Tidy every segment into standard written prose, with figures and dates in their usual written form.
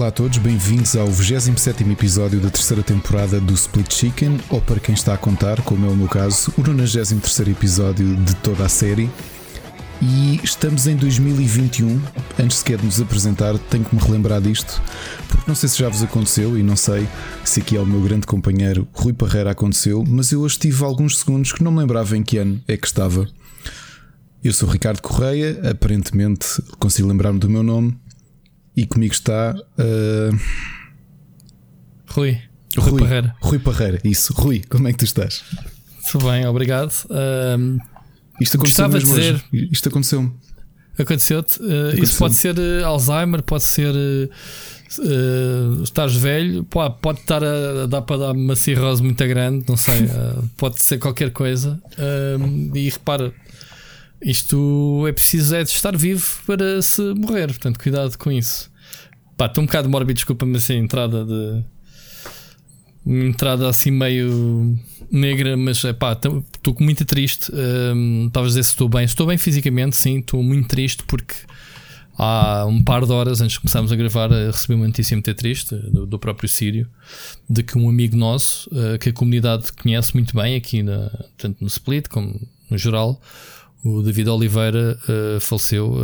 Olá a todos, bem-vindos ao 27º episódio da terceira temporada do Split Chicken, ou para quem está a contar, como é o meu caso, o 93º episódio de toda a série. E estamos em 2021, antes sequer de nos apresentar, tenho que me relembrar disto, porque não sei se já vos aconteceu e não sei se aqui ao meu grande companheiro Rui Parreira aconteceu, mas eu hoje tive alguns segundos que não me lembrava em que ano é que estava. Eu sou o Ricardo Correia, aparentemente consigo lembrar-me do meu nome, e comigo está Rui Parreira. Rui Parreira, isso. Rui, como é que tu estás? Tudo bem, obrigado. Isto aconteceu mesmo hoje. Isto aconteceu-me. Aconteceu-te. Isso pode ser Alzheimer, pode ser estás velho, pode estar a dar para dar uma cirrose muito grande, não sei, pode ser qualquer coisa. E repara, isto é preciso de estar vivo para se morrer, portanto, cuidado com isso. Pá, estou um bocado mórbido, desculpa-me assim, uma entrada assim meio negra, mas pá, estou muito triste. Talvez dizer se estou bem fisicamente, sim, estou muito triste porque há um par de horas antes de começarmos a gravar recebi uma notícia muito triste do próprio Sírio, de que um amigo nosso, que a comunidade conhece muito bem aqui, tanto no Split como no geral, o David Oliveira, faleceu.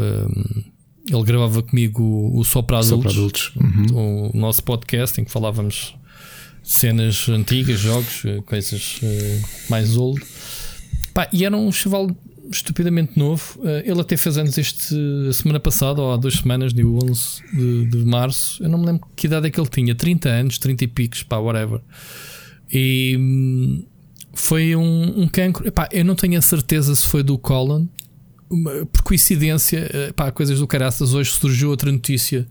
Ele gravava comigo o Só para Adultos, uhum, o nosso podcast em que falávamos cenas antigas, jogos, coisas mais old. Pá, e era um chaval estupidamente novo. Ele até fez anos a semana passada, ou há 2 semanas, dia 11 de março. Eu não me lembro que idade é que ele tinha, 30 anos, 30 e picos, pá, whatever. E foi um cancro. Epá, eu não tenho a certeza se foi do cólon. Por coincidência, epá, coisas do caraças, hoje surgiu outra notícia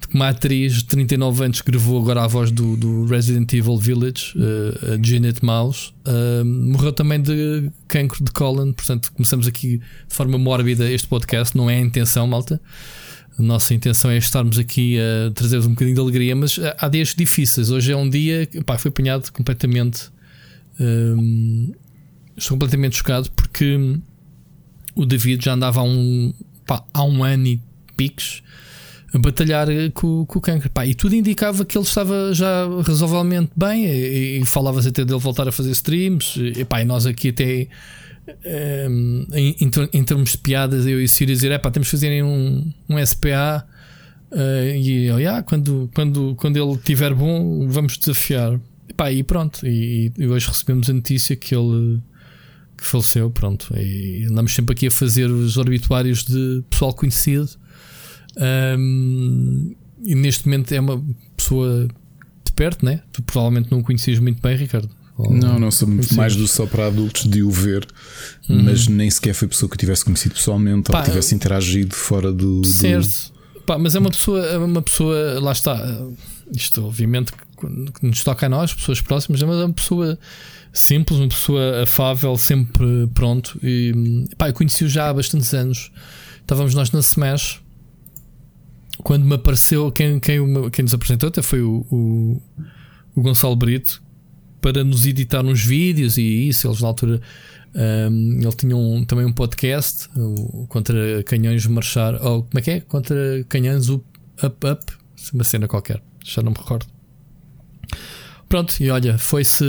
de que uma atriz de 39 anos gravou agora a voz do Resident Evil Village, a Janet Mouse, morreu também de cancro de cólon. Portanto, começamos aqui de forma mórbida este podcast. Não é a intenção, malta. A nossa intenção é estarmos aqui a trazer-vos um bocadinho de alegria, mas há dias difíceis. Hoje é um dia que, epá, foi apanhado completamente. Estou completamente chocado porque o David já andava há um ano e picos a batalhar com o cancro, pá, e tudo indicava que ele estava já razoavelmente bem, e falava-se até dele voltar a fazer streams, e, pá, e nós aqui até em termos de piadas, eu e o Sírio dizer, pá, temos que fazer um SPA, e quando ele estiver bom vamos desafiar. Pá, e pronto, e hoje recebemos a notícia que ele que faleceu, pronto, e andamos sempre aqui a fazer os obituários de pessoal conhecido, e neste momento é uma pessoa de perto, né? Tu provavelmente não o conhecias muito bem, Ricardo. Não sou muito mais do Só para Adultos, de o ver, uhum, mas nem sequer foi pessoa que eu tivesse conhecido pessoalmente, pá, ou que tivesse interagido fora do... Certo, pá, mas é uma pessoa, lá está, isto obviamente que nos toca a nós, pessoas próximas, mas é uma pessoa simples, uma pessoa afável, sempre pronto. E pá, eu conheci-o já há bastantes anos. Estávamos nós na Smash quando me apareceu quem nos apresentou até foi o Gonçalo Brito, para nos editar uns vídeos e isso. Eles na altura ele tinha também um podcast, o Contra Canhões Marchar, ou como é que é? Contra Canhões Up, uma cena qualquer, já não me recordo. Pronto, e olha, foi-se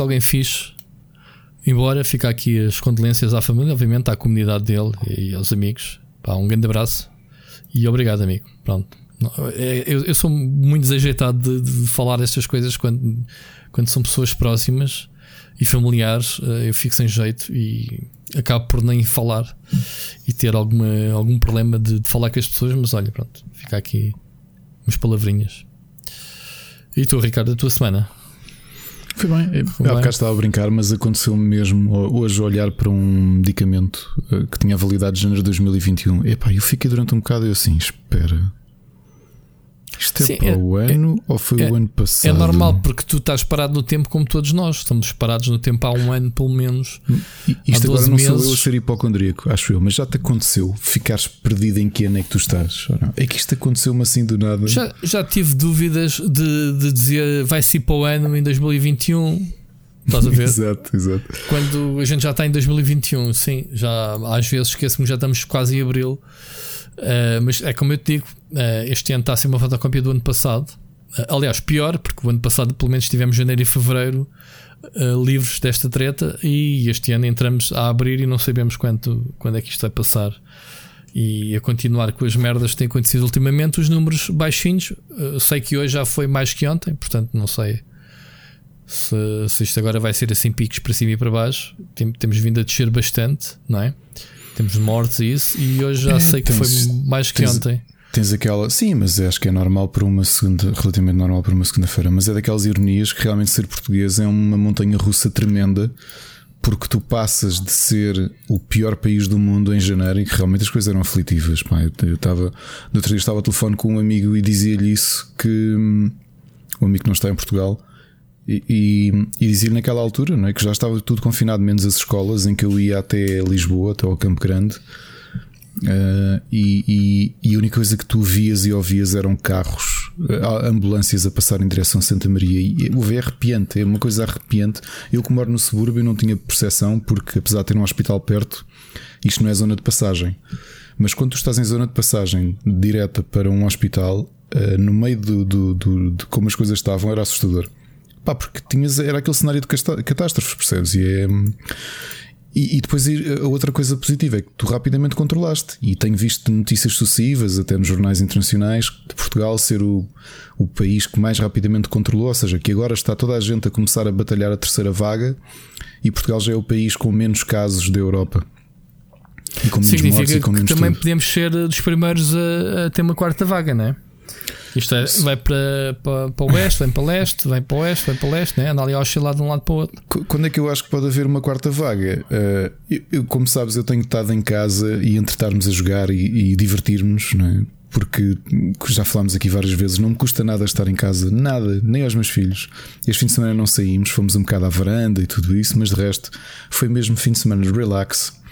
alguém fixe. Embora, fica aqui as condolências à família, obviamente, à comunidade dele e aos amigos. Pá, um grande abraço e obrigado, amigo. Pronto. Eu sou muito desajeitado de falar estas coisas quando são pessoas próximas e familiares. Eu fico sem jeito e acabo por nem falar e ter algum problema de falar com as pessoas. Mas olha, pronto, fica aqui umas palavrinhas. E tu, Ricardo, a tua semana? Foi bem. Eu cá estava a brincar, mas aconteceu-me mesmo hoje olhar para um medicamento que tinha validade de janeiro de 2021. Epá, eu fiquei durante um bocado e eu assim, espera, isto é, sim, para o ano, ou foi o ano passado? É normal, porque tu estás parado no tempo como todos nós. Estamos parados no tempo há um ano pelo menos. Isto agora não meses. Sou eu a ser hipocondríaco, acho eu, mas já te aconteceu ficares perdido em que ano é que tu estás? É que isto aconteceu-me assim do nada. Já tive dúvidas de dizer vai-se ir para o ano em 2021. Estás a ver? exato. Quando a gente já está em 2021, sim, já às vezes esqueço-me que já estamos quase em abril. Mas é como eu te digo, este ano está a ser uma fotocópia do ano passado. Aliás, pior, porque o ano passado pelo menos tivemos janeiro e fevereiro livres desta treta, e este ano entramos a abrir e não sabemos quando é que isto vai passar. E a continuar com as merdas que têm acontecido ultimamente, os números baixinhos. Sei que hoje já foi mais que ontem, portanto não sei se isto agora vai ser assim, picos para cima e para baixo. Temos vindo a descer bastante, não é? Temos mortes e isso, e hoje já sei que foi mais que ontem. Tens aquela, sim, mas acho que é normal para uma segunda, relativamente normal para uma segunda-feira, mas é daquelas ironias que realmente ser português é uma montanha russa tremenda, porque tu passas de ser o pior país do mundo em janeiro, em que realmente as coisas eram aflitivas. Pá, eu estava, no outro dia estava ao telefone com um amigo e dizia-lhe isso, que um amigo que não está em Portugal, e dizia-lhe naquela altura, não é, que já estava tudo confinado, menos as escolas, em que eu ia até Lisboa, até ao Campo Grande. E a única coisa que tu vias e ouvias eram carros, ambulâncias a passar em direção a Santa Maria. E é arrepiante, é uma coisa arrepiante. Eu que moro no subúrbio não tinha percepção, porque apesar de ter um hospital perto, isto não é zona de passagem. Mas quando tu estás em zona de passagem direta para um hospital, no meio de como as coisas estavam, era assustador. Pá, porque era aquele cenário de catástrofes, percebes? E depois a outra coisa positiva é que tu rapidamente controlaste. E tenho visto notícias sucessivas, até nos jornais internacionais, de Portugal ser o país que mais rapidamente controlou. Ou seja, que agora está toda a gente a começar a batalhar a terceira vaga, e Portugal já é o país com menos casos da Europa. E com menos significa mortes, e com menos que também tudo. Podemos ser dos primeiros a ter uma quarta vaga, não é? Isto é, vai para o oeste, vem para o leste, vem para o oeste, vem para o leste, né? Anda ali a oscilar de um lado para o outro. Quando é que eu acho que pode haver uma quarta vaga? Como sabes, eu tenho estado em casa e entre estarmos a jogar e divertir-nos, não é? Porque já falámos aqui várias vezes, não me custa nada estar em casa, nada, nem aos meus filhos. Este fim de semana não saímos, fomos um bocado à varanda e tudo isso, mas de resto foi mesmo fim de semana de relax.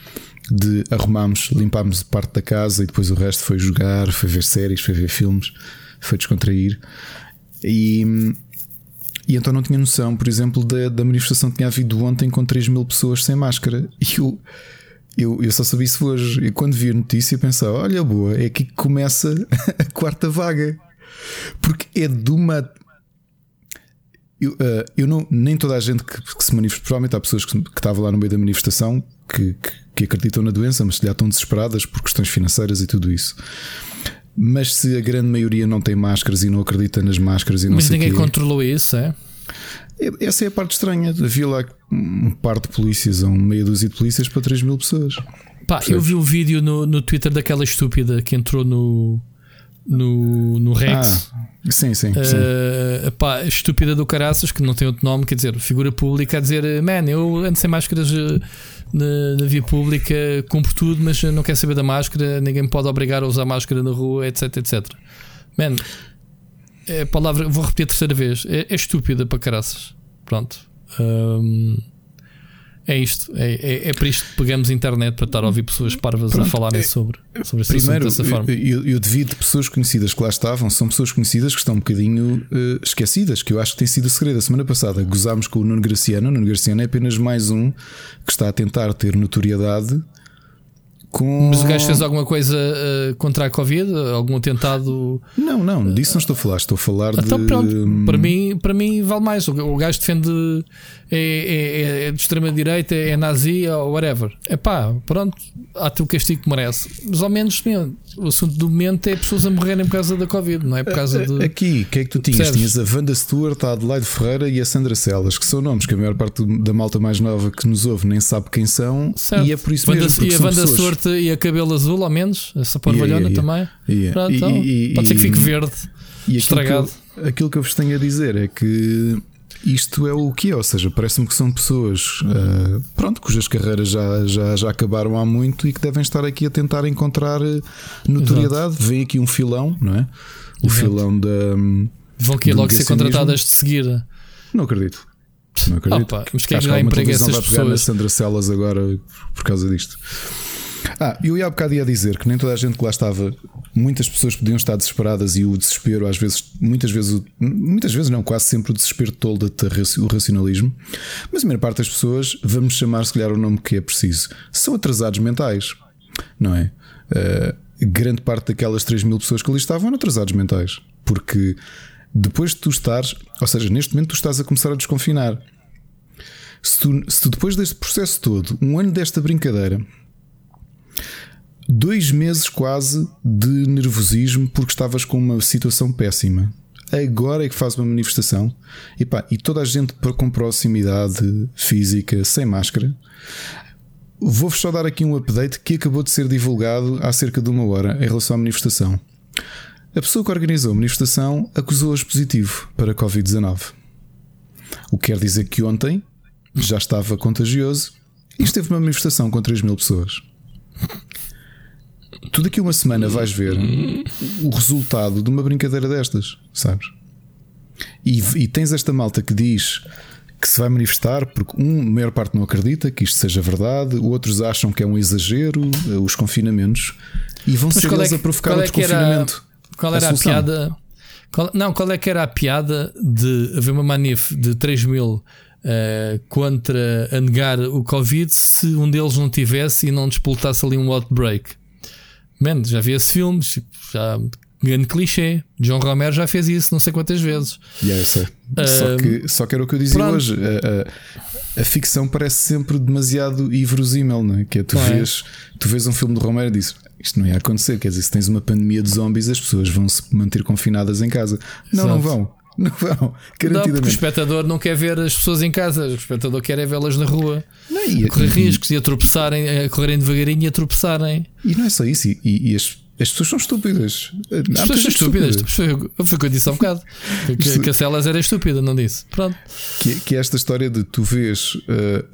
De arrumámos, limpámos parte da casa, e depois o resto foi jogar, foi ver séries, foi ver filmes, foi descontrair. E então não tinha noção, por exemplo, da manifestação que tinha havido ontem com 3 mil pessoas sem máscara. E eu só sabia isso hoje. E quando vi a notícia pensava, olha boa, é aqui que começa a quarta vaga. Porque é de uma... Eu não, nem toda a gente que se manifesta, provavelmente há pessoas que estavam lá no meio da manifestação que acreditam na doença, mas se calhar estão desesperadas por questões financeiras e tudo isso. Mas se a grande maioria não tem máscaras e não acredita nas máscaras e não... Mas ninguém controlou isso, é? Essa é a parte estranha. Havia lá um par de polícias, ou meia dúzia de polícias para 3 mil pessoas. Pá, percebes? Eu vi um vídeo no Twitter daquela estúpida que entrou no Rex. Sim. Pá, estúpida do caraças, que não tem outro nome, quer dizer, figura pública, a dizer: man, eu ando sem máscaras na via pública, compro tudo, mas não quero saber da máscara, ninguém me pode obrigar a usar máscara na rua, etc, etc. Man, a palavra, vou repetir a terceira vez, é estúpida para caraças. Pronto. É isto, é para isto que pegamos a internet, para estar a ouvir pessoas parvas a falarem sobre primeiro, dessa forma. Eu devido pessoas conhecidas que lá estavam, são pessoas conhecidas que estão um bocadinho esquecidas, que eu acho que tem sido o segredo. A semana passada gozámos com o Nuno Graciano. O Nuno Graciano é apenas mais um que está a tentar ter notoriedade com... Mas o gajo fez alguma coisa contra a Covid? Algum atentado? Não, disso não estou a falar. Estou a falar então, de... Pronto, para mim vale mais. O gajo defende... É de extrema-direita, é nazi ou whatever. É pá, pronto, há teu castigo que merece. Mas ao menos o assunto do momento é pessoas a morrerem por causa da Covid, não é por causa de... Aqui, o que é que tu tinhas? Percebes? Tinhas a Wanda Stewart, a Adelaide Ferreira e a Sandra Celas, que são nomes que a maior parte da malta mais nova que nos ouve nem sabe quem são, certo. E é por isso mesmo. E a Wanda Stewart e a cabelo azul, ao menos, essa parvalhona também. Pronto, pode ser que fique verde, e estragado. Aquilo que eu vos tenho a dizer é que... Isto é o que é, ou seja, parece-me que são pessoas cujas carreiras já acabaram há muito e que devem estar aqui a tentar encontrar notoriedade. Exato. Vem aqui um filão, não é? O Exato. Filão da... Vão que logo ser contratadas de seguida. Não acredito. Opa, mas quem é que dá emprego a essas pessoas? Na Sandra Celas agora por causa disto. Eu ia há bocado ia dizer que nem toda a gente que lá estava, muitas pessoas podiam estar desesperadas, e o desespero às vezes, muitas vezes não, quase sempre o desespero tolda o racionalismo. Mas a maior parte das pessoas, vamos chamar se calhar o nome que é preciso, são atrasados mentais, não é? grande parte daquelas 3 mil pessoas que ali estavam eram atrasados mentais. Porque depois de tu estares, ou seja, neste momento tu estás a começar a desconfinar. Se tu depois deste processo todo, um ano desta brincadeira, 2 meses quase de nervosismo porque estavas com uma situação péssima, agora é que faz uma manifestação e, pá, e toda a gente com proximidade física, sem máscara. Vou-vos só dar aqui um update que acabou de ser divulgado há cerca de 1 hora em relação à manifestação. A pessoa que organizou a manifestação acusou-as positivo para Covid-19, o que quer dizer que ontem já estava contagioso e esteve uma manifestação com 3 mil pessoas. Tu daqui a 1 semana vais ver o resultado de uma brincadeira destas, sabes? E tens esta malta que diz que se vai manifestar porque a maior parte não acredita que isto seja verdade, outros acham que é um exagero, os confinamentos, e vão ser eles a provocar o desconfinamento. Qual era a piada? Qual é que era a piada de haver uma manif de 3 mil contra a negar o Covid se um deles não tivesse e não despoltasse ali um outbreak? Man, já vi esse filme, já, grande clichê. John Romero já fez isso não sei quantas vezes. Yeah, eu sei. Só que era o que eu dizia hoje. A ficção parece sempre demasiado inverosímil, não é? Que é, tu vês um filme de Romero e dizes isto não ia acontecer. Quer dizer, se tens uma pandemia de zombies, as pessoas vão se manter confinadas em casa. Não, exato. Não vão. Garantidamente. Não, porque o espectador não quer ver as pessoas em casa, o espectador quer é vê-las na rua, não, a correr riscos e a tropeçarem, a correrem devagarinho e a tropeçarem. E não é só isso, e as pessoas são estúpidas. As pessoas são estúpidas. Foi o que eu disse há um bocado. Que a Celas era estúpida, não disse? Pronto. Que é esta história de tu vês,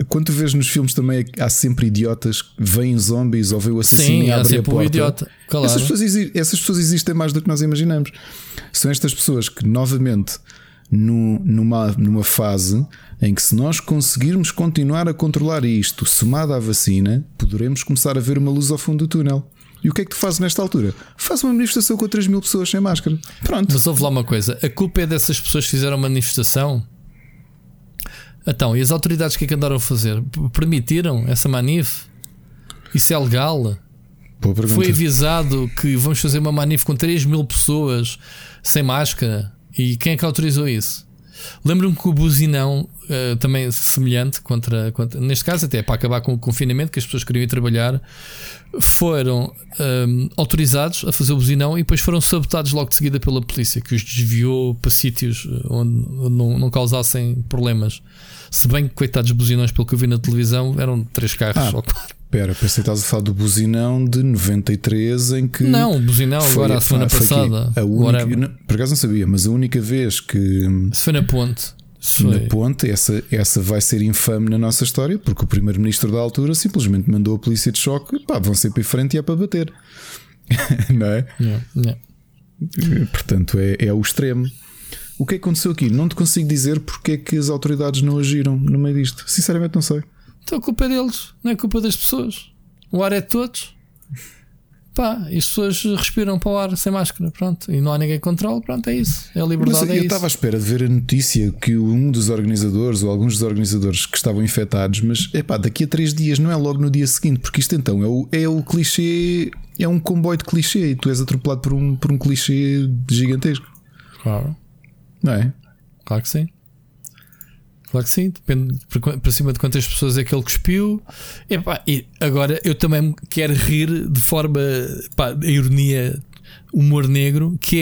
quando tu vês nos filmes também, há sempre idiotas, vêm zombies ou vê o assassino e abre a porta. Um idiota. Claro. Essas pessoas existem mais do que nós imaginamos. São estas pessoas que, novamente, numa fase em que, se nós conseguirmos continuar a controlar isto, somado à vacina, poderemos começar a ver uma luz ao fundo do túnel. E o que é que tu fazes nesta altura? Faz uma manifestação com 3 mil pessoas sem máscara. Pronto. Mas ouve lá uma coisa: a culpa é dessas pessoas que fizeram manifestação? Então, e as autoridades que andaram a fazer? Permitiram essa manif? Isso é legal? Foi avisado que vamos fazer uma manif com 3 mil pessoas sem máscara? E quem é que autorizou isso? Lembro-me que o buzinão também semelhante contra, neste caso até para acabar com o confinamento, que as pessoas queriam ir trabalhar, foram autorizados a fazer o buzinão e depois foram sabotados logo de seguida pela polícia, que os desviou para sítios onde não causassem problemas. Se bem que, coitados, buzinões, pelo que eu vi na televisão, eram 3 carros ou 4. Espera, pensei que estás a falar do buzinão de 93, em que... Não, buzinão foi, agora, a semana passada. Por acaso não sabia, mas a única vez que... Se foi na ponte. Essa vai ser infame na nossa história, porque o primeiro-ministro da altura simplesmente mandou a polícia de choque, pá, vão ser para a frente e é para bater. Não é? Não. Portanto, é o extremo. O que aconteceu aqui? Não te consigo dizer porque é que as autoridades não agiram no meio disto. Sinceramente não sei. Então a culpa é deles, não é culpa das pessoas. O ar é de todos. Pá, e as pessoas respiram para o ar sem máscara, pronto. E não há ninguém que controle, pronto, é isso. É a liberdade. Mas eu estava à espera de ver a notícia que um dos organizadores ou alguns dos organizadores que estavam infectados, mas é pá, daqui a 3 dias, não é logo no dia seguinte, porque isto então é o clichê, é um comboio de clichê e tu és atropelado por um clichê gigantesco. Claro. Não é? Claro que sim. Claro que sim, depende para cima de quantas pessoas é que ele cuspiu. Epá, e agora eu também quero rir de forma, pá, a ironia, humor negro, que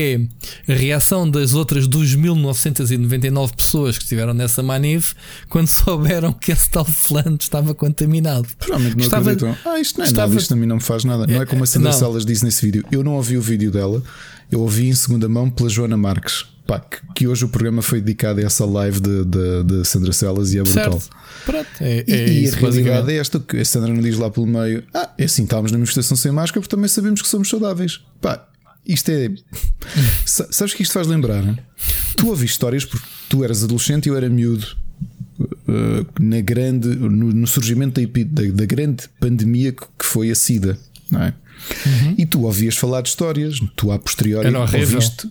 é a reação das outras 2.999 pessoas que estiveram nessa manif quando souberam que esse tal fulano estava contaminado. Provavelmente não acreditam. Isto não é nada, isto a mim não me faz nada. Não é como a Sandra Celas diz nesse vídeo. Eu não ouvi o vídeo dela, eu ouvi em segunda mão pela Joana Marques. Pá, que hoje o programa foi dedicado a essa live de Sandra Celas e é brutal. Pronto. E a realidade é esta, que a Sandra não diz lá pelo meio: é assim, estávamos na manifestação sem máscara porque também sabemos que somos saudáveis. Pá, isto é... Sabes que isto faz lembrar, né? Tu ouviste histórias, porque tu eras adolescente e eu era miúdo, no surgimento da grande pandemia que foi a SIDA, não é? Uhum. E tu ouvias falar de histórias, tu a posteriori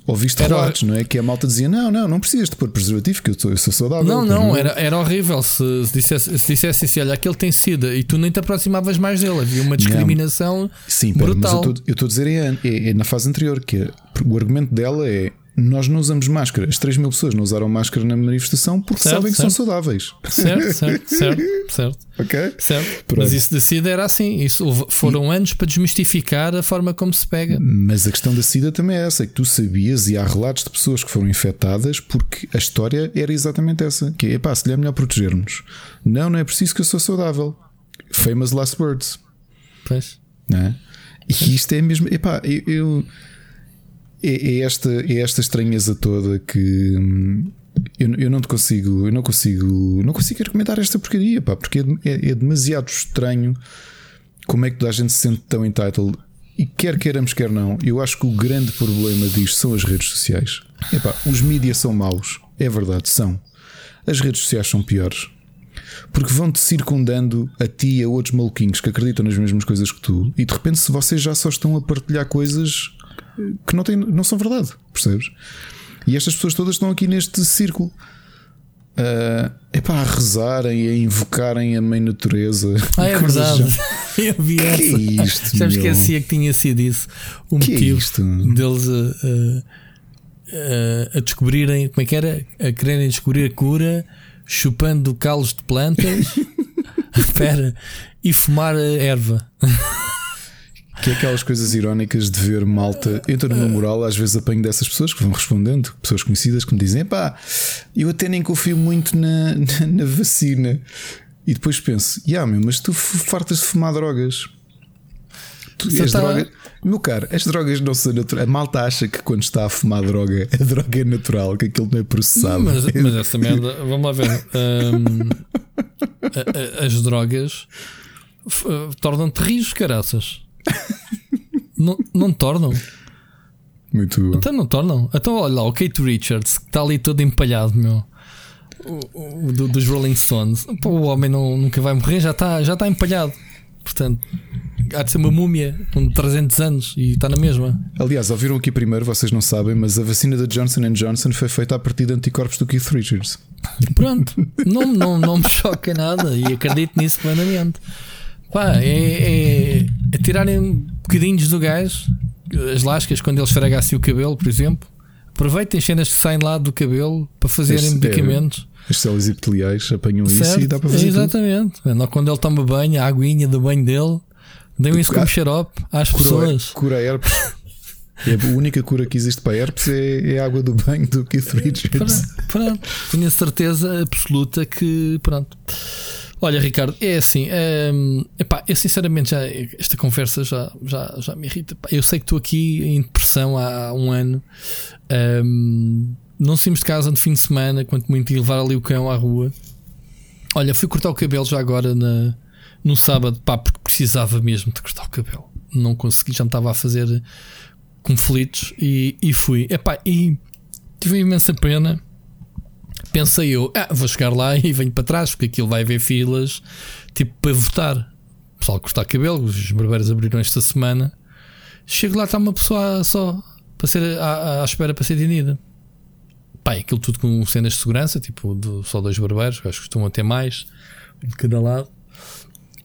ouviste relatos, não é? Que a malta dizia: não precisas de pôr preservativo, que eu sou saudável. Não, era horrível se dissessem assim: olha, aquele tem sida, e tu nem te aproximavas mais dele. Havia uma discriminação brutal. Mas eu estou a dizer é na fase anterior, que o argumento dela é: nós não usamos máscara, as 3 mil pessoas não usaram máscara na manifestação porque sabem que são saudáveis. Certo. Okay? Certo. Mas isso da SIDA era assim. Isso foram anos para desmistificar a forma como se pega. Mas a questão da SIDA também é essa, que tu sabias, e há relatos de pessoas que foram infectadas, porque a história era exatamente essa, que é, pá, se lhe é melhor protegermos. Não é preciso, que eu sou saudável. Famous last words. Pois. Não é? E isto é mesmo, epá, É esta estranheza toda que eu não consigo argumentar esta porcaria, pá, porque é demasiado estranho como é que toda a gente se sente tão entitled. E quer queiramos, quer não, eu acho que o grande problema disto são as redes sociais. Epá, os mídias são maus, é verdade, são. As redes sociais são piores, porque vão-te circundando a ti e a outros maluquinhos que acreditam nas mesmas coisas que tu, e de repente, se vocês já só estão a partilhar coisas que não são verdade, percebes? E estas pessoas todas estão aqui neste círculo a rezarem, a invocarem a mãe natureza. É verdade. Eu vi essa. Que é isto? Já me esquecia que tinha sido isso o motivo deles a descobrirem, como é que era? A quererem descobrir a cura chupando calos de plantas e fumar erva. Que é aquelas coisas irónicas de ver malta. Eu estou numa moral, às vezes apanho dessas pessoas que vão respondendo, pessoas conhecidas que me dizem: pá, eu até nem confio muito na vacina. E depois penso: mas tu fartas de fumar drogas. Meu caro, as drogas não são naturais. A malta acha que quando está a fumar droga, a droga é natural, que aquilo não é processado. Mas essa merda, vamos lá ver. As drogas tornam-te rios, caraças. Não tornam. Muito bom. Então não tornam. Então olha lá, o Kate Richards, que está ali todo empalhado, meu. Dos Rolling Stones. Pô, o homem nunca vai morrer, já está empalhado. Portanto, há de ser uma múmia com 300 anos e está na mesma. Aliás, ouviram aqui primeiro, vocês não sabem, mas a vacina da Johnson & Johnson foi feita a partir de anticorpos do Keith Richards. Pronto, não me choca nada, e acredito nisso plenamente. Pá, é tirarem bocadinhos do gás, as lascas, quando eles esfregassem o cabelo, por exemplo. Aproveitem as cenas que saem lá do cabelo para fazerem medicamentos. As células epiteliais apanham isso e dá para fazer. Exatamente. Tudo. Quando ele toma banho, a aguinha do banho dele, deem isso como xarope às pessoas. Cura herpes. A única cura que existe para herpes é a água do banho do Keith Richards. Pronto. Tenho certeza absoluta que. Pronto. Olha, Ricardo, é assim, epá, eu sinceramente esta conversa já me irrita. Eu sei que estou aqui em depressão há um ano, não saímos de casa no fim de semana, quanto muito ir levar ali o cão à rua. Olha, fui cortar o cabelo já agora no sábado, pá, porque precisava mesmo de cortar o cabelo. Não consegui, já me estava a fazer conflitos e fui. Epá, e tive imensa pena. Pensei eu, vou chegar lá e venho para trás, porque aquilo vai haver filas, tipo, para votar. O pessoal cortar cabelo, os barbeiros abriram esta semana. Chego lá, está uma pessoa só para ser à espera para ser atendida. Pá, aquilo tudo com cenas de segurança, tipo, só 2 barbeiros, acho que estão até mais, de cada lado.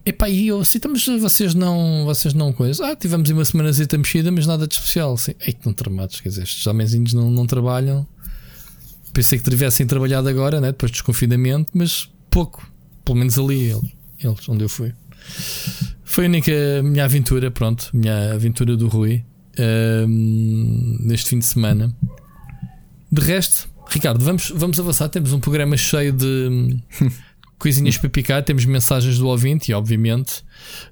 E pá, e eu, assim, vocês não coisa. Tivemos uma semanazita mexida, mas nada de especial. Assim, que não tramados, quer dizer, estes homenzinhos não trabalham. Pensei que tivessem trabalhado agora, né, depois do desconfinamento, mas pouco. Pelo menos ali, eles, onde eu fui. Foi a única minha aventura, pronto. Minha aventura do Rui neste fim de semana. De resto, Ricardo, vamos avançar. Temos um programa cheio de coisinhas para picar. Temos mensagens do ouvinte e, obviamente,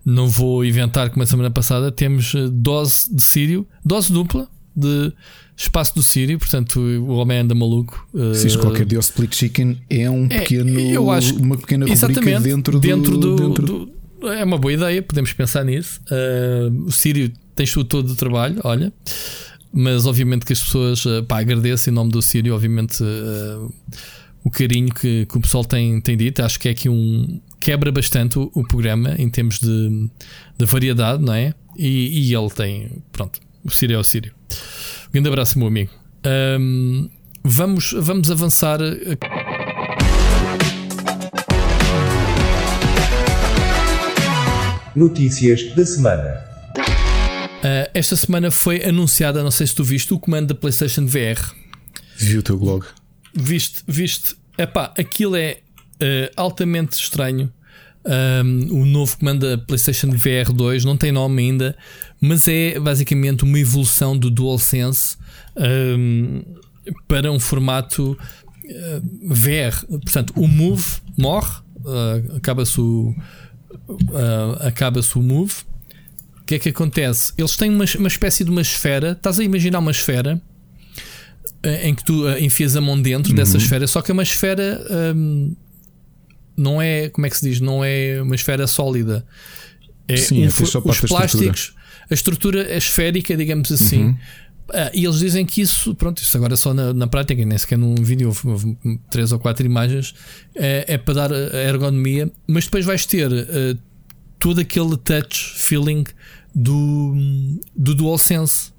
não vou inventar como a semana passada. Temos dose de Sírio, dose dupla de espaço do Sírio, portanto o homem anda maluco. Se qualquer dia o Split Chicken é um pequeno, eu acho, uma pequena rubrica dentro do é uma boa ideia, podemos pensar nisso. O Sírio tem o todo o trabalho, olha, mas obviamente que as pessoas, agradeço em nome do Sírio, obviamente, o carinho que o pessoal tem dito. Acho que é aqui um quebra bastante o programa em termos de variedade, não é? E ele tem, pronto, o Sírio é o Sírio. Um grande abraço, meu amigo. Vamos avançar. Notícias da semana. Esta semana foi anunciada, não sei se tu viste, o comando da PlayStation VR. Vi o teu blog. Viste. Epá, aquilo é altamente estranho. O novo comando da PlayStation VR 2 não tem nome ainda, mas é basicamente uma evolução do DualSense para um formato VR. Portanto, o Move morre, acaba-se o Move. O que é que acontece? Eles têm uma espécie de uma esfera. Estás a imaginar uma esfera em que tu enfias a mão dentro dessa esfera, só que é uma esfera não é, como é que se diz, não é uma esfera sólida, é, sim, é só os plásticos, a estrutura é esférica, digamos assim. E eles dizem que isso, pronto, isso agora só na prática, nem sequer num vídeo, houve 3 ou 4 imagens, é para dar a ergonomia, mas depois vais ter todo aquele touch feeling do DualSense.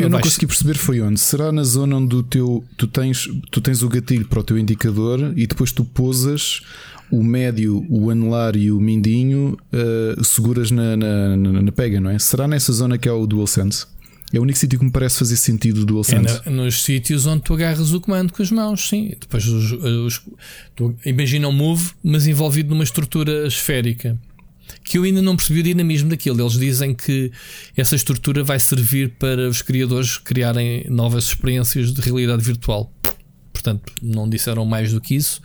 Eu não consegui perceber foi onde. Será na zona onde tu tens o gatilho para o teu indicador e depois tu pousas o médio, o anelar e o mindinho, seguras na pega, não é? Será nessa zona que é o DualSense? É o único sítio que me parece fazer sentido o DualSense. É nos sítios onde tu agarras o comando com as mãos, sim. Depois tu imagina o Move, mas envolvido numa estrutura esférica. Que eu ainda não percebi o dinamismo daquilo. Eles dizem que essa estrutura vai servir para os criadores criarem novas experiências de realidade virtual. Portanto, não disseram mais do que isso.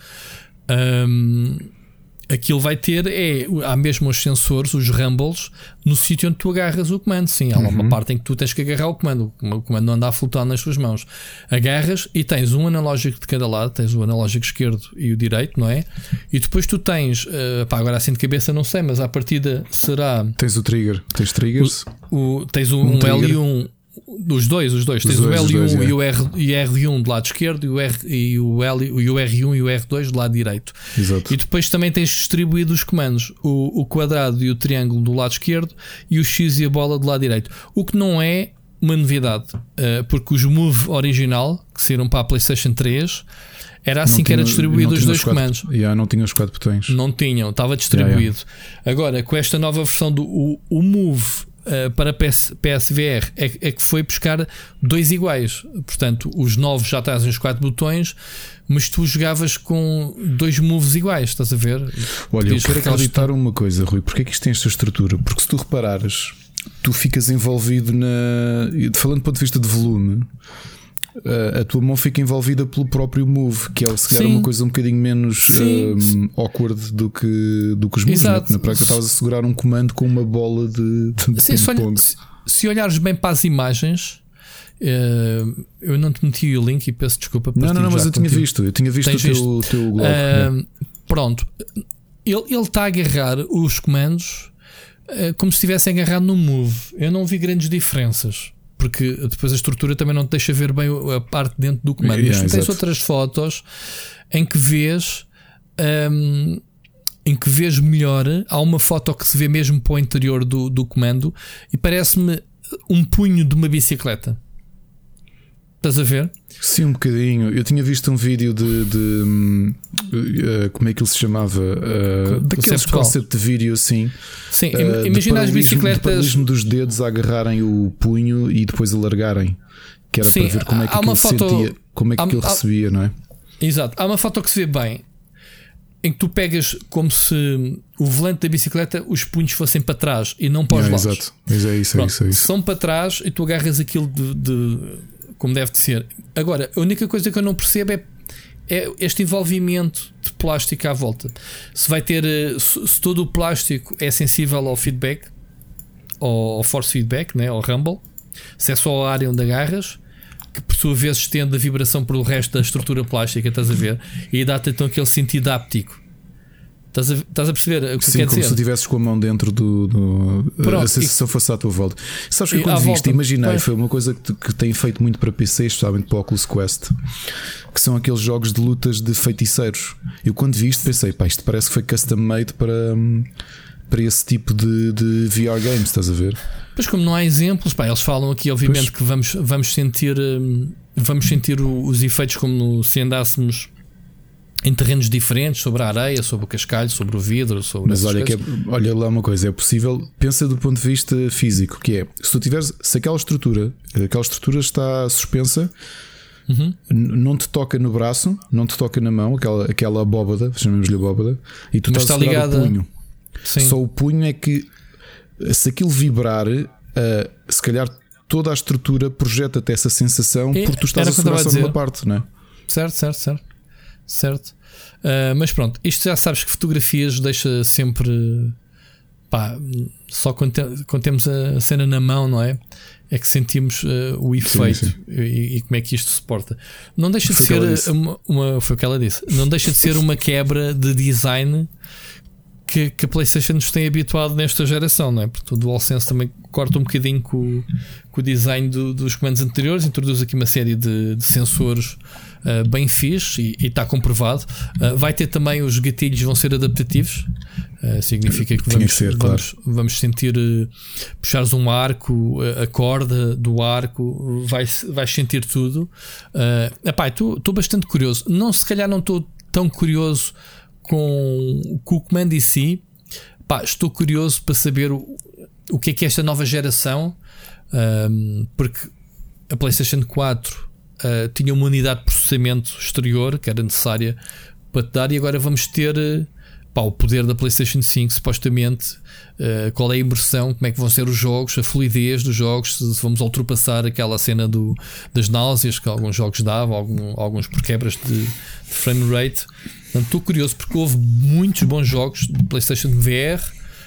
Aquilo vai ter há mesmo os sensores, os rumbles, no sítio onde tu agarras o comando. Sim, há uma parte em que tu tens que agarrar o comando. O comando não anda a flutuar nas tuas mãos. Agarras e tens um analógico de cada lado. Tens o analógico esquerdo e o direito, não é? E depois tu tens agora assim de cabeça não sei, mas à partida será... Tens o trigger. Tens triggers? Tens um L1. Os dois. Tens o L1 e o R1 do lado esquerdo, e o R1 e o R2 do lado direito. Exato. E depois também tens distribuído os comandos, o quadrado e o triângulo do lado esquerdo, e o X e a bola do lado direito. O que não é uma novidade, porque os Move original, que saíram para a PlayStation 3, era assim que era distribuído os dois comandos. Não tinham os 4 botões. Não tinham, estava distribuído. Agora, com esta nova versão do o Move para PSVR é que foi buscar dois iguais. Portanto, os novos já trazem os 4 botões, mas tu jogavas com 2 moves iguais, estás a ver? Olha, eu quero acreditar uma coisa, Rui. Porquê é que isto tem esta estrutura? Porque se tu reparares, tu ficas envolvido falando do ponto de vista de volume, a tua mão fica envolvida pelo próprio Move, que é se calhar uma coisa um bocadinho menos awkward do que os moves, né? Na prática estavas a segurar um comando com uma bola de ping-pong. Se olhares bem para as imagens, eu não te meti o link e peço desculpa por não, mas eu tinha visto o teu blog, né? Pronto, ele está a agarrar os comandos como se estivesse agarrado no Move. Eu não vi grandes diferenças, porque depois a estrutura também não te deixa ver bem a parte dentro do comando. Mas tens outras fotos em que vês melhor. Há uma foto que se vê mesmo para o interior do comando e parece-me um punho de uma bicicleta. Estás a ver? Sim, um bocadinho. Eu tinha visto um vídeo de como é que ele se chamava? Daqueles conceito de vídeo assim. Sim, imagina as bicicletas. O paralelismo dos dedos a agarrarem o punho e depois alargarem. Que era para ver como é que ele sentia, como é que ele recebia, não é? Exato. Há uma foto que se vê bem, em que tu pegas como se o volante da bicicleta, os punhos fossem para trás e não para os lados. Exato. Mas é isso. São para trás e tu agarras aquilo de como deve de ser. Agora, a única coisa que eu não percebo é este envolvimento de plástico à volta. Se vai ter, se todo o plástico é sensível ao feedback, ao force feedback, né? Ao rumble, se é só a área onde agarras, que por sua vez estende a vibração para o resto da estrutura plástica, estás a ver? E dá-te então aquele sentido áptico. Estás a perceber o que quer dizer? Como se estivesses com a mão dentro do pronto, a sensação fosse à tua volta. Sabes que quando vi isto, imaginei, foi uma coisa que tem feito muito para PC, especialmente para o Oculus Quest, que são aqueles jogos de lutas de feiticeiros. Eu quando vi isto pensei, pá, isto parece que foi custom made para esse tipo de VR games, estás a ver? Pois, como não há exemplos, pá, eles falam aqui, obviamente, pois, que vamos sentir os efeitos como se andássemos em terrenos diferentes, sobre a areia, sobre o cascalho, sobre o vidro, sobre... Mas olha, olha lá uma coisa, é possível. Pensa do ponto de vista físico, que é, se tu tiveres, se aquela estrutura está suspensa, uhum, não te toca no braço, não te toca na mão, aquela abóbada, chamemos-lhe abóbada, e tu estás ligado ao punho. Sim. Só o punho é que, se aquilo vibrar, se calhar toda a estrutura projeta-te essa sensação, porque tu estás a segurar só numa parte, não é? Certo. Mas pronto, isto já sabes que fotografias deixa sempre, pá, só quando temos a cena na mão, não é? É que sentimos o efeito. Sim. E como é que isto suporta. Não deixa de ser foi o que ela disse. Não deixa de ser uma quebra de design que a PlayStation nos tem habituado nesta geração, não é? Porque o DualSense também corta um bocadinho com o design dos comandos anteriores, introduz aqui uma série de sensores bem fixe, e está comprovado. Vai ter também, os gatilhos vão ser adaptativos, significa que vamos sentir, puxares um arco, a corda do arco, vais sentir tudo. Epá, estou bastante curioso. Se calhar não estou tão curioso com o comando em si. Pá, estou curioso para saber o que é esta nova geração, porque a PlayStation 4 tinha uma unidade de processamento exterior que era necessária para te dar, e agora vamos ter o poder da PlayStation 5, supostamente. Qual é a imersão, como é que vão ser os jogos, a fluidez dos jogos, se vamos ultrapassar aquela cena das náuseas que alguns jogos davam, alguns por quebras de frame rate. Portanto, estou curioso, porque houve muitos bons jogos de PlayStation VR,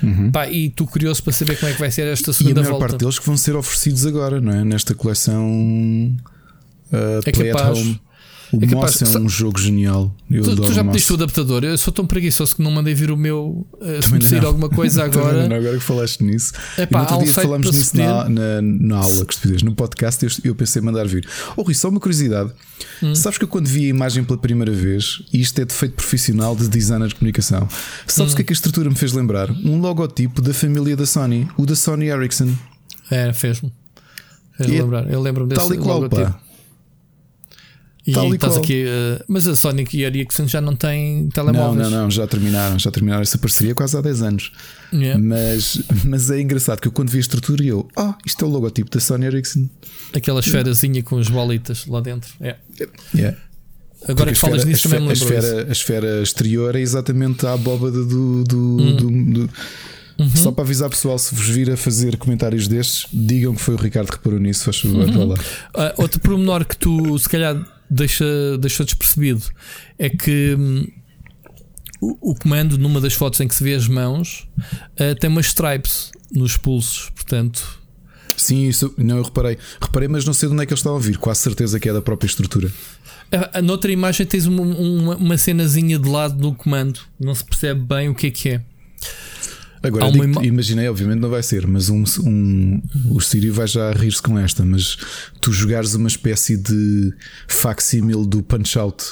uhum, e estou curioso para saber como é que vai ser esta segunda volta. E a maior parte deles que vão ser oferecidos agora, não é? Nesta coleção Play at Home. O Moss é um jogo genial. Tu já pediste o adaptador? Eu sou tão preguiçoso que não mandei vir o meu. Se me sair alguma coisa agora. Não, agora que falaste nisso. Outro dia falámos nisso na aula que tu fizeste, no podcast. Eu pensei em mandar vir. Rui, só uma curiosidade. Sabes que eu, quando vi a imagem pela primeira vez, e isto é defeito profissional de designer de comunicação, sabes o que é que a estrutura me fez lembrar? Um logotipo da família da Sony, o da Sony Ericsson. É, fez-me lembrar. Eu lembro-me desse logotipo. E estás aqui, mas a Sony e a Ericsson já não têm telemóveis. Não, já terminaram essa parceria quase há 10 anos. Yeah. Mas é engraçado que eu, quando vi a estrutura, isto é o logotipo da Sony Ericsson. Aquela esferazinha com as bolitas lá dentro. É. Yeah. Agora que falas nisso, também me lembro. A esfera exterior é exatamente a abóbada do Uhum. Só para avisar, pessoal, se vos vir a fazer comentários destes, digam que foi o Ricardo que reparou nisso, faz favor. Uhum. Outro pormenor que tu se calhar deixou despercebido é que o comando, numa das fotos em que se vê as mãos, tem umas stripes nos pulsos, portanto. Sim, isso não, eu reparei, mas não sei de onde é que eles estavam a vir. Quase certeza que é da própria estrutura. Noutra imagem tens uma cenazinha de lado no comando, não se percebe bem o que é. Agora, imaginei, obviamente não vai ser, mas o Sírio vai já rir-se com esta. Mas tu jogares uma espécie de facsímil do Punch-Out!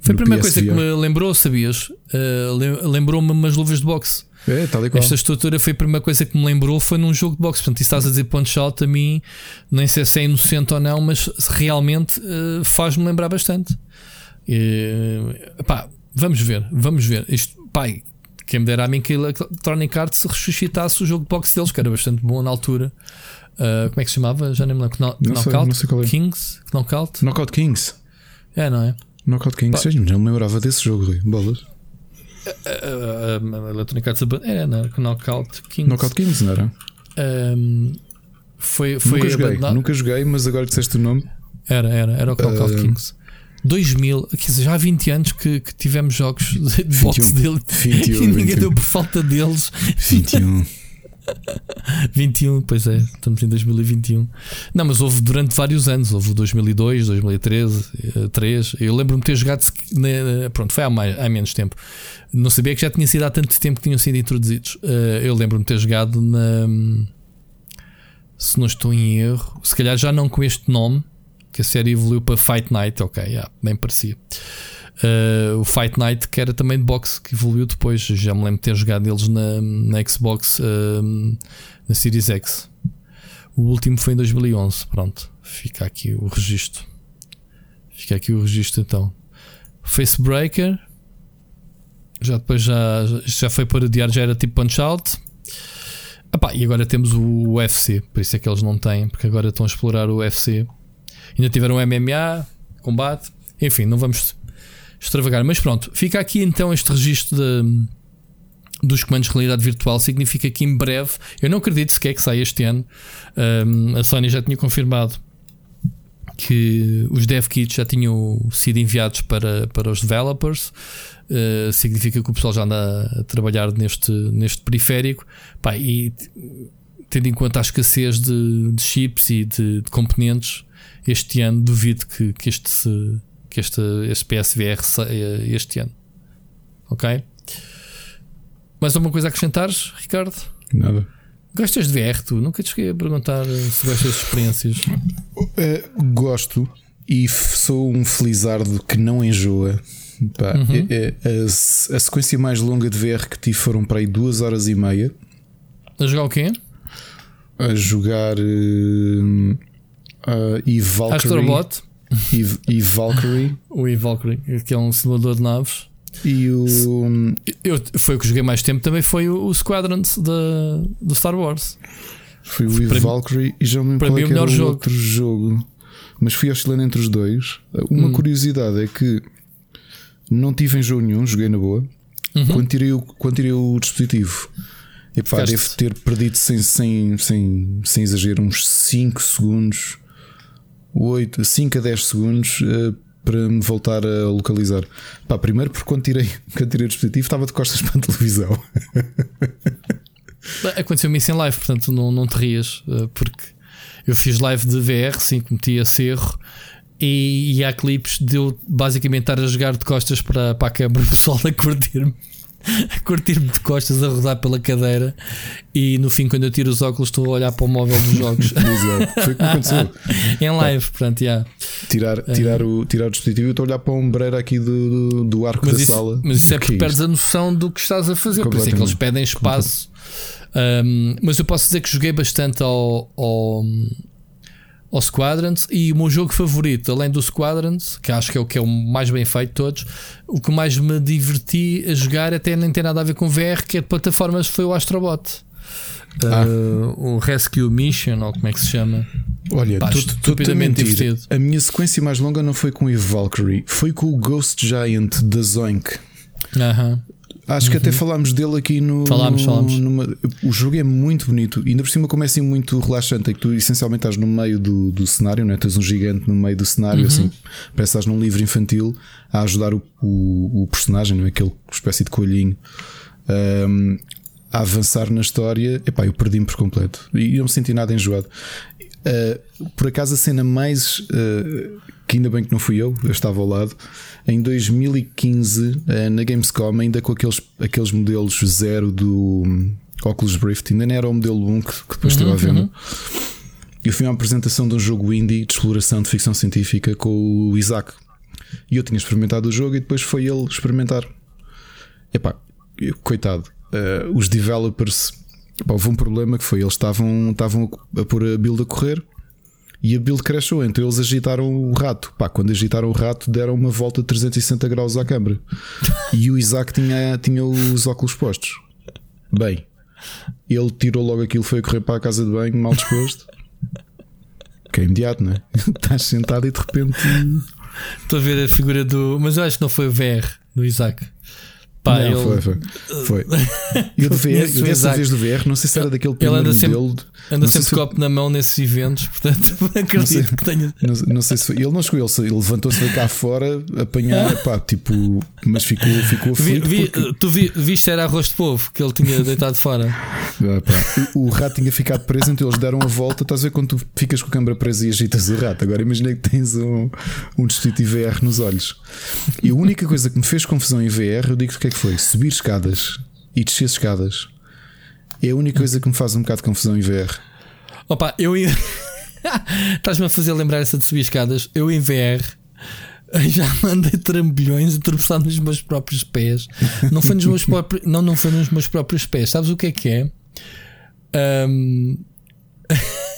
Foi a primeira coisa que me lembrou, sabias? Lembrou-me umas luvas de boxe. Tal e qual. Esta estrutura foi a primeira coisa que me lembrou, foi num jogo de boxe. Portanto, isso estás a dizer Punch-Out, a mim, nem sei se é inocente ou não, mas realmente faz-me lembrar bastante. Vamos ver. Isto, pai. Quem me dera a mim que a Electronic Arts ressuscitasse o jogo de boxe deles, que era bastante bom na altura. Como é que se chamava? Já nem me lembro. Knockout Kings. É, não é? Knockout Kings. Não me lembrava desse jogo, Rui. Bolas. Electronic Arts era, não era? Knockout Kings, não era? Nunca joguei, mas agora que disseste o nome. Era o Knockout Kings. 2000, já há 20 anos que tivemos jogos de boxe dele, e ninguém deu por falta deles. 21 21, pois é, estamos em 2021. Não, mas houve durante vários anos. Houve 2002, 2013, 3. Eu lembro-me de ter jogado, pronto, foi há menos tempo. Não sabia que já tinha sido há tanto tempo que tinham sido introduzidos. Eu lembro-me de ter jogado na, se não estou em erro, se calhar já não com este nome, que a série evoluiu para Fight Night. Ok, yeah, bem parecia. O Fight Night, que era também de boxe, que evoluiu depois. Já me lembro de ter jogado eles na Xbox, na Series X. O último foi em 2011. Pronto, fica aqui o registro. Fica aqui o registro então. Facebreaker. Já depois já foi parodiar, já era tipo Punch-Out. Epá, e agora temos o UFC. Por isso é que eles não têm, porque agora estão a explorar o UFC. Ainda tiveram MMA, combate. Enfim, não vamos extravagar, mas pronto, fica aqui então este registro dos comandos de realidade virtual. Significa que em breve, eu não acredito sequer que saia este ano, a Sony já tinha confirmado que os dev kits já tinham sido enviados para os developers. Significa que o pessoal já anda a trabalhar neste periférico. Pá, e tendo em conta a escassez de chips e de componentes este ano, duvido que este PSVR este ano. Ok? Mais alguma coisa a acrescentares, Ricardo? Nada. Gostas de VR, tu? Nunca te cheguei a perguntar se gostas de experiências. Gosto, e sou um felizardo que não enjoa. Pá, uhum. A sequência mais longa de VR que tive foram para aí 2 horas e meia. A jogar o quê? A jogar Eve Valkyrie. Eve Valkyrie. O Eve Valkyrie, que é um simulador de naves. E foi o que joguei mais tempo. Também foi o Squadrons do Star Wars. Foi o Eve Valkyrie. E já me lembro que era o outro jogo, mas fui oscilando entre os dois. Uma curiosidade é que não tive enjoo nenhum, joguei na boa. Uhum. Quando tirei o dispositivo, epá, devo ter perdido sem exagero uns 5 segundos, 5 a 10 segundos para me voltar a localizar. Pá, primeiro porque quando tirei o dispositivo estava de costas para a televisão. Aconteceu-me isso em live, portanto não te rias, porque eu fiz live de VR, sim, cometi esse erro. E há clipes de eu basicamente estar a jogar de costas para a câmara, o pessoal a curtir-me de costas, a rodar pela cadeira, e no fim, quando eu tiro os óculos, estou a olhar para o móvel dos jogos. Exato, foi o que aconteceu em live. Pá, portanto, yeah. Tirar o dispositivo, eu estou a olhar para a ombreira aqui do arco mas da isso, sala. Mas isso é porque perdes a noção do que estás a fazer, por isso é que eles pedem espaço. Mas eu posso dizer que joguei bastante ao Squadrons, e o meu jogo favorito, além do Squadrons, que acho que é o que é o mais bem feito de todos, o que mais me diverti a jogar, até nem tem nada a ver com VR, que é de plataformas, foi o Astro Bot. O Rescue Mission, ou como é que se chama. Olha, estupidamente divertido. A minha sequência mais longa não foi com o Eve Valkyrie, foi com o Ghost Giant da Zoink. Aham. Acho que até falámos dele aqui no. Falámos. O jogo é muito bonito, e ainda por cima começa assim muito relaxante. É que tu essencialmente estás no meio do cenário, não é? Tens um gigante no meio do cenário, assim, parece que estás num livro infantil a ajudar o personagem, não é? Aquele espécie de coelhinho a avançar na história. Epá, eu perdi-me por completo e não me senti nada enjoado. Por acaso a cena mais. Que ainda bem que não fui eu estava ao lado, em 2015, na Gamescom, ainda com aqueles modelos zero do Oculus Rift, ainda não era o modelo 1 que depois esteve à venda. Eu fui a uma apresentação de um jogo indie de exploração de ficção científica com o Isaac, e eu tinha experimentado o jogo, e depois foi ele experimentar. Epá, coitado, os developers, epá, houve um problema que foi, eles estavam a pôr a build a correr, e a build crashou, então eles agitaram o rato. Pá, quando agitaram o rato, deram uma volta de 360 graus à câmara. E o Isaac tinha os óculos postos. Bem, ele tirou logo aquilo, foi a correr para a casa de banho, mal disposto. Que é imediato, não é? Estás sentado e de repente. Estou a ver a figura do. Mas eu acho que não foi o VR do Isaac. Pá, não, ele... foi. E o do VR, eu dessa vez do VR, não sei se era daquele primeiro modelo. Anda sempre se... copo na mão nesses eventos, portanto acredito que tenha. Não sei se foi. Ele não chegou, ele levantou-se de cá fora, apanhar, pá, tipo, mas ficou aflito. Porque... Tu viste era arroz de polvo que ele tinha deitado fora. O rato tinha ficado preso, então eles deram a volta. Estás a ver quando tu ficas com a câmara presa e agitas o rato? Agora imagina que tens um dispositivo VR nos olhos. E a única coisa que me fez confusão em VR, eu digo que é que foi? Subir escadas e descer escadas. É a única coisa que me faz um bocado de confusão em VR. Opa, eu ia... Estás-me a fazer lembrar essa de subir escadas. Eu em VR já mandei trambolhões atravessar nos meus próprios pés. Não foi nos meus próprios pés. Sabes o que é que é?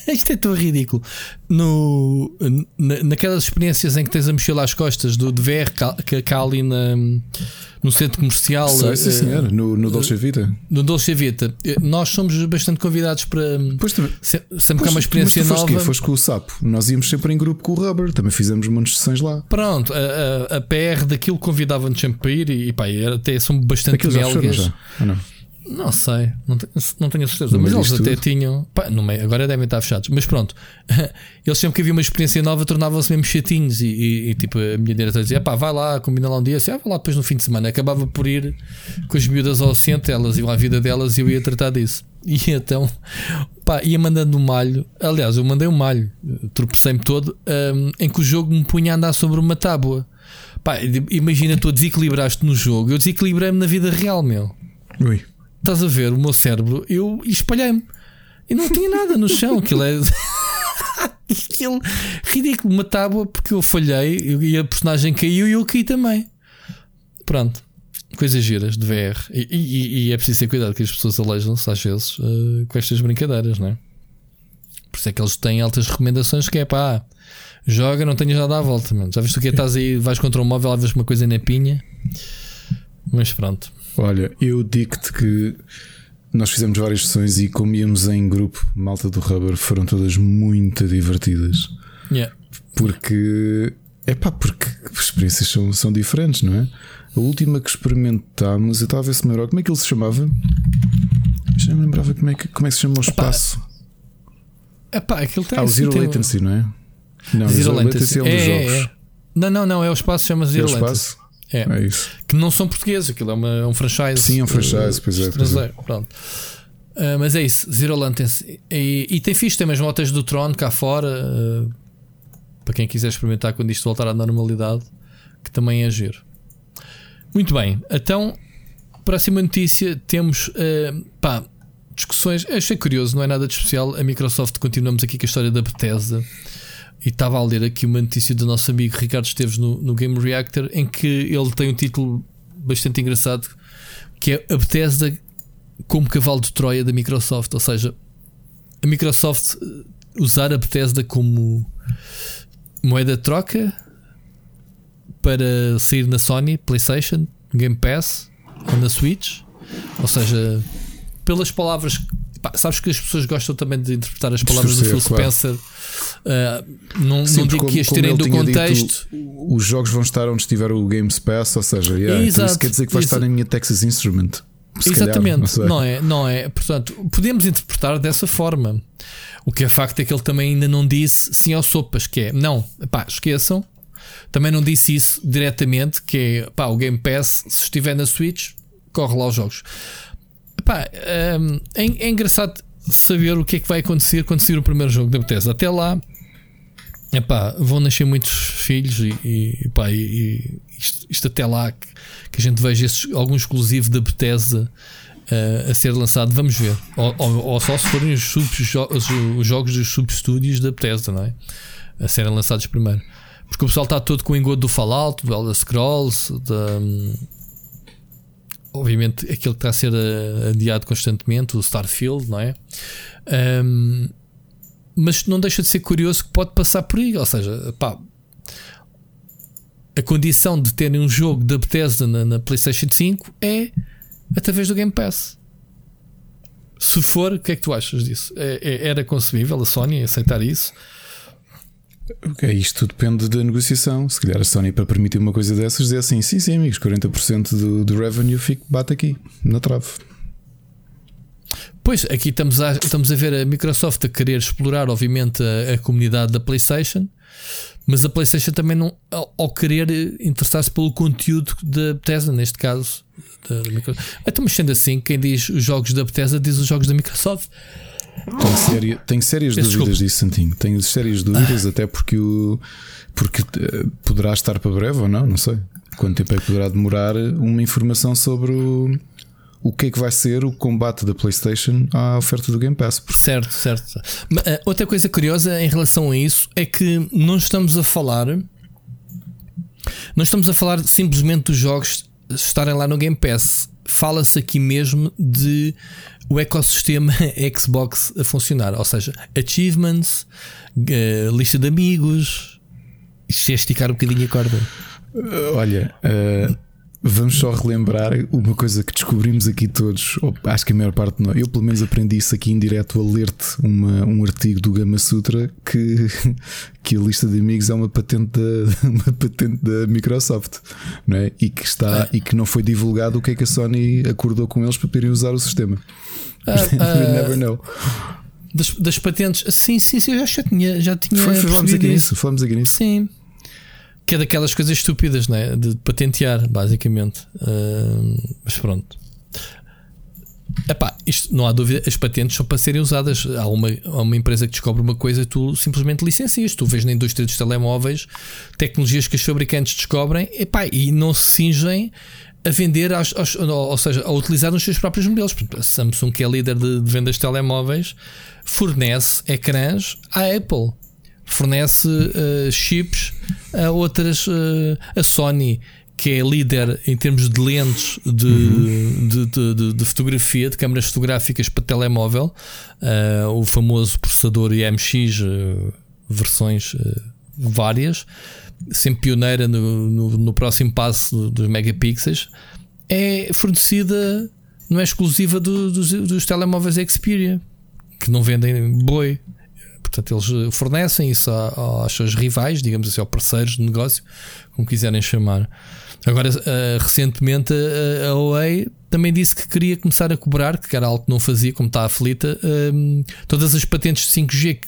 Isto é tão ridículo. Naquelas experiências em que tens a mochila às costas do VR que há ali no centro comercial. Sim, senhor, no Dolce Vita. No Dolce Vita. Nós somos bastante convidados para. Sempre que há uma experiência nova. Mas tu foste com o sapo. Nós íamos sempre em grupo com o Rubber. Também fizemos muitas sessões lá. Pronto, a PR daquilo convidava-nos sempre para ir e pá, até são bastante belgas. Não sei, não tenho a certeza, mas eles até tinham. Pá, no meio, agora devem estar fechados, mas pronto. Eles sempre que havia uma experiência nova tornavam-se mesmo chatinhos. E tipo, a minha diretora dizia: pá, vai lá, combina lá um dia. Assim, vai lá depois no fim de semana. Acabava por ir com as miúdas ao centro, elas iam à vida delas e eu ia tratar disso. E então, pá, ia mandando um malho. Aliás, eu mandei um malho, tropecei-me todo, em que o jogo me punha a andar sobre uma tábua. Pá, imagina, tu desequilibraste no jogo, eu desequilibrei-me na vida real, meu. Ui. Estás a ver o meu cérebro, eu espalhei-me e não tinha nada no chão. Aquilo é aquilo ridículo, uma tábua, porque eu falhei e a personagem caiu e eu caí também. Pronto, coisas giras de VR. E é preciso ter cuidado que as pessoas aleijam-se às vezes com estas brincadeiras, não é? Por isso é que eles têm altas recomendações que é pá, joga, não tenhas nada à volta. Mano. Já viste o que é? Estás aí, vais contra um móvel, vês uma coisa na pinha, mas pronto. Olha, eu digo-te que nós fizemos várias sessões e comíamos em grupo, malta do Rubber, foram todas muito divertidas. Yeah. Porque é pá, porque as experiências são diferentes, não é? A última que experimentámos, eu estava a ver se melhor, como é que ele se chamava? Já me lembrava como é que se chama o espaço. Epá, aquilo tem o Zero Latency, não é? Não, Zero Latency é um dos jogos. É. Não, é o espaço, chama-se Zero Latency. É isso. Que não são portugueses, aquilo é um franchise. Sim, é um franchise, pois é. Pronto. Mas é isso, Zero Latency. E tem fixe, tem mesmo hotéis do Tron cá fora, para quem quiser experimentar quando isto voltar à normalidade, que também é giro. Muito bem, então, próxima notícia, temos discussões. Eu achei curioso, não é nada de especial. A Microsoft, continuamos aqui com a história da Bethesda. E estava a ler aqui uma notícia do nosso amigo Ricardo Esteves no Game Reactor, em que ele tem um título bastante engraçado, que é a Bethesda como cavalo de Troia da Microsoft. Ou seja, a Microsoft usar a Bethesda como moeda de troca para sair na Sony, PlayStation, Game Pass ou na Switch. Ou seja, pelas palavras... Pá, sabes que as pessoas gostam também de interpretar as palavras do Phil Spencer. Claro. Não digo que as tirem do contexto. Dito, os jogos vão estar onde estiver o Game Pass, ou seja, então isso quer dizer que vai estar na minha Texas Instrument. Exatamente, calhar, não é? Portanto, podemos interpretar dessa forma. O que é facto é que ele também ainda não disse sim ao sopas, que é não, pá, esqueçam. Também não disse isso diretamente, que é pá, o Game Pass, se estiver na Switch, corre lá os jogos. Pá, é engraçado saber o que é que vai acontecer quando sair o primeiro jogo da Bethesda. Até lá, epá, vão nascer muitos filhos e isto até lá que a gente veja algum exclusivo da Bethesda a ser lançado, vamos ver. Ou só se forem os jogos dos subestúdios da Bethesda, não é? A serem lançados primeiro. Porque o pessoal está todo com o engodo do Fallout, do Elder Scrolls, obviamente aquele que está a ser adiado constantemente, o Starfield, não é? Mas não deixa de ser curioso que pode passar por aí. Ou seja, pá, a condição de terem um jogo da Bethesda na PlayStation 5 é através do Game Pass. Se for, o que é que tu achas disso? Era concebível a Sony aceitar isso? Ok, isto tudo depende da negociação. Se calhar a Sony, para permitir uma coisa dessas, diz assim: sim, sim, amigos, 40% do revenue bate aqui, na trave. Pois, aqui estamos a ver a Microsoft a querer explorar, obviamente, a comunidade da PlayStation, mas a PlayStation também não, ao querer interessar-se pelo conteúdo da Bethesda, neste caso. Estamos sendo assim, quem diz os jogos da Bethesda diz os jogos da Microsoft. Tenho sérias dúvidas disso, Santinho. Tenho sérias dúvidas, até porque poderá estar para breve ou não, não sei. Quanto tempo é que poderá demorar uma informação sobre o que é que vai ser o combate da PlayStation à oferta do Game Pass. Certo, certo. Mas, outra coisa curiosa em relação a isso é que não estamos a falar simplesmente dos jogos estarem lá no Game Pass. Fala-se aqui mesmo de o ecossistema Xbox a funcionar, ou seja, achievements, lista de amigos. Isto é esticar um bocadinho a corda. Olha, vamos só relembrar uma coisa que descobrimos aqui todos, ou acho que a maior parte de nós. Eu pelo menos aprendi isso aqui em direto a ler-te um artigo do Gama Sutra que a lista de amigos é uma patente da Microsoft, não é? E que não foi divulgado o que é que a Sony acordou com eles para poderem usar o sistema. You never know. Das patentes, sim, eu já tinha falamos aqui nisso. Sim. Que é daquelas coisas estúpidas, não é? De patentear, basicamente. Mas pronto. Epá, isto não há dúvida, as patentes são para serem usadas. Há uma empresa que descobre uma coisa e tu simplesmente licencias. Tu vês na indústria dos telemóveis tecnologias que os fabricantes descobrem, epá, e não se cingem a vender, ou seja, a utilizar nos seus próprios modelos. A Samsung, que é líder de vendas de telemóveis, fornece ecrãs à Apple. Fornece chips a outras, a Sony, que é líder em termos de lentes de fotografia, de câmaras fotográficas para telemóvel, o famoso processador IMX, versões várias, sempre pioneira no próximo passo dos megapixels, é fornecida, não é exclusiva dos telemóveis Xperia, que não vendem boi. Portanto, eles fornecem isso aos seus rivais, digamos assim, ou parceiros de negócio, como quiserem chamar. Agora, recentemente, a Huawei também disse que queria começar a cobrar, que era algo que não fazia, como está aflita, todas as patentes de 5G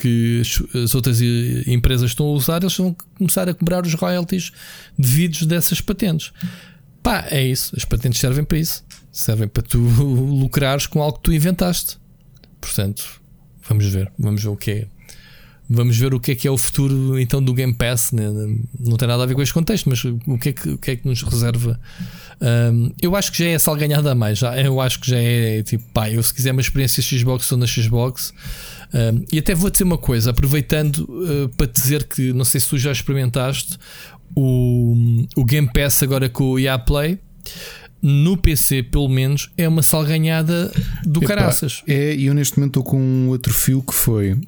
que as outras empresas estão a usar, eles vão começar a cobrar os royalties devidos dessas patentes. Pá, é isso. As patentes servem para isso. Servem para tu lucrares com algo que tu inventaste. Portanto... Vamos ver o que é. Vamos ver o que é o futuro então do Game Pass, né? Não tem nada a ver com este contexto, mas o que é que nos reserva? Eu acho que já é sal ganhada a mais. Eu acho que já é tipo, pá, eu se quiser uma experiência Xbox, estou na Xbox. E até vou dizer uma coisa, aproveitando para dizer que não sei se tu já experimentaste o Game Pass agora com o EA Play. No PC, pelo menos, é uma salganhada do caraças. E eu neste momento estou com um outro fio que foi.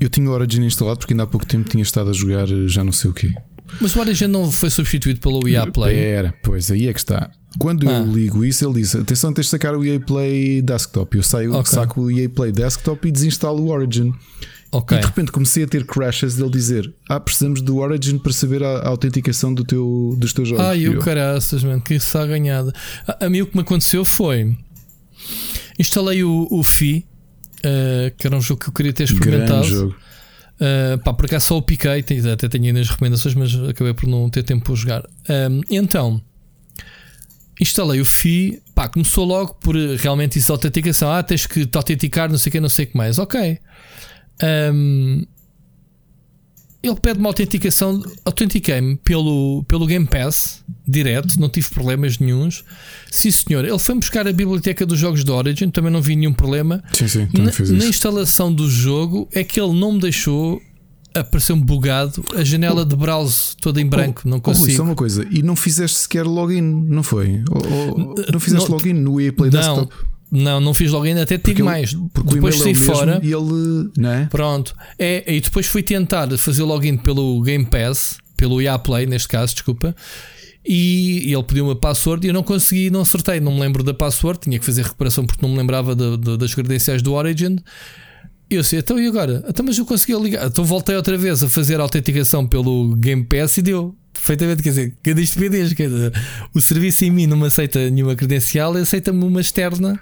Eu tinha o Origin instalado porque ainda há pouco tempo tinha estado a jogar já não sei o quê. Mas o Origin não foi substituído pelo EA Play? Era, pois aí é que está. Quando eu ligo isso, ele diz: atenção, tens de sacar o EA Play Desktop. Eu saco o EA Play Desktop e desinstalo o Origin. Okay. E de repente comecei a ter crashes dele dizer: precisamos do Origin para saber a autenticação dos teus jogos. Ai, o caraças, mano, que isso está ganhado. A mim o que me aconteceu foi: instalei o FI, que era um jogo que eu queria ter experimentado. Grande jogo. Pá, por acaso só o piquei, até tenho aí nas recomendações, mas acabei por não ter tempo para jogar. Então instalei o FI, pá, começou logo por realmente isso de autenticação. Tens que te autenticar, não sei o que, não sei o que mais. Ok. Ele pede uma autenticação. Autentiquei-me pelo Game Pass direto, não tive problemas nenhuns. Sim senhor, ele foi buscar a biblioteca dos jogos de Origin, também não vi nenhum problema. Sim, também fiz isso. Na instalação do jogo é que ele não me deixou, apareceu-me bugado, a janela de browse toda em branco, não consigo. Só uma coisa, e não fizeste sequer login, não foi? Não fizeste login no EA Play Desktop? Não fiz logo ainda, até tive mais. Porque depois saí fora e ele, não é? Pronto. E depois fui tentar fazer login pelo Game Pass, pelo EA Play, neste caso, desculpa. E ele pediu uma password e eu não consegui, não acertei, não me lembro da password. Tinha que fazer recuperação porque não me lembrava das credenciais do Origin. Eu sei, então e agora? Então, mas eu consegui ligar. Então voltei outra vez a fazer a autenticação pelo Game Pass e deu. Perfeitamente, quer dizer, cada estupidez. O serviço em mim não me aceita nenhuma credencial, aceita-me uma externa.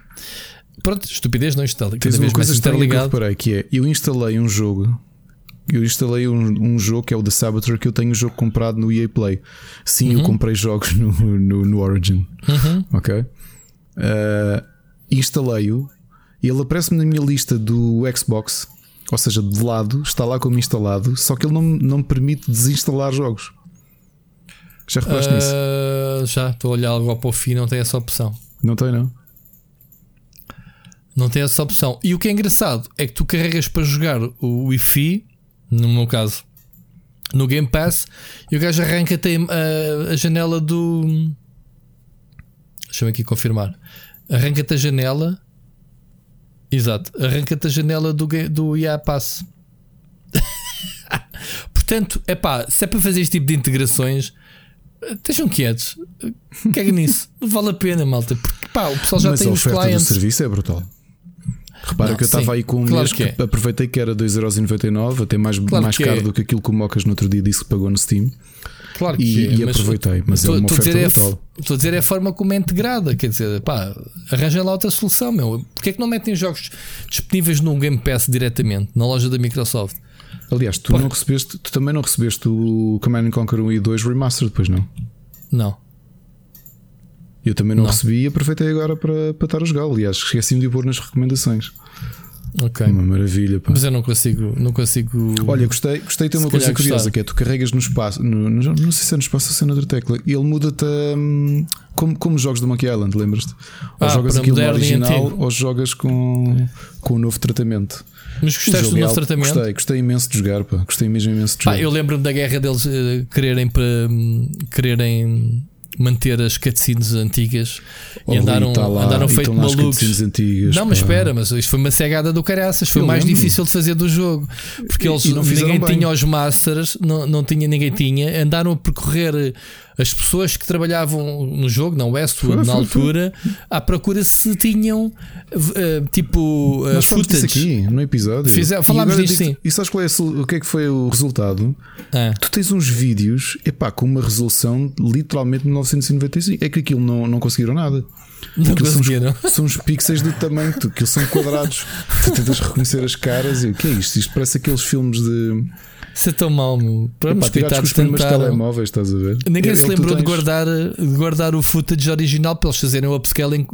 Pronto, estupidez não instala. Cada vez mais interligado. Eu instalei um jogo. Eu instalei um jogo que é o The Saboteur, que eu tenho o jogo comprado no EA Play. Sim, eu comprei jogos no Origin. Ok? Instalei-o. Ele aparece-me na minha lista do Xbox. Ou seja, de lado, está lá como instalado. Só que ele não me permite desinstalar jogos. Já reparaste nisso? Já, estou a olhar algo para o fim. Não tem essa opção. Não tem, não? Não tem essa opção. E o que é engraçado é que tu carregas para jogar o Wi-Fi, no meu caso, no Game Pass, e o gajo arranca-te a janela do... Deixa-me aqui confirmar. Arranca-te a janela. Exato, arranca-te a janela do EA Pass. Portanto, epá, se é para fazer este tipo de integrações, estejam quietos. Caga nisso. Não vale a pena, malta. Porque pá, o pessoal já mas tem os clientes. Mas a oferta do serviço é brutal. Repara, não, que eu estava aí com um mês que é. Aproveitei que era 2,99€, até mais caro do que aquilo que o Mocas no outro dia disse que pagou no Steam. Claro que e mas aproveitei, mas é uma oferta brutal. Estou a dizer é a forma como é integrada. Quer dizer, pá, arranja lá outra solução, meu. Porquê é que não metem jogos disponíveis num Game Pass diretamente, na loja da Microsoft? Aliás, tu, não recebeste, tu também não recebeste o Command & Conquer 1 e 2 Remastered, depois não? Não. Eu também não recebi e aproveitei agora para estar a jogar. Aliás, esqueci-me de pôr nas recomendações. Ok. Uma maravilha, pá. Mas eu não consigo. Olha, gostei de ter uma coisa curiosa, que é tu carregas no espaço, não sei se é no espaço ou se é noutra tecla, e ele muda-te como jogos do Monkey Island, lembras-te? Ou jogas aquilo no original ou jogas com o novo tratamento. Mas gostaste do novo tratamento? Gostei imenso de jogar, pá. Gostei mesmo imenso de jogar. Eu lembro-me da guerra deles quererem manter as cutscenes antigas e andaram feito malucos. Antigas, não, mas espera, mas isto foi uma cegada do caraças. Foi mais difícil de fazer do jogo porque eles ninguém tinha os masters, ninguém tinha. Andaram a percorrer as pessoas que trabalhavam no jogo, não Westwood, na altura, à procura se tinham tipo footage. Aqui no episódio falámos disto, sim. E sabes o que é que foi o resultado? Tu tens uns vídeos com uma resolução literalmente de 1995. É que aquilo não conseguiram nada. São os pixels do tamanho que são quadrados. Tu tentas reconhecer as caras e o que é isto? Isto parece aqueles filmes de... Isso é tão mau, meu. Para me respeitar os primeiros telemóveis, estás a ver? Ninguém se lembrou de guardar o footage original para eles fazerem o upscaling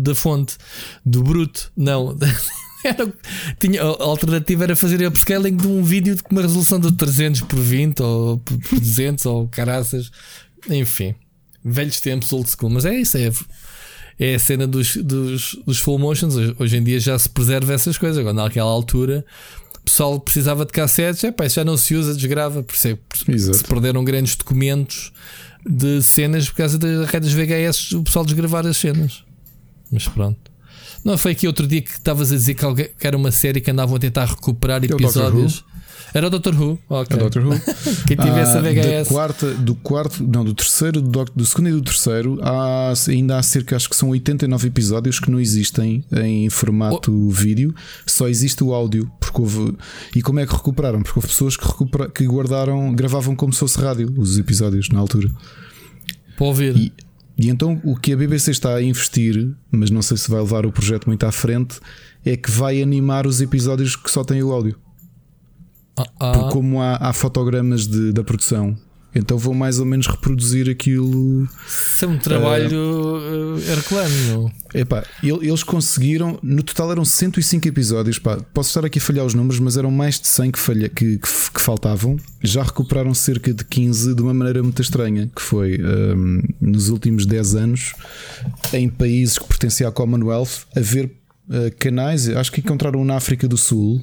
da fonte, do bruto. Não. A alternativa era fazer o upscaling de um vídeo com uma resolução de 300x20 ou por 200 ou caraças. Enfim, velhos tempos, old school. Mas é isso, é a cena dos full motions. Hoje em dia já se preserva essas coisas. Agora, naquela altura, o pessoal precisava de cassetes, isso já não se usa, desgrava, se perderam grandes documentos de cenas por causa das redes VHS, o pessoal desgravar as cenas. Mas pronto. Não foi aqui outro dia que estavas a dizer que era uma série que andavam a tentar recuperar episódios? Era o Doctor Who. Okay. É o Doctor Who. Quem tivesse a VHS. Do segundo e do terceiro, ainda há cerca, acho que são 89 episódios que não existem em formato vídeo, só existe o áudio. Porque houve, e como é que recuperaram? Porque houve pessoas que guardaram, gravavam como se fosse rádio os episódios na altura. Para ouvir. E então o que a BBC está a investir, mas não sei se vai levar o projeto muito à frente, é que vai animar os episódios que só têm o áudio. Porque como há fotogramas da produção, então vão mais ou menos reproduzir aquilo. Isso é um trabalho herculano. Eles conseguiram. No total eram 105 episódios. Posso estar aqui a falhar os números, mas eram mais de 100 que faltavam. Já recuperaram cerca de 15 de uma maneira muito estranha, que foi nos últimos 10 anos, em países que pertenciam à Commonwealth, haver canais. Acho que encontraram na África do Sul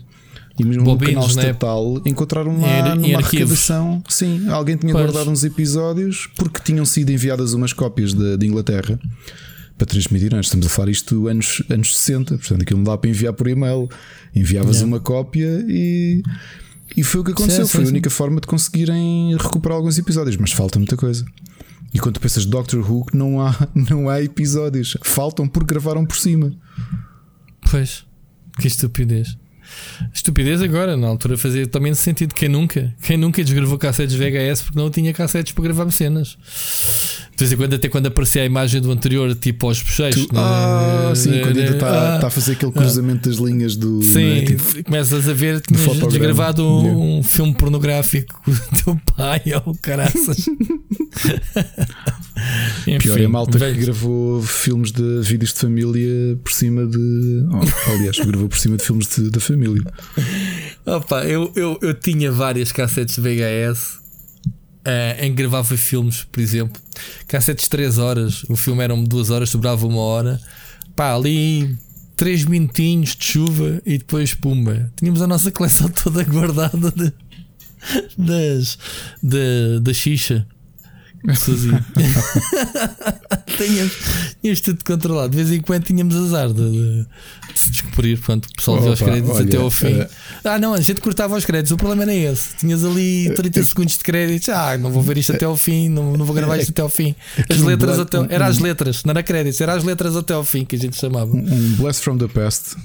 e mesmo no canal estatal, né? Encontraram lá numa arrecadação. Sim, alguém tinha guardado uns episódios porque tinham sido enviadas umas cópias de Inglaterra para transmitir. Nós estamos a falar isto anos 60, portanto aquilo não dá para enviar por e-mail. Enviavas uma cópia e foi o que aconteceu. Foi a única forma de conseguirem recuperar alguns episódios, mas falta muita coisa. E quando tu pensas Doctor Who, não há episódios, faltam porque gravaram por cima. Pois, que estupidez. Estupidez agora, na altura fazia também sentido. Quem nunca desgravou cassetes VHS porque não tinha cassetes para gravar cenas. De vez em quando, até quando aparecia a imagem do anterior, tipo aos bochechos. Sim, quando ainda está a fazer aquele cruzamento das linhas do. Sim, né, tipo, começas a ver, tinhas desgravado um filme pornográfico com o teu pai, ou caraças. Enfim, pior é a malta que gravou filmes de vídeos de família por cima de. Aliás, gravou por cima de filmes da família. Opa, eu tinha várias cassetes de VHS. Em que gravava filmes, por exemplo, cassetes de 3 horas, o filme eram 2 horas, sobrava 1 hora, pá, ali 3 minutinhos de chuva e depois pumba. Tínhamos a nossa coleção toda guardada da xixa. Tínhamos tudo controlado. De vez em quando tínhamos azar de se descobrir. Portanto, o pessoal deu aos créditos até ao fim. Não, a gente cortava os créditos. O problema era esse. Tinhas ali 30 segundos de créditos. Não vou ver isto até ao fim. Não vou gravar isto até ao fim. As letras até. Era as letras, não era créditos. Era as letras até ao fim que a gente chamava. Um Blast from the Past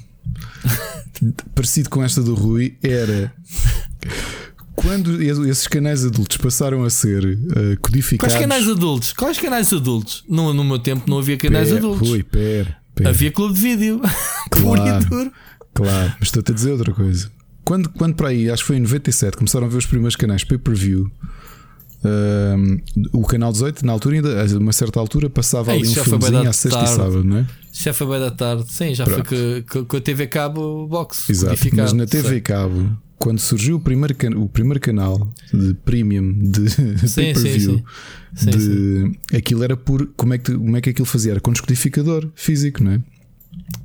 parecido com esta do Rui era. Quando esses canais adultos passaram a ser codificados. Quais canais adultos? No meu tempo não havia canais adultos. Rui, pera. Havia clube de vídeo. Claro, mas estou-te a dizer outra coisa. Quando para aí, acho que foi em 97, começaram a ver os primeiros canais pay-per-view. O canal 18, na altura, ainda a uma certa altura, passava ali um filmezinho à sexta e sábado, não é? Já foi bem da tarde, sim, já. Pronto. Foi com a TV Cabo Box. Exato, mas na TV Cabo. Quando surgiu o primeiro canal de premium de pay-per-view, aquilo era por. Como é que aquilo fazia? Era com descodificador físico, não é?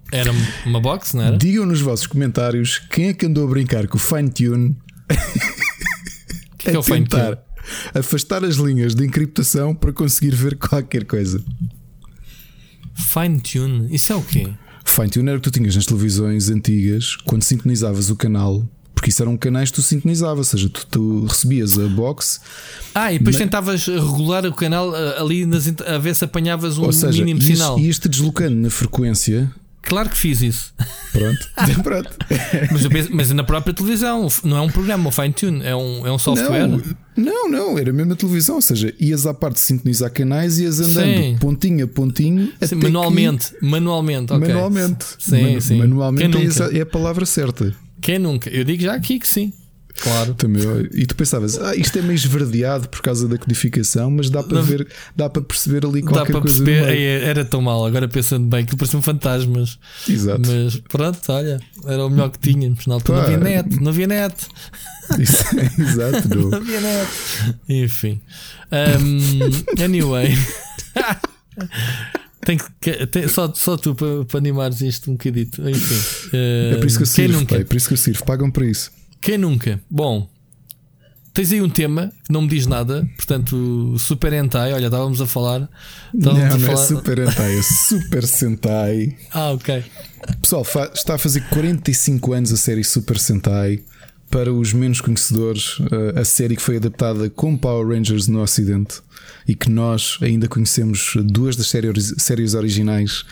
Era uma box, não era? Digam nos vossos comentários quem é que andou a brincar com o fine-tune. Fine-tune? Afastar as linhas de encriptação para conseguir ver qualquer coisa. Fine-tune? Isso é o quê? Fine-tune era o que tu tinhas nas televisões antigas quando sintonizavas o canal. Porque isso eram canais que tu sintonizavas, ou seja, tu recebias a box. E depois tentavas regular o canal ali a ver se apanhavas um mínimo sinal. E ias-te deslocando na frequência. Claro que fiz isso. Pronto. mas na própria televisão, não é um programa, o fine-tune, é um software. Não, era mesmo a televisão, ou seja, ias à parte de sintonizar canais e ias andando pontinho a pontinho. Sim, manualmente, ok. Manualmente. Sim. Manualmente é a palavra certa. Quem nunca? Eu digo já aqui que sim. Claro. Também, e tu pensavas, isto é meio esverdeado por causa da codificação, mas dá para ver, dá para perceber ali qualquer coisa. Era tão mal, agora pensando bem, aquilo parecia um fantasmas. Exato. Mas pronto, olha, era o melhor que tínhamos. Na altura não havia net. Exato, não havia net. Enfim. Anyway. Só tu para animares isto um bocadito. Enfim, é por isso que eu sirvo, pai, por isso que eu sirvo. Pagam para isso. Quem nunca? Bom, tens aí um tema que não me diz nada. Portanto, Super Sentai. Olha, estávamos a falar. Não é Super Sentai, é Super Sentai. Ok. Pessoal, está a fazer 45 anos a série Super Sentai. Para os menos conhecedores, a série que foi adaptada como Power Rangers no Ocidente e que nós ainda conhecemos duas das séries originais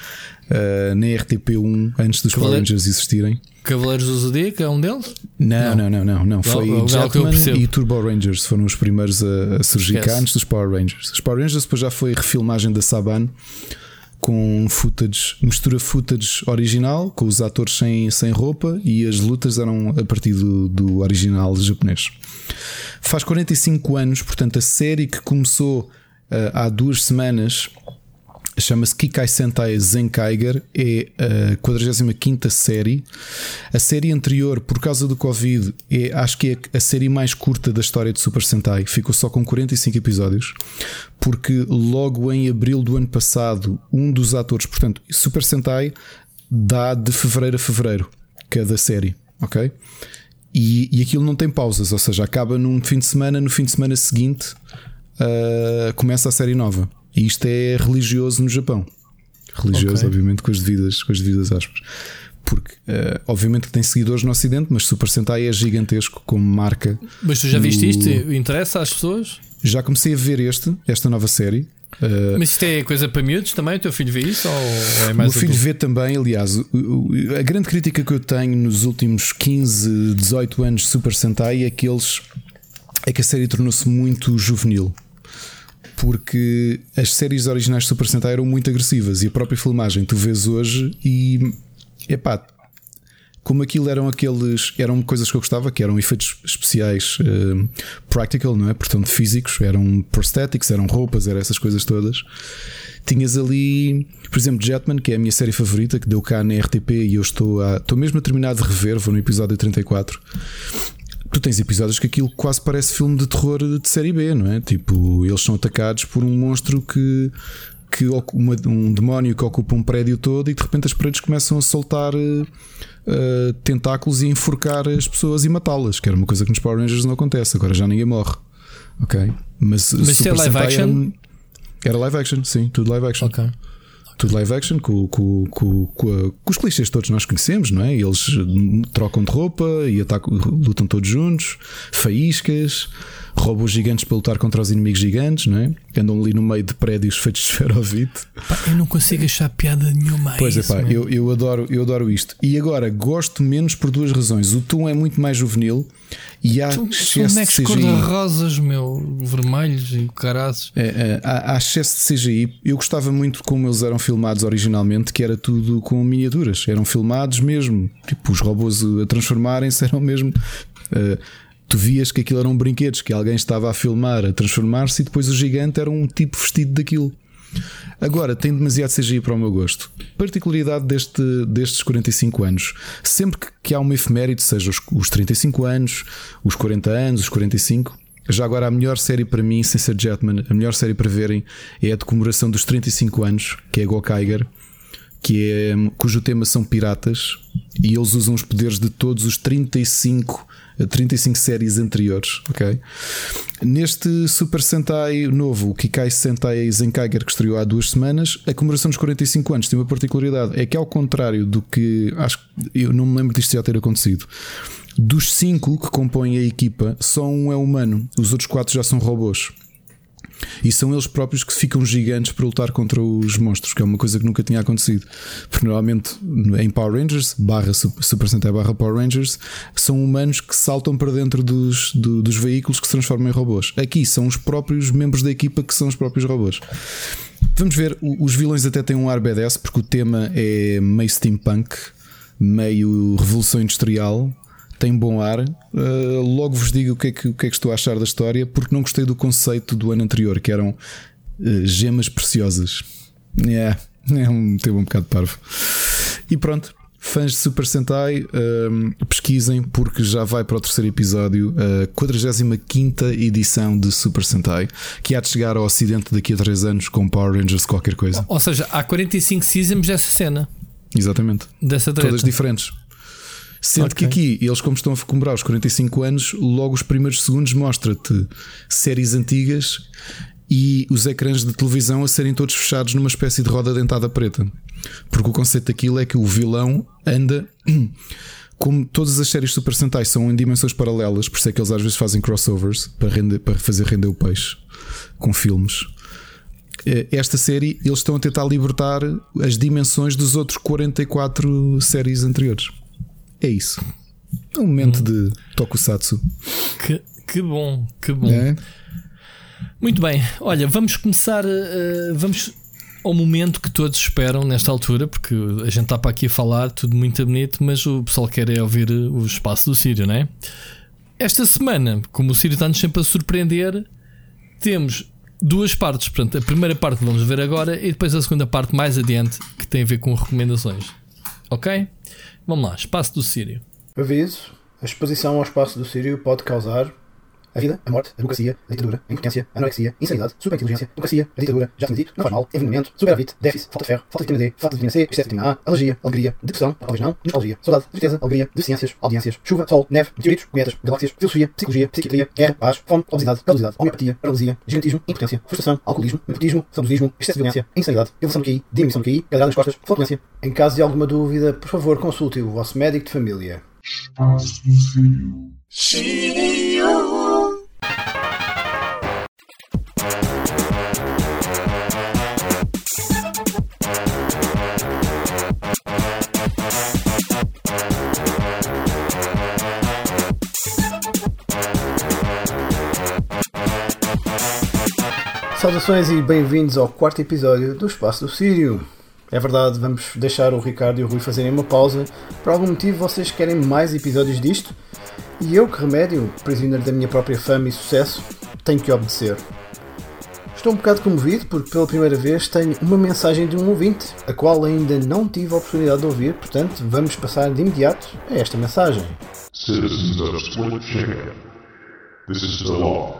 na RTP1 antes dos Power Rangers existirem. Cavaleiros do Zodíaco é um deles? Não. Foi Jetman e Turbo Rangers foram os primeiros a surgir cá antes dos Power Rangers. Os Power Rangers depois já foi refilmagem da Saban com footage original, com os atores sem roupa, e as lutas eram a partir do original japonês. Faz 45 anos, portanto, a série que começou há 2 semanas, chama-se Kikai Sentai Zenkaiger, é a 45ª série. A série anterior, por causa do Covid, acho que é a série mais curta da história de Super Sentai. Ficou só com 45 episódios, porque logo em abril do ano passado, um dos atores, portanto, Super Sentai dá de fevereiro a fevereiro cada série, ok? E aquilo não tem pausas, ou seja, acaba num fim de semana, no fim de semana seguinte começa a série nova. E isto é religioso no Japão. Religioso, obviamente, com as devidas aspas. Porque, obviamente, que tem seguidores no Ocidente, mas Super Sentai é gigantesco como marca. Mas tu já viste isto? Interessa às pessoas? Já comecei a ver esta nova série. Mas isto é coisa para miúdos também? O teu filho vê isso? Ou é mais o meu filho vê também, aliás. A grande crítica que eu tenho nos últimos 15, 18 anos de Super Sentai é que a série tornou-se muito juvenil. Porque as séries originais de Super Sentai eram muito agressivas e a própria filmagem tu vês hoje e epá, como aquilo eram coisas que eu gostava, que eram efeitos especiais practical, não é? Portanto físicos, eram prosthetics, eram roupas, eram essas coisas todas. Tinhas ali, por exemplo, Jetman, que é a minha série favorita, que deu cá na RTP e eu estou mesmo a terminar de rever, vou no episódio 34. Tu tens episódios que aquilo quase parece filme de terror de série B, não é? Tipo, eles são atacados por um monstro que um demónio que ocupa um prédio todo e de repente as paredes começam a soltar tentáculos e a enforcar as pessoas e matá-las, que era uma coisa que nos Power Rangers não acontece, agora já ninguém morre. Ok? Mas isto é live action? Era live action, sim, tudo live action. Ok. Tudo live action com os clichês todos nós conhecemos, não é? Eles trocam de roupa e atacam, lutam todos juntos, faíscas, robôs gigantes para lutar contra os inimigos gigantes, não é? Andam ali no meio de prédios feitos de esferovite. Eu não consigo achar piada nenhuma. Pois é, pá, eu adoro isto. E agora gosto menos por duas razões. O tom é muito mais juvenil e há excesso de CGI. Cor-de-rosas, meu, vermelhos e caraças. Há excesso de CGI. Eu gostava muito como eles eram filmados originalmente, que era tudo com miniaturas. Eram filmados mesmo, tipo os robôs a transformarem-se, eram mesmo. Tu vias que aquilo eram brinquedos, que alguém estava a filmar, a transformar-se, e depois o gigante era um tipo vestido daquilo. Agora, tem demasiado CGI para o meu gosto. Particularidade destes 45 anos. Sempre que há uma efeméride, seja os 35 anos, os 40 anos, os 45. Já agora, a melhor série para mim, sem ser Jetman, a melhor série para verem é a de comemoração dos 35 anos, que é Gokaiger, cujo tema são piratas, e eles usam os poderes de todos os 35 séries anteriores, ok? Neste Super Sentai novo, o Kikai Sentai Zenkaiger, que estreou há 2 semanas, a comemoração dos 45 anos tem uma particularidade, é que ao contrário do que, acho que eu não me lembro disto já ter acontecido, dos 5 que compõem a equipa, só um é humano, os outros 4 já são robôs. E são eles próprios que ficam gigantes para lutar contra os monstros, que é uma coisa que nunca tinha acontecido. Porque normalmente em Power Rangers Super Sentai / Power Rangers são humanos que saltam para dentro dos veículos que se transformam em robôs. Aqui são os próprios membros da equipa que são os próprios robôs. Vamos ver, os vilões até têm um ar badass, porque o tema é meio steampunk, meio revolução industrial. Tem bom ar. Logo vos digo o que é que estou a achar da história, porque não gostei do conceito do ano anterior, que eram gemas preciosas. É um tema um bocado parvo. E pronto, fãs de Super Sentai, pesquisem, porque já vai para o 3º episódio, a 45ª edição de Super Sentai, que há de chegar ao ocidente daqui a 3 anos com Power Rangers qualquer coisa. Ou seja, há 45 seasons dessa cena. Exatamente. Dessa treta. Todas diferentes. Sendo okay. Que aqui, eles como estão a comemorar os 45 anos, logo os primeiros segundos mostra-te séries antigas e os ecrãs de televisão a serem todos fechados numa espécie de roda dentada preta. Porque o conceito daquilo é que o vilão anda... Como todas as séries Super Sentai são em dimensões paralelas, por isso é que eles às vezes fazem crossovers para fazer render o peixe com filmes. Esta série, eles estão a tentar libertar as dimensões dos outros 44 séries anteriores. É isso. É um momento de tokusatsu. Que bom, que bom. É? Muito bem. Olha, vamos começar. Vamos ao momento que todos esperam nesta altura, porque a gente está para aqui a falar, tudo muito bonito, mas o pessoal quer é ouvir o espaço do Sírio, não é? Esta semana, como o Sírio está-nos sempre a surpreender, temos 2 partes. Portanto, a primeira parte vamos ver agora e depois a segunda parte mais adiante, que tem a ver com recomendações. Ok? Vamos lá, Espaço do Sírio. Aviso, a exposição ao Espaço do Sírio pode causar a vida, a morte, a democracia, a ditadura, a impotência, a anorexia, insanidade, superinteligência, democracia, a ditadura, já se não faz mal, envenenamento, superávit, déficit, falta de ferro, falta de vitamina D, falta de vitamina C, excesso de vitamina A, alergia, alegria, depressão, talvez não, nostalgia, saudade, tristeza, alegria, deficiências, audiências, chuva, sol, neve, meteoritos, cometas, galáxias, filosofia, psicologia, psiquiatria, guerra, paz, fome, obesidade, caducidade, homeopatia, paralisia, gigantismo, impotência, frustração, alcoolismo, nepotismo, saudosismo, excesso de violência, insanidade, evolução do QI, diminuição do QI, cadeirada nas costas, flatulência. Em caso de alguma dúvida, por favor, consulte o vosso médico de família. Espaço do Sírio. Saudações e bem-vindos ao quarto episódio do Espaço do Sírio. É verdade, vamos deixar o Ricardo e o Rui fazerem uma pausa. Por algum motivo vocês querem mais episódios disto e eu, que remédio, prisioneiro da minha própria fama e sucesso, tenho que obedecer. Estou um bocado comovido porque pela primeira vez tenho uma mensagem de um ouvinte, a qual ainda não tive a oportunidade de ouvir, portanto vamos passar de imediato a esta mensagem. Citizens of Split Chicken, this is the law.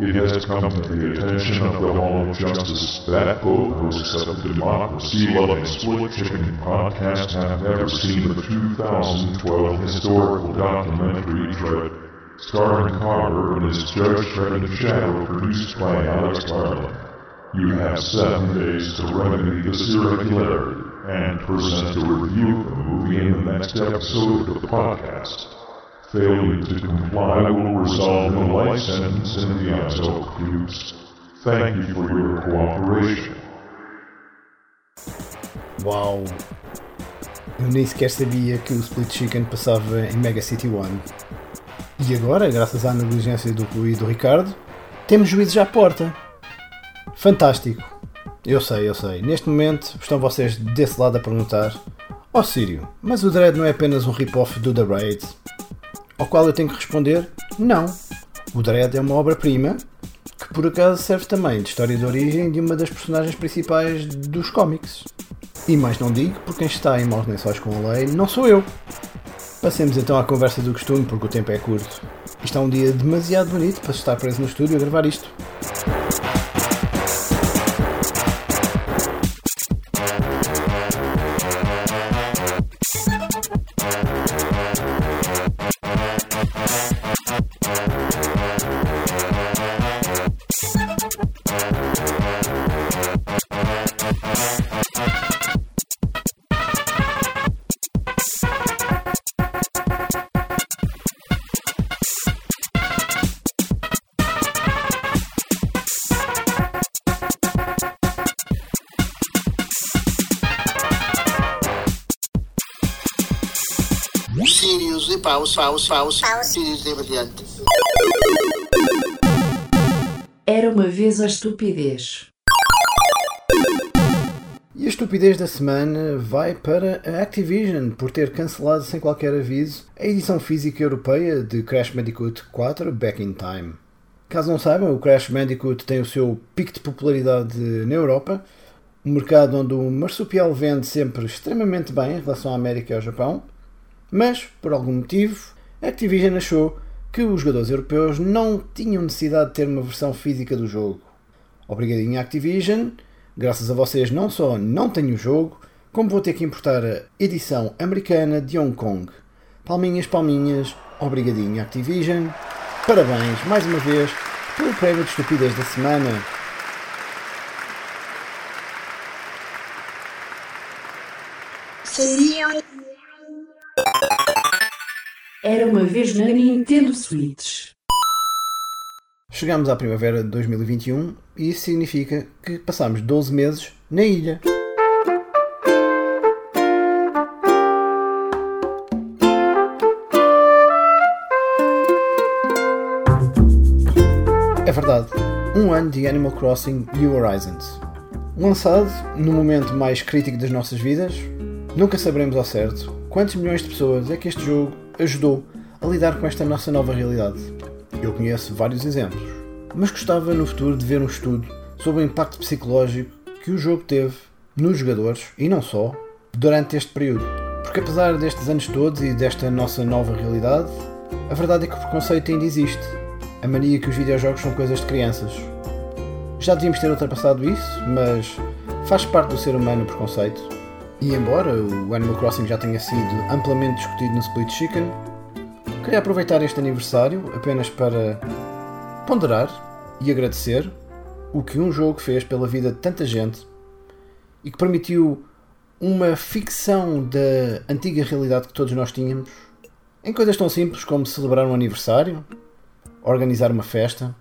It has come to the attention of the Hall of Justice that co-hosts of the democracy-loving Split Chicken podcast have never seen the 2012 historical documentary Dread, starring Carter and his Judge Fred and Shadow, produced by Alex Garland. You have 7 days to remedy this irregularity and present a review of the movie in the next episode of the podcast. Failure to comply will result in a life sentence in the ISO cubes. Thank you for your cooperation. Uau! Eu nem sequer sabia que o Split Chicken passava em Mega City 1. E agora, graças à negligência do Rui e do Ricardo, temos juízes à porta. Fantástico! Eu sei. Neste momento estão vocês desse lado a perguntar: ó Sírio, mas o Dread não é apenas um rip-off do The Raid? Ao qual eu tenho que responder: não. O Dread é uma obra-prima que por acaso serve também de história de origem de uma das personagens principais dos cómics. E mais não digo, porque quem está em maus lençóis com a lei não sou eu. Passemos então à conversa do costume, porque o tempo é curto. Isto é um dia demasiado bonito para estar preso no estúdio a gravar isto. Era uma vez a estupidez. E a estupidez da semana vai para a Activision por ter cancelado sem qualquer aviso a edição física europeia de Crash Bandicoot 4 Back in Time. Caso não saibam, o Crash Bandicoot tem o seu pico de popularidade na Europa, um mercado onde o marsupial vende sempre extremamente bem em relação à América e ao Japão. Mas, por algum motivo, a Activision achou que os jogadores europeus não tinham necessidade de ter uma versão física do jogo. Obrigadinho, Activision, graças a vocês não só não tenho o jogo, como vou ter que importar a edição americana de Hong Kong. Palminhas, palminhas, obrigadinho, Activision. Parabéns, mais uma vez, pelo prémio de estupidez da semana. Era uma vez na Nintendo Switch. Chegámos à primavera de 2021 e isso significa que passámos 12 meses na ilha. É verdade, um ano de Animal Crossing New Horizons. Lançado no momento mais crítico das nossas vidas, nunca saberemos ao certo quantos milhões de pessoas é que este jogo ajudou a lidar com esta nossa nova realidade. Eu conheço vários exemplos, mas gostava no futuro de ver um estudo sobre o impacto psicológico que o jogo teve nos jogadores, e não só, durante este período. Porque apesar destes anos todos e desta nossa nova realidade, a verdade é que o preconceito ainda existe. A mania que os videojogos são coisas de crianças. Já devíamos ter ultrapassado isso, mas faz parte do ser humano o preconceito. E embora o Animal Crossing já tenha sido amplamente discutido no Split Chicken, queria aproveitar este aniversário apenas para ponderar e agradecer o que um jogo fez pela vida de tanta gente e que permitiu uma ficção da antiga realidade que todos nós tínhamos em coisas tão simples como celebrar um aniversário, organizar uma festa,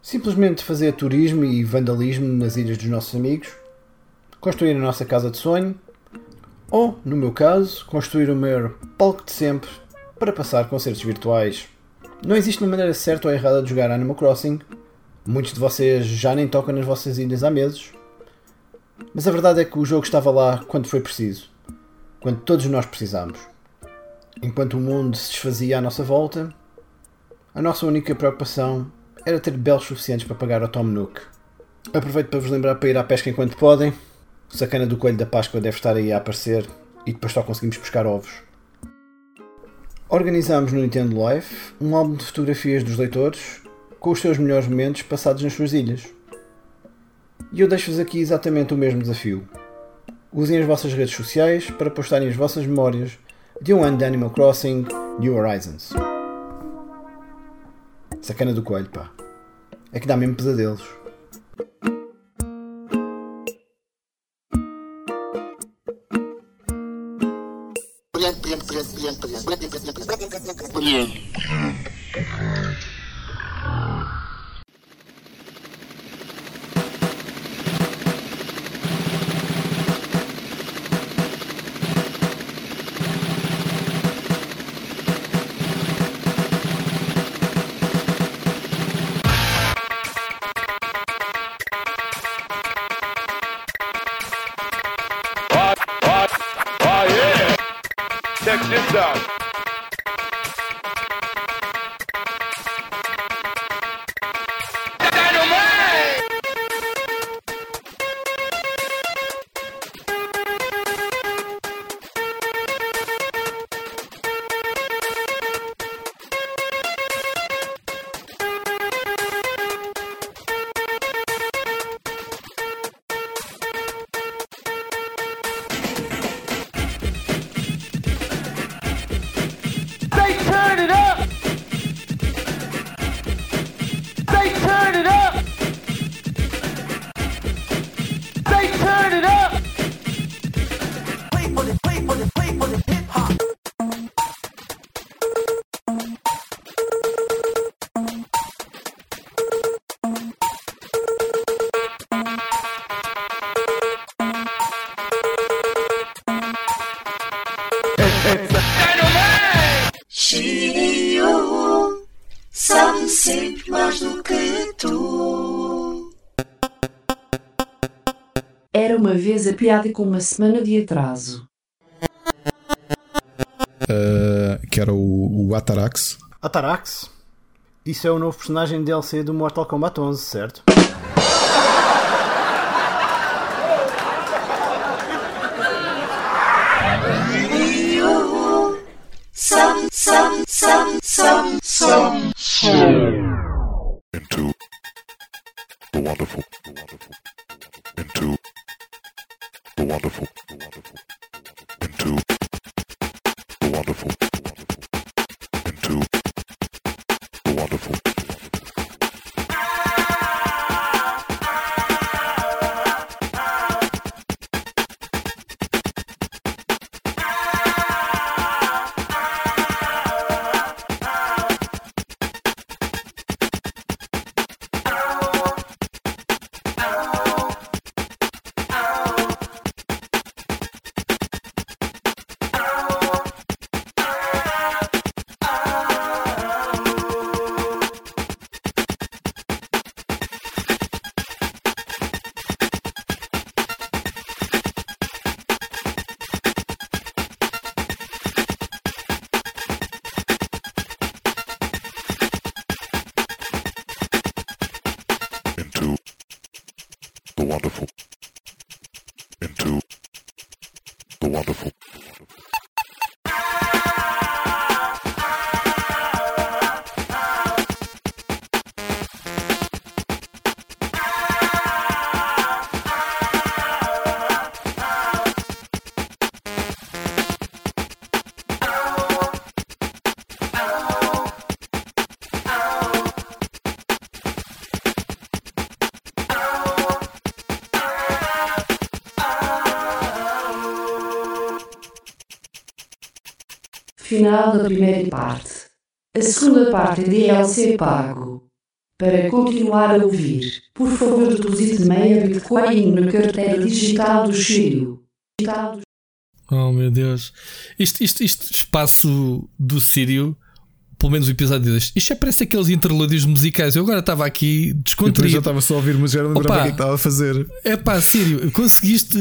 simplesmente fazer turismo e vandalismo nas ilhas dos nossos amigos, construir a nossa casa de sonho, ou, no meu caso, construir o maior palco de sempre para passar concertos virtuais. Não existe uma maneira certa ou errada de jogar Animal Crossing, Muitos de vocês já nem tocam nas vossas ilhas há meses. Mas a verdade é que o jogo estava lá quando foi preciso. Quando todos nós precisámos. Enquanto o mundo se desfazia à nossa volta, a nossa única preocupação era ter belos suficientes para pagar ao Tom Nook. Aproveito para vos lembrar para ir à pesca enquanto podem. O sacana do coelho da Páscoa deve estar aí a aparecer e depois só conseguimos pescar ovos. Organizámos no Nintendo Live um álbum de fotografias dos leitores com os seus melhores momentos passados nas suas ilhas. E eu deixo-vos aqui exatamente o mesmo desafio. Usem as vossas redes sociais para postarem as vossas memórias de um ano de Animal Crossing New Horizons. Sacana do coelho, pá. É que dá mesmo pesadelos. A piada com uma semana de atraso. Que era o Atarax. Atarax? Isso é o novo personagem de DLC do Mortal Kombat 11, certo? Final da primeira parte. A segunda parte é DLC pago. Para continuar a ouvir, por favor deposite meia Bitcoin na carteira digital do Sírio. Oh meu Deus. Este espaço do Sírio pelo menos o episódio deste. Isto já parece aqueles interlúdios musicais. Eu agora estava aqui descontraído. Eu já estava só a ouvir, mas era o que estava a fazer. É pá, Sírio, conseguiste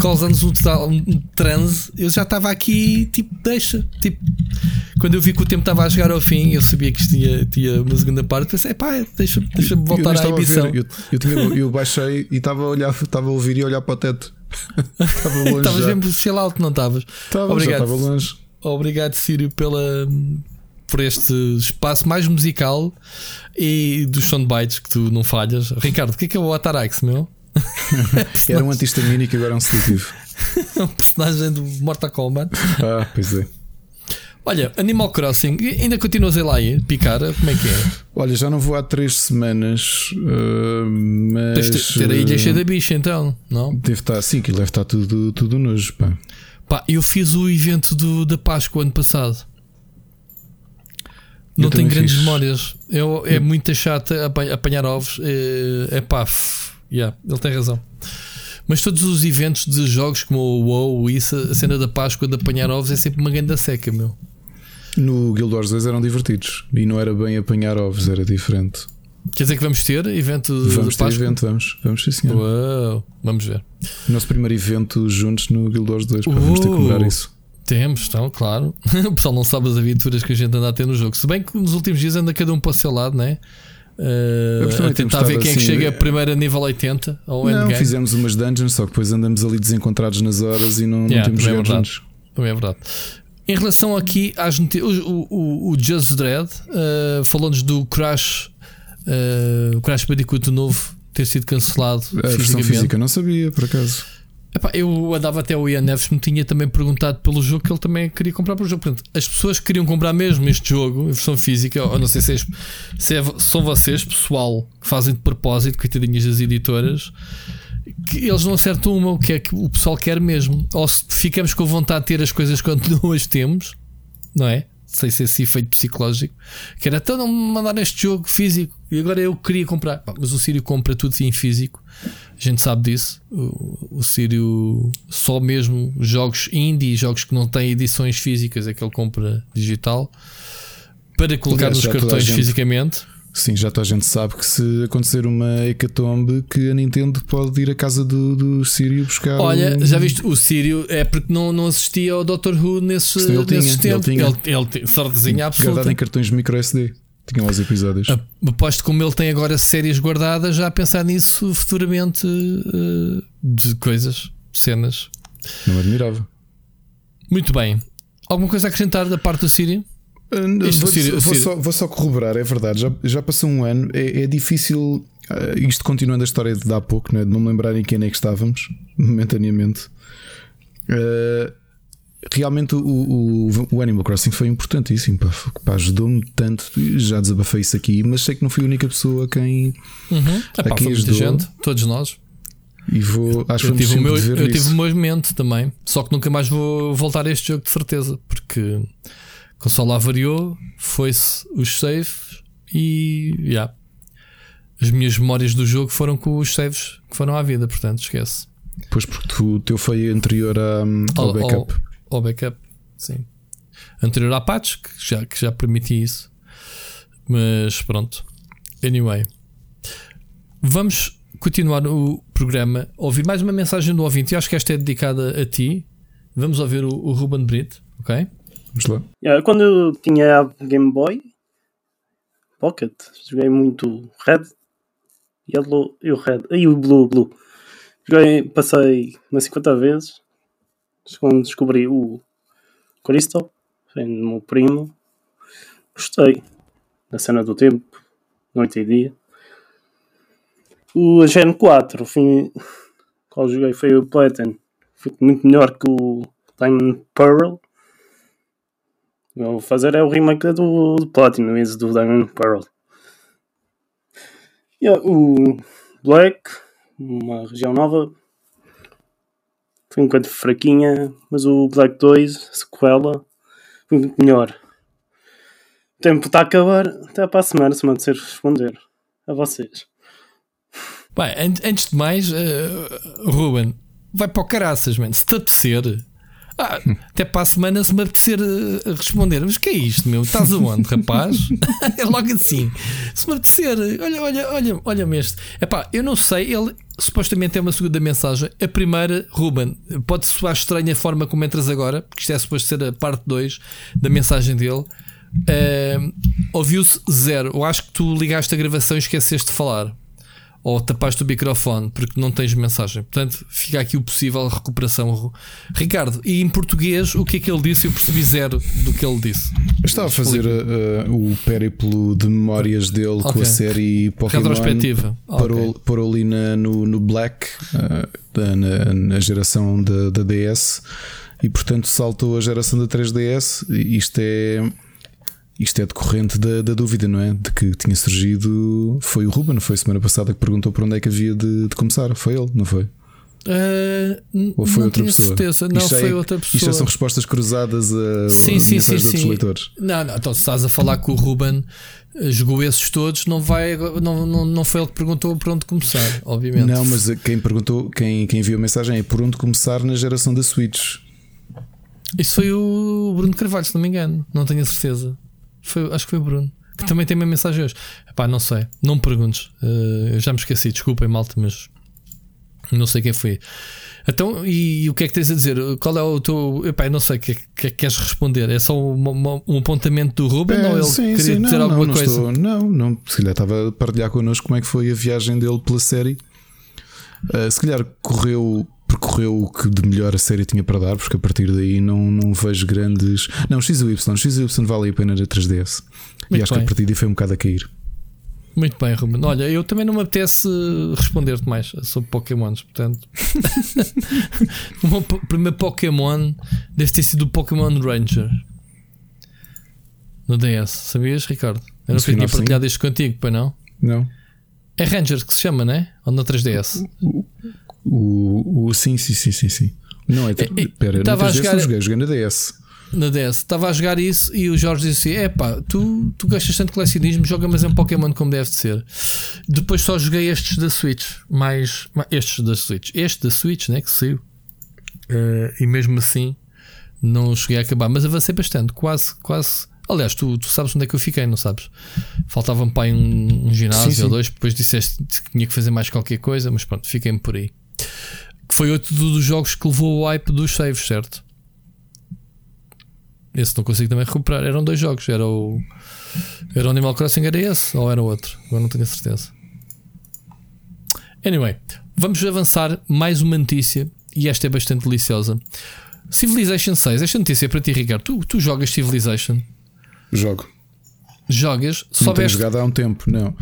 causando-nos um transe. Eu já estava aqui, tipo, deixa. Tipo, quando eu vi que o tempo estava a chegar ao fim, eu sabia que isto tinha uma segunda parte. Pensei, é pá, deixa-me voltar à emissão. Eu baixei e estava a ouvir e a olhar para o teto. Estava longe. Estavas mesmo chill out, não estavas? Estava longe. Obrigado, Sírio, por este espaço mais musical e dos soundbites que tu não falhas. Ricardo, o que é o Atarax, meu? Era um antihistamínico e agora é um sedativo. Um personagem do Mortal Kombat. Ah, pois é. Olha, Animal Crossing, ainda continuas a ir picar? Como é que é? Olha, já não vou há 3 semanas, mas... Tens de ter a ilha cheia da bicha, então, não? Deve estar, sim, que deve estar tudo nojo, pá. Pá, eu fiz o evento da Páscoa ano passado. Não tenho grandes memórias. É muito chato apanhar ovos. É pá, yeah, ele tem razão. Mas todos os eventos de jogos como o WoW, isso, a cena da Páscoa de apanhar ovos é sempre uma ganda seca, meu. No Guild Wars 2 eram divertidos e não era bem apanhar ovos, era diferente. Quer dizer que vamos ter evento de Páscoa? Vamos ter evento, vamos sim, senhor. Uou, vamos ver. Nosso primeiro evento juntos no Guild Wars 2, vamos ter que comemorar isso. Temos, então, claro. O pessoal não sabe as aventuras que a gente anda a ter no jogo. Se bem que nos últimos dias anda cada um para o seu lado, não é? A tentar ver quem assim, é que chega primeiro a nível 80 ou endgame. Não, fizemos umas dungeons, só que depois andamos ali desencontrados nas horas e não temos jogado juntos. Também é verdade. Em relação aqui às notícias, o Just Dread falou-nos do Crash. O Crash Bandicoot novo ter sido cancelado. A versão física não sabia, por acaso. Epá, eu andava até o Ian Neves, me tinha também perguntado pelo jogo que ele também queria comprar para o jogo. Portanto, as pessoas queriam comprar mesmo este jogo, a versão física, ou não sei se são vocês, pessoal, que fazem de propósito, coitadinhas das editoras, que eles não acertam uma, o que é que o pessoal quer mesmo. Ou se ficamos com vontade de ter as coisas quando não as temos, não é? Sem ser esse efeito psicológico, que era até não me mandar este jogo físico e agora eu queria comprar. Mas o Sírio compra tudo em físico, a gente sabe disso. O Sírio só mesmo jogos indie, jogos que não têm edições físicas, é que ele compra digital para colocar nos cartões fisicamente. Sim, já toda a gente sabe que se acontecer uma hecatombe que a Nintendo pode ir à casa do Sírio buscar. Olha, já viste, o Sírio é porque não assistia ao Doctor Who nesses tempos. Ele sortezinha absoluta. Guardado em cartões micro SD. Tinham os episódios. Aposto como ele tem agora séries guardadas, já a pensar nisso futuramente, de coisas, cenas. Não admirava. Muito bem. Alguma coisa a acrescentar da parte do Sírio? Vou só corroborar, é verdade. Já passou um ano, é difícil. Isto continuando a história de há pouco, né, de não me lembrar em quem é que estávamos momentaneamente. Realmente o Animal Crossing foi importantíssimo, pá, ajudou-me tanto. Já desabafei isso aqui, mas sei que não fui a única pessoa a quem, a quem ajudou. Gente, todos nós. E vou, acho eu tive o meu momento também. Só que nunca mais vou voltar a este jogo, de certeza, porque a consola avariou, foi-se os saves e as minhas memórias do jogo foram com os saves que foram à vida, portanto esquece. Pois, porque o teu foi anterior ao backup. Ao backup, sim. Anterior à patch, que já permiti isso. Mas pronto. Anyway, vamos continuar o programa. Ouvi mais uma mensagem do ouvinte, eu acho que esta é dedicada a ti. Vamos ouvir o Ruben Brito, ok? Quando eu tinha a Game Boy Pocket, joguei muito Red, Yellow e o Red, e o Blue. Passei umas 50 vezes. Quando descobri o Crystal, foi no meu primo. Gostei da cena do tempo, noite e dia. O Gen 4, qual joguei foi o Platinum. Foi muito melhor que o Diamond Pearl. Eu vou fazer é o remake do Platinum, esse do Diamond Pearl. O Black, uma região nova, foi um bocado fraquinha, mas o Black 2, a sequela, foi muito melhor. O tempo está a acabar, até para a semana, se me acontecer responder a vocês. Bem, antes de mais, Ruben, vai para o caraças, man. Se te apetecer, Até para a semana, se me apetecer responder, mas o que é isto, meu? Estás aonde, rapaz? É logo assim. Se me apetecer, olha-me este. Epá, eu não sei, ele supostamente é uma segunda mensagem. A primeira, Ruben, pode soar estranha a forma como entras agora, porque isto é suposto ser a parte 2 da mensagem dele. Ouviu-se zero. Eu acho que tu ligaste a gravação e esqueceste de falar. Ou tapaste o microfone porque não tens mensagem. Portanto, fica aqui o possível recuperação. Ricardo, e em português, o que é que ele disse? Eu percebi zero do que ele disse. Eu estava a fazer o périplo de memórias dele, okay, com a série Pokémon. Retrospectiva. Parou ali no Black, na geração da DS, e portanto saltou a geração da 3DS. Isto é decorrente da dúvida, não é? De que tinha surgido. Foi o Ruben, foi semana passada que perguntou por onde é que havia de começar. Foi ele, não foi? Ou foi outra pessoa? Não, foi outra pessoa. Isto já são respostas cruzadas a mensagens de outros leitores. Não, então se estás a falar com o Ruben, jogou esses todos, não foi ele que perguntou por onde começar, obviamente. Não, mas quem perguntou, quem enviou a mensagem é por onde começar na geração da Switch. Isso foi o Bruno Carvalho, se não me engano, não tenho a certeza. Acho que foi o Bruno, que também tem uma mensagem hoje. Epá, não sei, não me perguntes. Eu já me esqueci, desculpem, malta, mas não sei quem foi. Então, e o que é que tens a dizer? Qual é o teu. Epá, não sei, o que é que queres responder? É só um apontamento do Ruben ou ele queria dizer alguma coisa? Não, se calhar estava a partilhar connosco como é que foi a viagem dele pela série. Se calhar percorreu o que de melhor a série tinha para dar, porque a partir daí não vejo grandes. Não, XY vale a pena na 3DS. Muito e acho bem. Que a partir daí foi um bocado a cair. Muito bem, Ruben. Olha, eu também não me apetece responder-te mais sobre Pokémons, portanto. O meu primeiro Pokémon deve ter sido o Pokémon Ranger no DS. Sabias, Ricardo? Eu não tinha partilhado isto contigo, pois não? Não. É Ranger que se chama, não é? Ou na 3DS? Sim. Não, espera, joguei na DS. Na DS, estava a jogar isso e o Jorge disse assim: epá, tu gostas tanto de colecionismo, joga mas é um Pokémon como deve de ser. Depois só joguei estes da Switch, este da Switch, né, que saiu. E mesmo assim não cheguei a acabar, mas avancei bastante, quase. Aliás, tu sabes onde é que eu fiquei, não sabes? Faltava-me para um ginásio ou dois, depois disseste que tinha que fazer mais qualquer coisa, mas pronto, fiquei-me por aí. Que foi outro dos jogos que levou o hype dos saves, certo? Esse não consigo também recuperar. Eram dois jogos, era o Animal Crossing, era esse ou era outro? Agora não tenho a certeza. Anyway, vamos avançar, mais uma notícia, e esta é bastante deliciosa. Civilization 6, esta notícia é para ti, Ricardo. Tu jogas Civilization? Jogo. Jogas? Não tenho jogado há um tempo, não.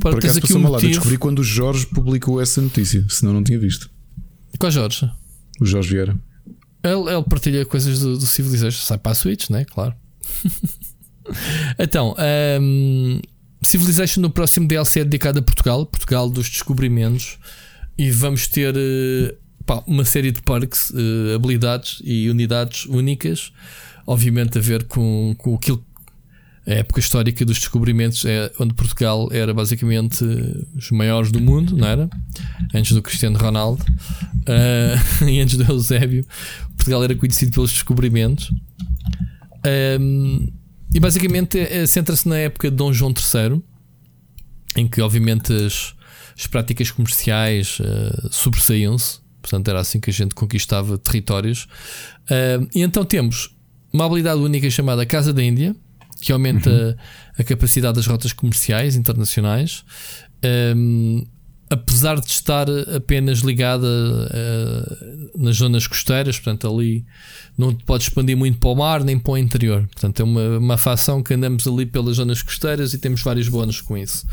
Por acaso passou-me lá. Eu descobri quando o Jorge publicou essa notícia, senão não tinha visto. Qual Jorge? O Jorge Vieira. Ele partilha coisas do Civilization. Sai para a Switch, não é? Claro. Então, Civilization no próximo DLC é dedicado a Portugal dos descobrimentos. E vamos ter uma série de perks, habilidades e unidades únicas. Obviamente a ver com aquilo, a época histórica dos descobrimentos, onde Portugal era basicamente os maiores do mundo, não era? Antes do Cristiano Ronaldo e antes do Eusébio, Portugal era conhecido pelos descobrimentos. E basicamente centra-se na época de Dom João III, em que obviamente as práticas comerciais sobressaíam-se. Portanto era assim que a gente conquistava territórios. E então temos uma habilidade única chamada Casa da Índia, que aumenta a capacidade das rotas comerciais internacionais, apesar de estar apenas ligada nas zonas costeiras, portanto ali não pode expandir muito para o mar nem para o interior. Portanto é uma facção que andamos ali pelas zonas costeiras e temos vários bónus com isso.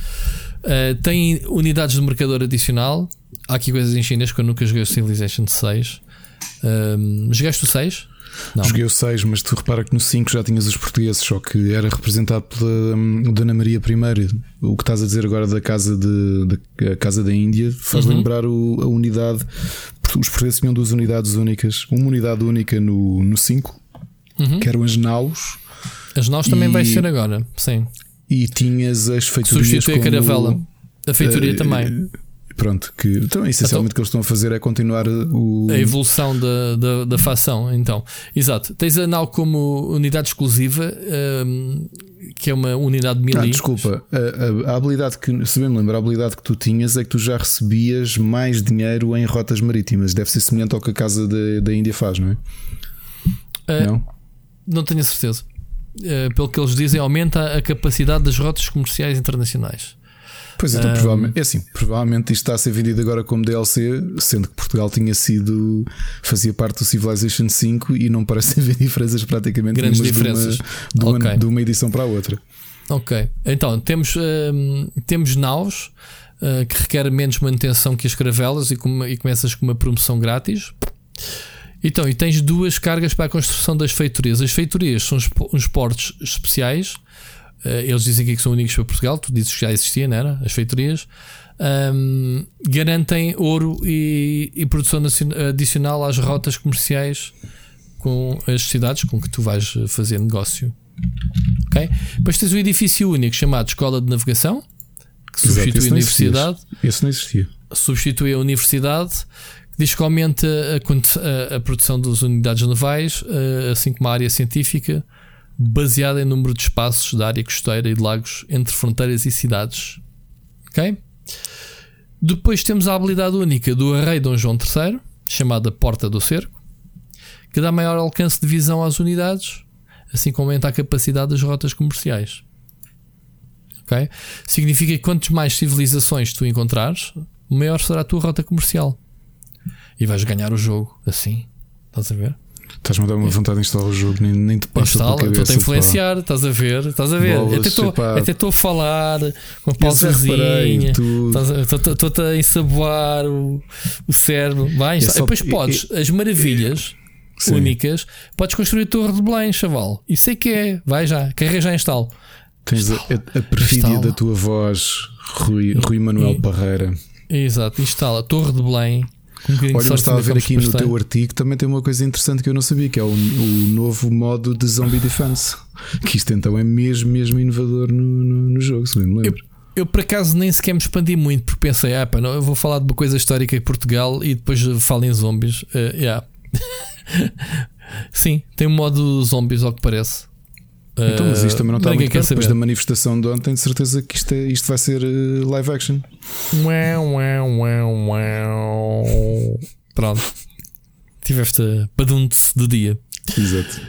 Tem unidades de mercador adicional. Há aqui coisas em chinês que eu nunca joguei. Civilization 6. Jogaste o 6? Não. Joguei o 6, mas tu repara que no 5 já tinhas os portugueses, só que era representado pela Dona Maria I. O que estás a dizer agora da Casa da Índia faz lembrar a unidade. Os portugueses tinham duas unidades únicas. Uma unidade única no 5, que eram as naus. As naus também vai ser agora, sim. E tinhas as feiturias. Substitui a caravela. A feitoria também. Pronto, que então, essencialmente o que eles estão a fazer é continuar a evolução da facção. Então, exato. Tens a Nau como unidade exclusiva, que é uma unidade de melee. Desculpa, a habilidade que, se bem me lembro, a habilidade que tu tinhas é que tu já recebias mais dinheiro em rotas marítimas. Deve ser semelhante ao que a Casa da Índia faz, não é? Não tenho a certeza. Pelo que eles dizem, aumenta a capacidade das rotas comerciais internacionais. Pois então, provavelmente, é assim, provavelmente isto está a ser vendido agora como DLC, sendo que Portugal fazia parte do Civilization 5 e não parece haver diferenças praticamente grandes diferenças de uma edição para a outra. Ok, então temos naus que requer menos manutenção que as caravelas e começas com uma promoção grátis. Então, e tens duas cargas para a construção das feitorias. As feitorias são uns portos especiais. Eles dizem aqui que são únicos para Portugal. Tu dizes que já existia, não era? As feitorias garantem ouro e produção adicional às rotas comerciais com as cidades com que tu vais fazer negócio. Ok? Depois tens um edifício único chamado Escola de Navegação, que substitui a universidade. Esse não existia. Substitui a universidade. Diz que aumenta a produção das unidades navais, assim como a área científica, baseada em número de espaços da área costeira e de lagos entre fronteiras e cidades. Ok? Depois temos a habilidade única do Rei Dom João III, chamada Porta do Cerco, que dá maior alcance de visão às unidades, assim como aumenta a capacidade das rotas comerciais. Ok? Significa que quantas mais civilizações tu encontrares, maior será a tua rota comercial. E vais ganhar o jogo assim. Estás a ver? Estás-me a dar uma vontade de instalar o jogo, nem te passa pela cabeça. Estou a influenciar, estás a ver? Até estou a falar com a pausazinha, estou-te a ensaboar o cérebro. Vai, depois podes, as maravilhas únicas, podes construir a Torre de Belém, chaval. Isso é que é, vai já, carrega já, instalo. Tens a perfídia da tua voz, Rui Manuel Parreira. Exato, instala a Torre de Belém. Olha, eu estava a ver aqui no teu artigo, também tem uma coisa interessante que eu não sabia, que é o novo modo de Zombie Defense. Que isto então é mesmo inovador no jogo, se bem me lembro. Eu por acaso nem sequer me expandi muito, porque pensei, não, eu vou falar de uma coisa histórica em Portugal e depois falo em zombies. Sim, tem um modo zombies, ao que parece. Então, mas isto também não está muito bem. Depois da manifestação de ontem, de certeza que isto vai ser live action. Pronto. Tiveste a badunte do dia. Exato.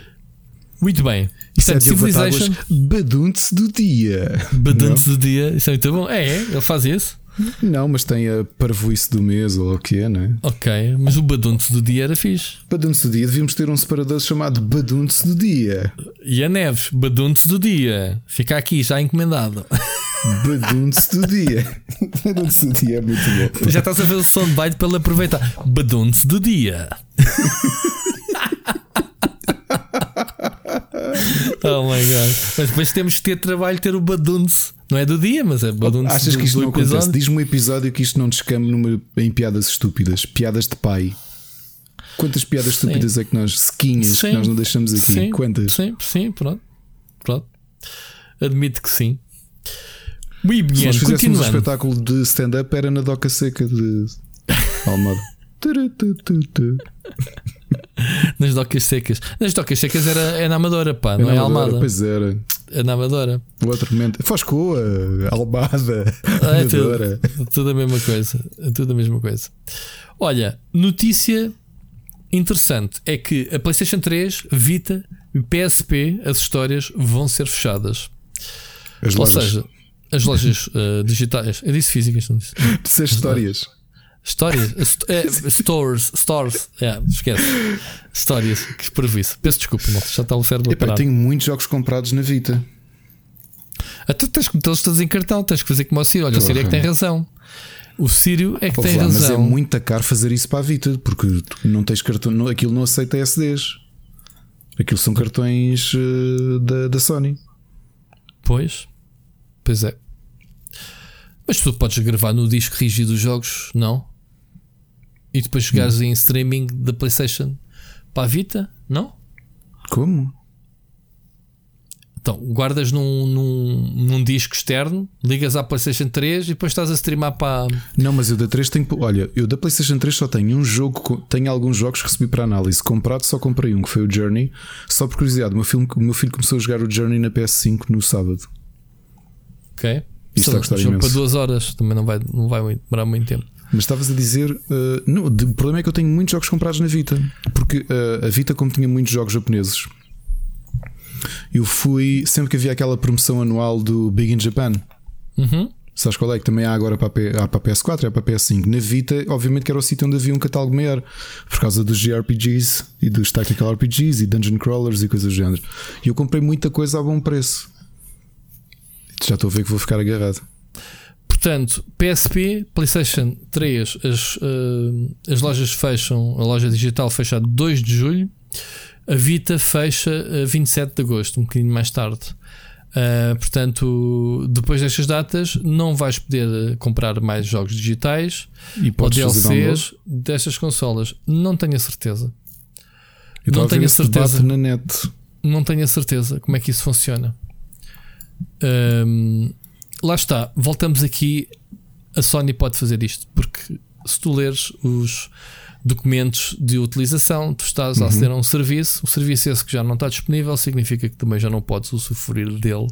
Muito bem. Isso é de Civilization. Badunte do dia. Badunte do dia. Isso é muito bom. Ele faz isso. Não, mas tem a parvoíce do mês ou o que é, não é? Ok, mas o badunte do dia era fixe. Badunte do dia, devíamos ter um separador chamado Badunte do dia. E a Neves, badunte do dia. Fica aqui, já encomendado. Badunte do dia. Badunte do dia é muito bom. Já estás a ver o soundbite para ele aproveitar. Badunte do dia. Oh my God. Mas depois temos que ter trabalho, ter o badunce. Não é do dia, mas é badunce. Achas que isto não acontece? Diz-me um episódio que isto não descame em piadas estúpidas. Piadas de pai. Quantas piadas estúpidas é que nós, sequinhas, que nós não deixamos aqui? Quantas? Sim, pronto. Admito que sim. Muito bem. Se nós fizéssemos um espetáculo de stand-up, era na Doca Seca de Almada. Nas docas secas era na Amadora, pá, não é Almada? Pois era. É na Amadora. O outro momento. Foscoa, Almada, Amadora. Tudo a mesma coisa. Olha, notícia interessante é que a PlayStation 3, Vita e PSP, as histórias vão ser fechadas. Ou seja, as lojas digitais. Eu disse físicas, não disse? Disse histórias. Histórias, stores, esquece. Histórias, que prejuízo. Peço desculpa, já está o cérebro a parar. Eu tenho muitos jogos comprados na Vita. Tu tens que metê-los todos em cartão, tens que fazer como o Sírio. Olha, o Sírio é que tem razão. O Sírio é que tem razão. Mas é muito caro fazer isso para a Vita, porque não tens cartão, aquilo não aceita SDs. Aquilo são cartões da Sony. Pois é. Mas tu podes gravar no disco rígido os jogos, não? E depois chegares em streaming da PlayStation para a Vita, não? Como? Então, guardas num disco externo, ligas à PlayStation 3 e depois estás a streamar para... Não, mas eu da 3 tenho... Olha, eu da PlayStation 3 só tenho um jogo, tenho alguns jogos que recebi para análise. Comprado, só comprei um, que foi o Journey. Só por curiosidade, o meu filho começou a jogar o Journey na PS5 no sábado. Ok. Isto está a gostar imenso. Para 2 horas, também não vai demorar muito tempo. Mas estavas a dizer, não, o problema é que eu tenho muitos jogos comprados na Vita. Porque a Vita, como tinha muitos jogos japoneses, eu fui, sempre que havia aquela promoção anual do Big in Japan, sabes qual é? Que também há agora para a PS4 e para a PS5. Na Vita, obviamente que era o sítio onde havia um catálogo maior, por causa dos JRPGs e dos Tactical RPGs e Dungeon Crawlers e coisas do género. E eu comprei muita coisa a bom preço. Já estou a ver que vou ficar agarrado. Portanto, PSP, PlayStation 3, as lojas fecham. A loja digital fecha a 2 de julho. A Vita fecha a 27 de agosto, um bocadinho mais tarde. Portanto, depois destas datas, não vais poder comprar mais jogos digitais e ou DLCs destas consolas. Não tenho a certeza. Não tenho a certeza. Na net. Não tenho a certeza como é que isso funciona. Lá está, voltamos aqui. A Sony pode fazer isto, porque se tu leres os documentos de utilização, tu estás a aceder a um serviço. O serviço esse que já não está disponível significa que também já não podes usufruir dele.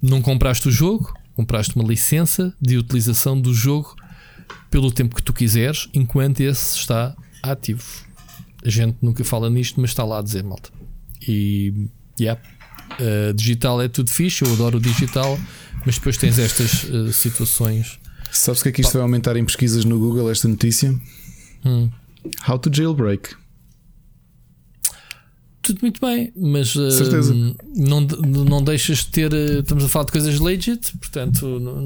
Não compraste o jogo, compraste uma licença de utilização do jogo pelo tempo que tu quiseres, enquanto esse está ativo. A gente nunca fala nisto, mas está lá a dizer, malta. E digital é tudo fixe, eu adoro o digital, mas depois tens estas situações. Sabes o que é que isto vai aumentar em pesquisas no Google, esta notícia? How to jailbreak. Tudo muito bem, mas não deixas de ter. Estamos a falar de coisas legit, portanto não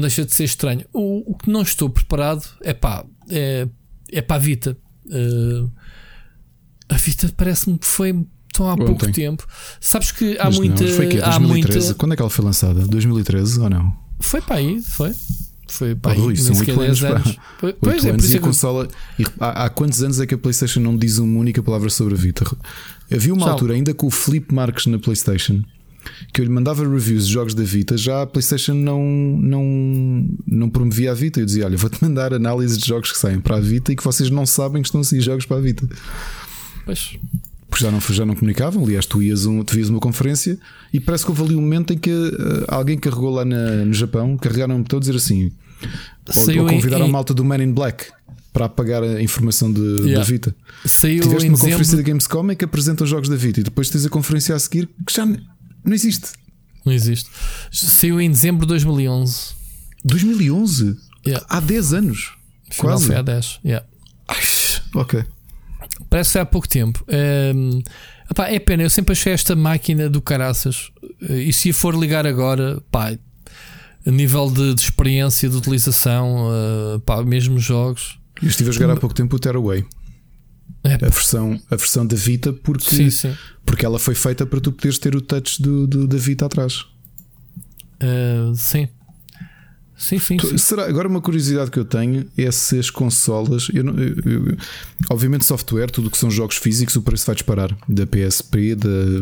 deixa de ser estranho. O que não estou preparado é para a Vita. A Vita parece-me que foi tão há pouco tempo. Sabes que há muita. Mas foi que é 2013. Quando é que ela foi lançada? 2013 ou não? Foi para aí, foi. Foi para aí, são 8 anos. Pois é, por isso que... consola... Há quantos anos é que a PlayStation não me diz uma única palavra sobre a Vita? Havia uma altura, ainda com o Filipe Marques na PlayStation, que eu lhe mandava reviews de jogos da Vita. Já a PlayStation não promovia a Vita. Eu dizia: olha, vou-te mandar análise de jogos que saem para a Vita e que vocês não sabem que estão a sair jogos para a Vita. Pois. Porque já não comunicavam. Aliás, tu vias uma conferência e parece que houve ali um momento em que alguém carregou lá no Japão, carregaram-me para dizer assim, ou convidaram a malta do Man in Black para apagar a informação da Vita. Tiveste uma conferência da Gamescom em que apresenta os jogos da Vita e depois tens a conferência a seguir que já não existe. Não existe. Saiu em dezembro de 2011. 2011? Yeah. Há 10 anos. Afinal, quase. Foi há 10. Yeah. Ok. Parece que há pouco tempo. É pena, eu sempre achei esta máquina do caraças. E se for ligar agora, a nível de experiência de utilização, mesmo jogos. Eu estive a jogar há pouco tempo o Tearaway, a versão da Vita, porque, sim. Porque ela foi feita para tu poderes ter o touch da Vita atrás. Sim. Sim. Será, agora uma curiosidade que eu tenho é se as consolas, obviamente software, tudo o que são jogos físicos, o preço vai disparar. Da PSP,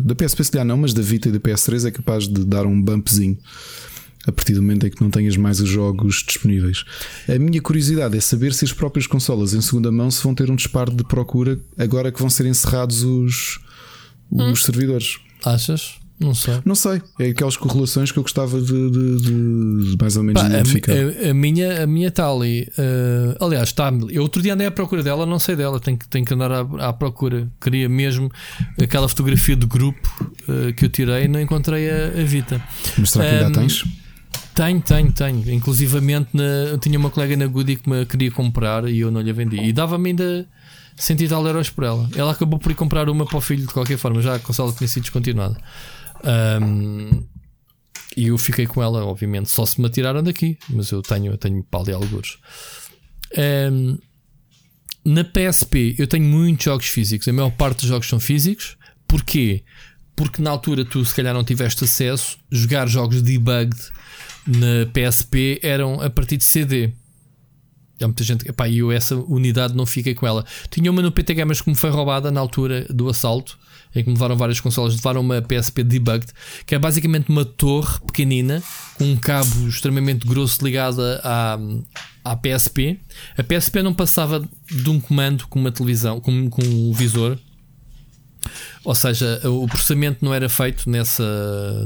da PSP se calhar não, mas da Vita e da PS3 é capaz de dar um bumpzinho a partir do momento em que não tenhas mais os jogos disponíveis. A minha curiosidade é saber se as próprias consolas em segunda mão se vão ter um disparo de procura agora que vão ser encerrados os servidores. Achas? Não sei, é aquelas correlações que eu gostava de mais ou menos identificar. A minha está ali. Aliás, está. Eu outro dia andei à procura dela, não sei dela, tenho que andar à procura. Queria mesmo aquela fotografia do grupo que eu tirei e não encontrei a Vita. Mas será que ainda tens? Tenho. Inclusivamente eu tinha uma colega na Goody que me queria comprar e eu não lhe vendi. E dava-me ainda 100 e tal euros por ela. Ela acabou por ir comprar uma para o filho de qualquer forma, já a consola tinha sido descontinuada. E eu fiquei com ela, obviamente. Só se me atiraram daqui, mas eu tenho pau de algures. Na PSP eu tenho muitos jogos físicos. A maior parte dos jogos são físicos. Porquê? Porque na altura tu se calhar não tiveste acesso. Jogar jogos debugged na PSP eram a partir de CD. Há muita gente, epá, e eu essa unidade não fiquei com ela. Tinha uma no PTG, mas que me foi roubada na altura do assalto, em que me levaram várias consolas. Levaram uma PSP debugged, que é basicamente uma torre pequenina com um cabo extremamente grosso ligado à PSP. A PSP não passava de um comando com uma televisão, com um visor. Ou seja, o processamento não era feito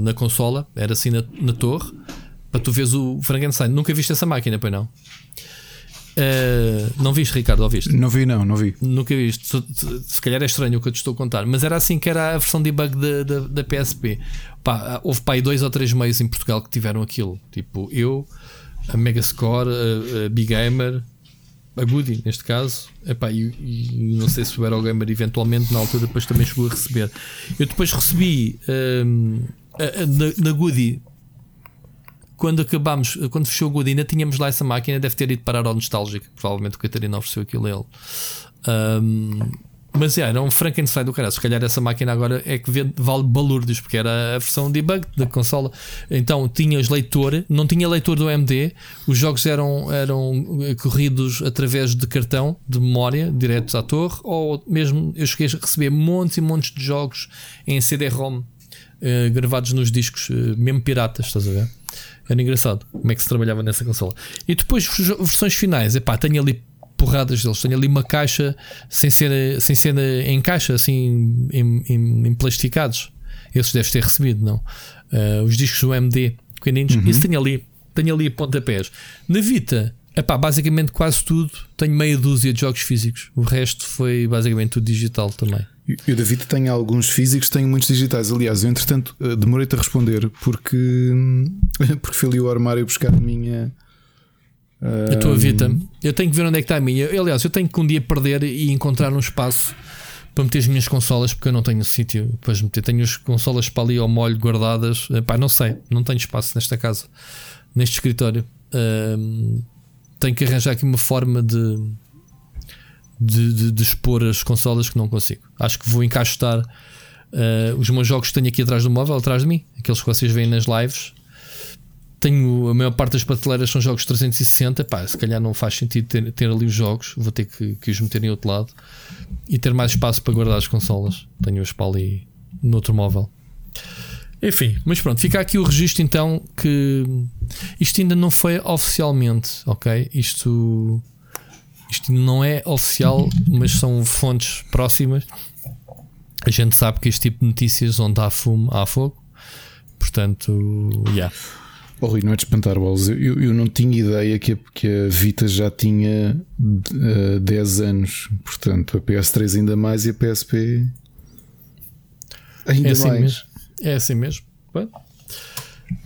na consola, era assim na torre. Para tu veres o Frankenstein. Nunca viste essa máquina, pois não? Não viste, Ricardo, ou viste? Não vi, não vi. Nunca viste. Se calhar é estranho o que eu te estou a contar, mas era assim que era a versão debug da PSP. Pá, houve pá, 2 ou 3 meios em Portugal que tiveram aquilo. Tipo eu, a Megascore, a Big Gamer, a Goody, neste caso. Epá, e não sei se o Eurogamer eventualmente na altura depois também chegou a receber. Eu depois recebi na Goody. Quando fechou o Godina, tínhamos lá essa máquina. Deve ter ido parar ao Nostálgico. Provavelmente o Catarina ofereceu aquilo a ele. Mas era um Frankenstein do caralho. Se calhar essa máquina agora é que vale balúrdios, porque era a versão debug da consola. Então tinhas leitor, não tinha leitor do AMD. Os jogos eram corridos através de cartão de memória, diretos à torre. Ou mesmo eu cheguei a receber montes e montes de jogos em CD-ROM, gravados nos discos, mesmo piratas, estás a ver? Era engraçado como é que se trabalhava nessa consola. E depois versões finais, epá, tenho ali porradas deles. Tenho ali uma caixa sem ser em caixa, assim em plasticados. Esses deves ter recebido, não? Os discos do MD pequeninos. Uhum. Isso tenho ali pontapés. Na Vita, epá, basicamente quase tudo. Tenho meia dúzia de jogos físicos. O resto foi basicamente tudo digital também. Eu da Vita tenho alguns físicos, tenho muitos digitais. Aliás, eu entretanto demorei-te a responder porque fui ali ao armário buscar a minha. A tua Vita. Eu tenho que ver onde é que está a minha. Aliás, eu tenho que um dia perder e encontrar um espaço para meter as minhas consolas, porque eu não tenho sítio para as meter. Tenho as consolas para ali ao molho guardadas. Pá, não sei, não tenho espaço nesta casa, neste escritório. Tenho que arranjar aqui uma forma de expor as consolas, que não consigo. Acho que vou encaixotar os meus jogos que tenho aqui atrás do móvel, atrás de mim, aqueles que vocês veem nas lives. Tenho a maior parte das prateleiras são jogos 360. Pá, se calhar não faz sentido ter ali os jogos. Vou ter que os meter em outro lado e ter mais espaço para guardar as consolas. Tenho-as para ali no outro móvel. Enfim, mas pronto, fica aqui o registro então que isto ainda não foi oficialmente, ok? Isto não é oficial, mas são fontes próximas. A gente sabe que este tipo de notícias, onde há fumo, há fogo. Portanto, yeah. Oh, Rui, não é de espantar, Wallace. Eu não tinha ideia que a Vita já tinha 10 anos. Portanto, a PS3 ainda mais e a PSP ainda é assim mais. Mesmo. É assim mesmo. Bem.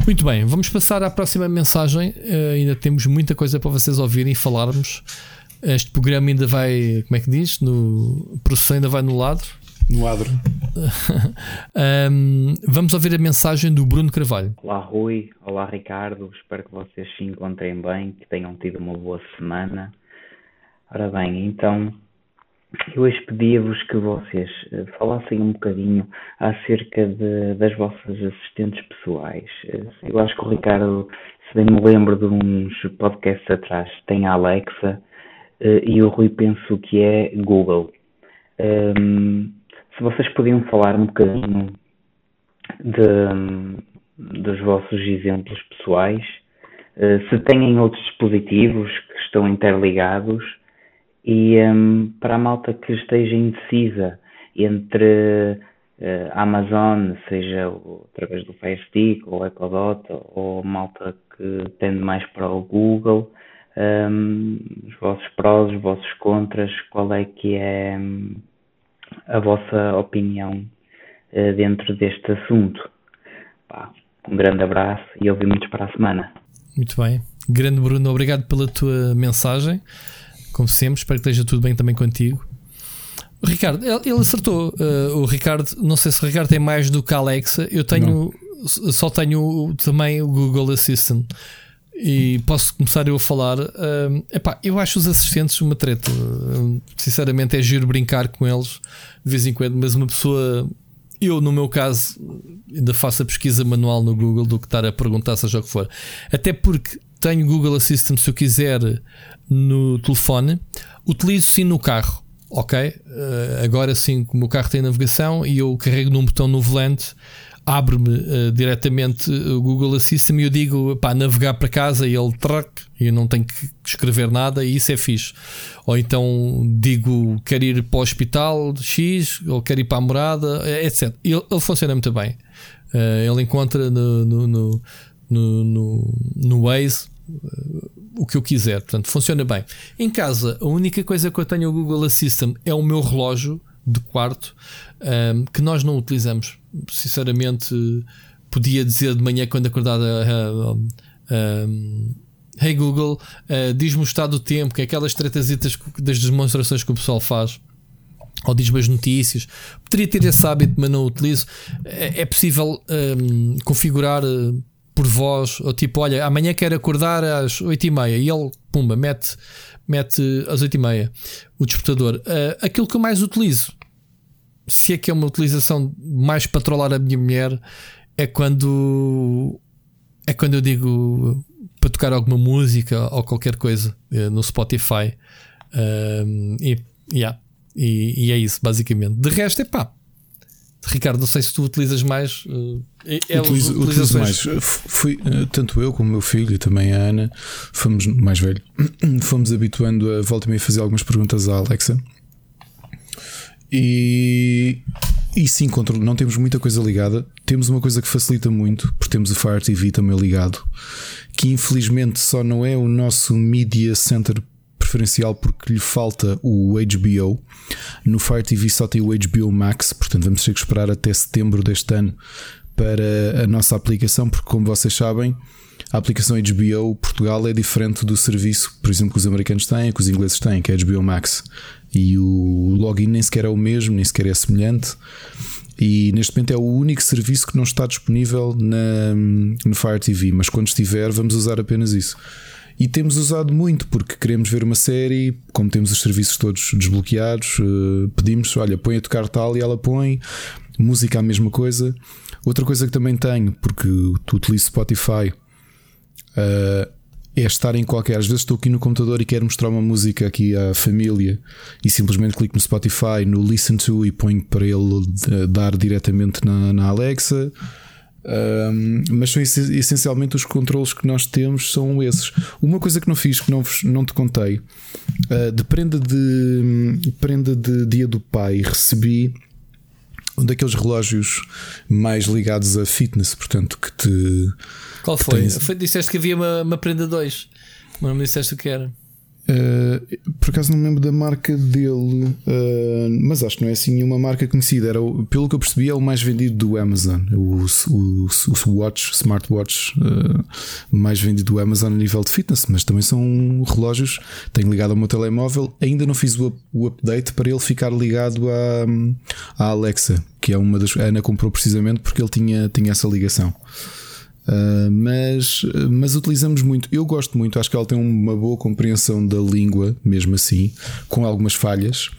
Muito bem, vamos passar à próxima mensagem. Ainda temos muita coisa para vocês ouvirem e falarmos. Este programa ainda vai, como é que diz? O processo ainda vai no ladro. No ladro. Vamos ouvir a mensagem do Bruno Carvalho. Olá, Rui. Olá, Ricardo. Espero que vocês se encontrem bem, que tenham tido uma boa semana. Ora bem, então, eu hoje pedia-vos que vocês falassem um bocadinho acerca das vossas assistentes pessoais. Eu acho que o Ricardo, se bem me lembro de uns podcasts atrás, tem a Alexa. E o Rui penso que é Google. Se vocês podiam falar um bocadinho dos vossos exemplos pessoais, se têm outros dispositivos que estão interligados, e para a malta que esteja indecisa entre Amazon, seja através do Fire Stick ou Echo Dot, ou malta que tende mais para o Google, os vossos prós, os vossos contras, qual é que é a vossa opinião dentro deste assunto. Pá, um grande abraço e ouvimos para a semana. Muito bem, grande Bruno, obrigado pela tua mensagem, como sempre. Espero que esteja tudo bem também contigo. O Ricardo, ele acertou. O Ricardo, não sei se o Ricardo tem mais do que a Alexa. Eu tenho, só tenho também o Google Assistant. E posso começar eu a falar. Epá, eu acho os assistentes uma treta. Sinceramente, é giro brincar com eles de vez em quando, mas uma pessoa, eu no meu caso, ainda faço a pesquisa manual no Google do que estar a perguntar, seja o que for. Até porque tenho Google Assistant se eu quiser no telefone, utilizo sim no carro, ok? Agora sim, como o carro tem navegação e eu carrego num botão no volante, abre-me diretamente o Google Assistant e eu digo pá, navegar para casa e ele trac, e eu não tenho que escrever nada e isso é fixe. Ou então digo quero ir para o hospital X ou quero ir para a morada, etc. Ele funciona muito bem. Ele encontra no Waze o que eu quiser, portanto funciona bem. Em casa, a única coisa que eu tenho o Google Assistant é o meu relógio de quarto, que nós não utilizamos. Sinceramente, podia dizer de manhã quando acordar hey Google, diz-me o estado do tempo, que é aquelas tretasitas das demonstrações que o pessoal faz. Ou diz-me as notícias. Poderia ter esse hábito, mas não o utilizo. É possível configurar por voz, ou tipo, olha, amanhã quero acordar às 8h30 e ele, pumba, mete às 8h30 o despertador. Aquilo que eu mais utilizo, se é que é uma utilização mais para trollar a minha mulher, é quando eu digo para tocar alguma música ou qualquer coisa no Spotify. E é isso, basicamente. De resto, é pá. Ricardo, não sei se tu utilizas mais. Utilizo mais. Fui, tanto eu como o meu filho e também a Ana, fomos mais velho, fomos habituando a volta e meia fazer algumas perguntas à Alexa. E sim, não temos muita coisa ligada. Temos uma coisa que facilita muito, porque temos o Fire TV também ligado, que infelizmente só não é o nosso Media Center preferencial porque lhe falta o HBO. No Fire TV só tem o HBO Max, portanto vamos ter que esperar até setembro deste ano para a nossa aplicação, porque como vocês sabem, a aplicação HBO Portugal é diferente do serviço, por exemplo, que os americanos têm, que os ingleses têm, que é HBO Max, e o login nem sequer é o mesmo, nem sequer é semelhante, e neste momento é o único serviço que não está disponível no Fire TV, mas quando estiver vamos usar apenas isso. E temos usado muito porque queremos ver uma série, como temos os serviços todos desbloqueados, pedimos, olha, põe a tocar tal e ela põe, música a mesma coisa. Outra coisa que também tenho, porque tu utilizas Spotify, é estar em qualquer... Às vezes estou aqui no computador e quero mostrar uma música aqui à família e simplesmente clico no Spotify, no Listen To, e ponho para ele dar diretamente na Alexa. Mas são essencialmente os controlos que nós temos, são esses. Uma coisa que não fiz, que não te contei, de prenda de Dia do Pai, recebi um daqueles relógios mais ligados a fitness, portanto que te... Qual foi? Disseste que havia uma prenda 2, mas não me disseste o que era. Por acaso não me lembro da marca dele, mas acho que não é assim nenhuma marca conhecida. Era, pelo que eu percebi, é o mais vendido do Amazon, o smartwatch mais vendido do Amazon a nível de fitness. Mas também são relógios, tenho ligado ao meu telemóvel. Ainda não fiz o update para ele ficar ligado à Alexa, que é uma das... A Ana comprou precisamente porque ele tinha essa ligação. Mas utilizamos muito. Eu gosto muito, acho que ela tem uma boa compreensão da língua, mesmo assim, com algumas falhas.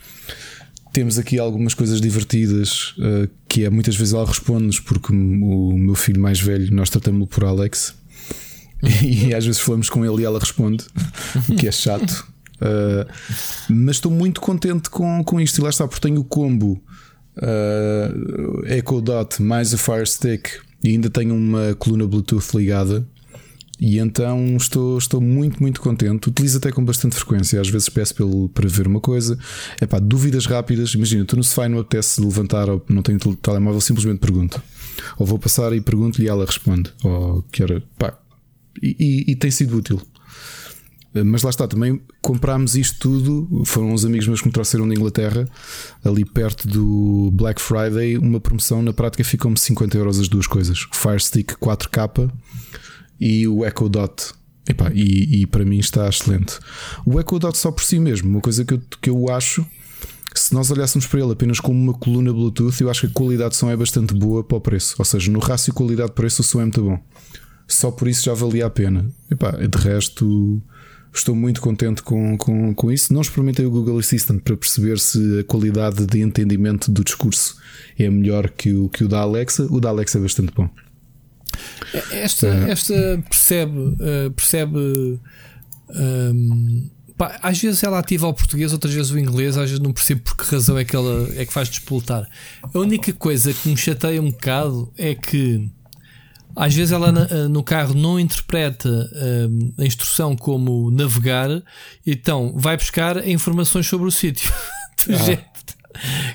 Temos aqui algumas coisas divertidas, que é muitas vezes ela responde-nos, porque o meu filho mais velho, nós tratamos-lo por Alex, e às vezes falamos com ele e ela responde, o que é chato. Mas estou muito contente com isto, e lá está, porque tenho o combo Echo Dot mais o Fire Stick. E ainda tenho uma coluna Bluetooth ligada. E então estou muito, muito contente. Utilizo até com bastante frequência. Às vezes peço para ver uma coisa. Epá, dúvidas rápidas. Imagina, tu no sofá não apetece levantar ou não tenho telemóvel, simplesmente pergunto. Ou vou passar e pergunto-lhe e ela responde. Ou que hora? Pá. E tem sido útil. Mas lá está, também comprámos isto tudo. Foram uns amigos meus que me trouxeram da Inglaterra, ali perto do Black Friday, uma promoção. Na prática ficou-me 50 euros as duas coisas: o Fire Stick 4K e o Echo Dot. Epá, e para mim está excelente. O Echo Dot só por si mesmo, uma coisa que eu acho, se nós olhássemos para ele apenas como uma coluna Bluetooth, eu acho que a qualidade de som é bastante boa para o preço. Ou seja, no rácio qualidade-preço o som é muito bom. Só por isso já valia a pena. Epá, de resto... Estou muito contente com isso. Não experimentei o Google Assistant para perceber se a qualidade de entendimento do discurso é melhor que o da Alexa. O da Alexa é bastante bom. Esta percebe pá, às vezes ela ativa o português, outras vezes o inglês, às vezes não percebo por que razão é que ela é que faz despoltar. A única coisa que me chateia um bocado é que às vezes ela no carro não interpreta a instrução como navegar, então vai buscar informações sobre o sítio.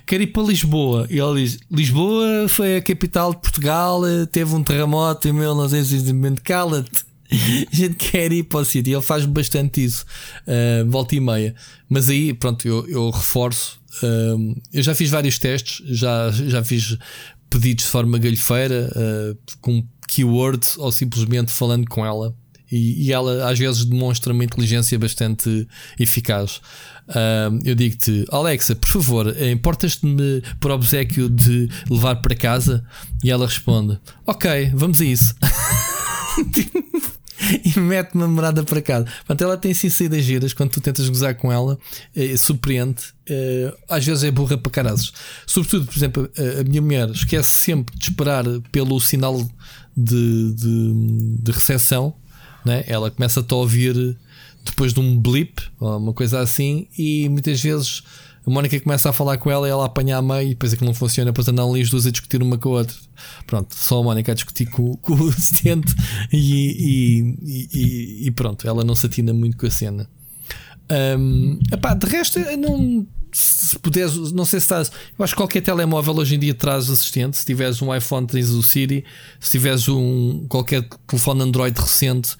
Quero ir para Lisboa. E ela diz: Lisboa foi a capital de Portugal, teve um terremoto em 1920, cala-te. A gente quer ir para o sítio. E ele faz bastante isso, volta e meia. Mas aí, pronto, eu reforço. Eu já fiz vários testes, já fiz pedidos de forma galhofeira, com keywords ou simplesmente falando com ela. E ela às vezes demonstra uma inteligência bastante eficaz. Eu digo-te: Alexa, por favor, importas-te-me por obséquio de levar para casa? E ela responde: ok, vamos a isso. E mete-me a morada para casa. Portanto, ela tem sim saídas giras. Quando tu tentas gozar com ela, surpreende. Às vezes é burra para carazes. Sobretudo, por exemplo, a minha mulher esquece sempre de esperar pelo sinal de recepção, né? Ela começa-te a ouvir depois de um blip ou uma coisa assim, e muitas vezes a Mónica começa a falar com ela e ela apanha a meio, e depois aquilo não funciona, portanto andam ali as duas a discutir uma com a outra. Pronto, só a Mónica a discutir com o assistente, e pronto, ela não se atina muito com a cena. Epá, de resto, não, se puderes, não sei se estás. Eu acho que qualquer telemóvel hoje em dia traz assistente. Se tiveres um iPhone, tens o Siri. Se tiveres qualquer telefone Android recente,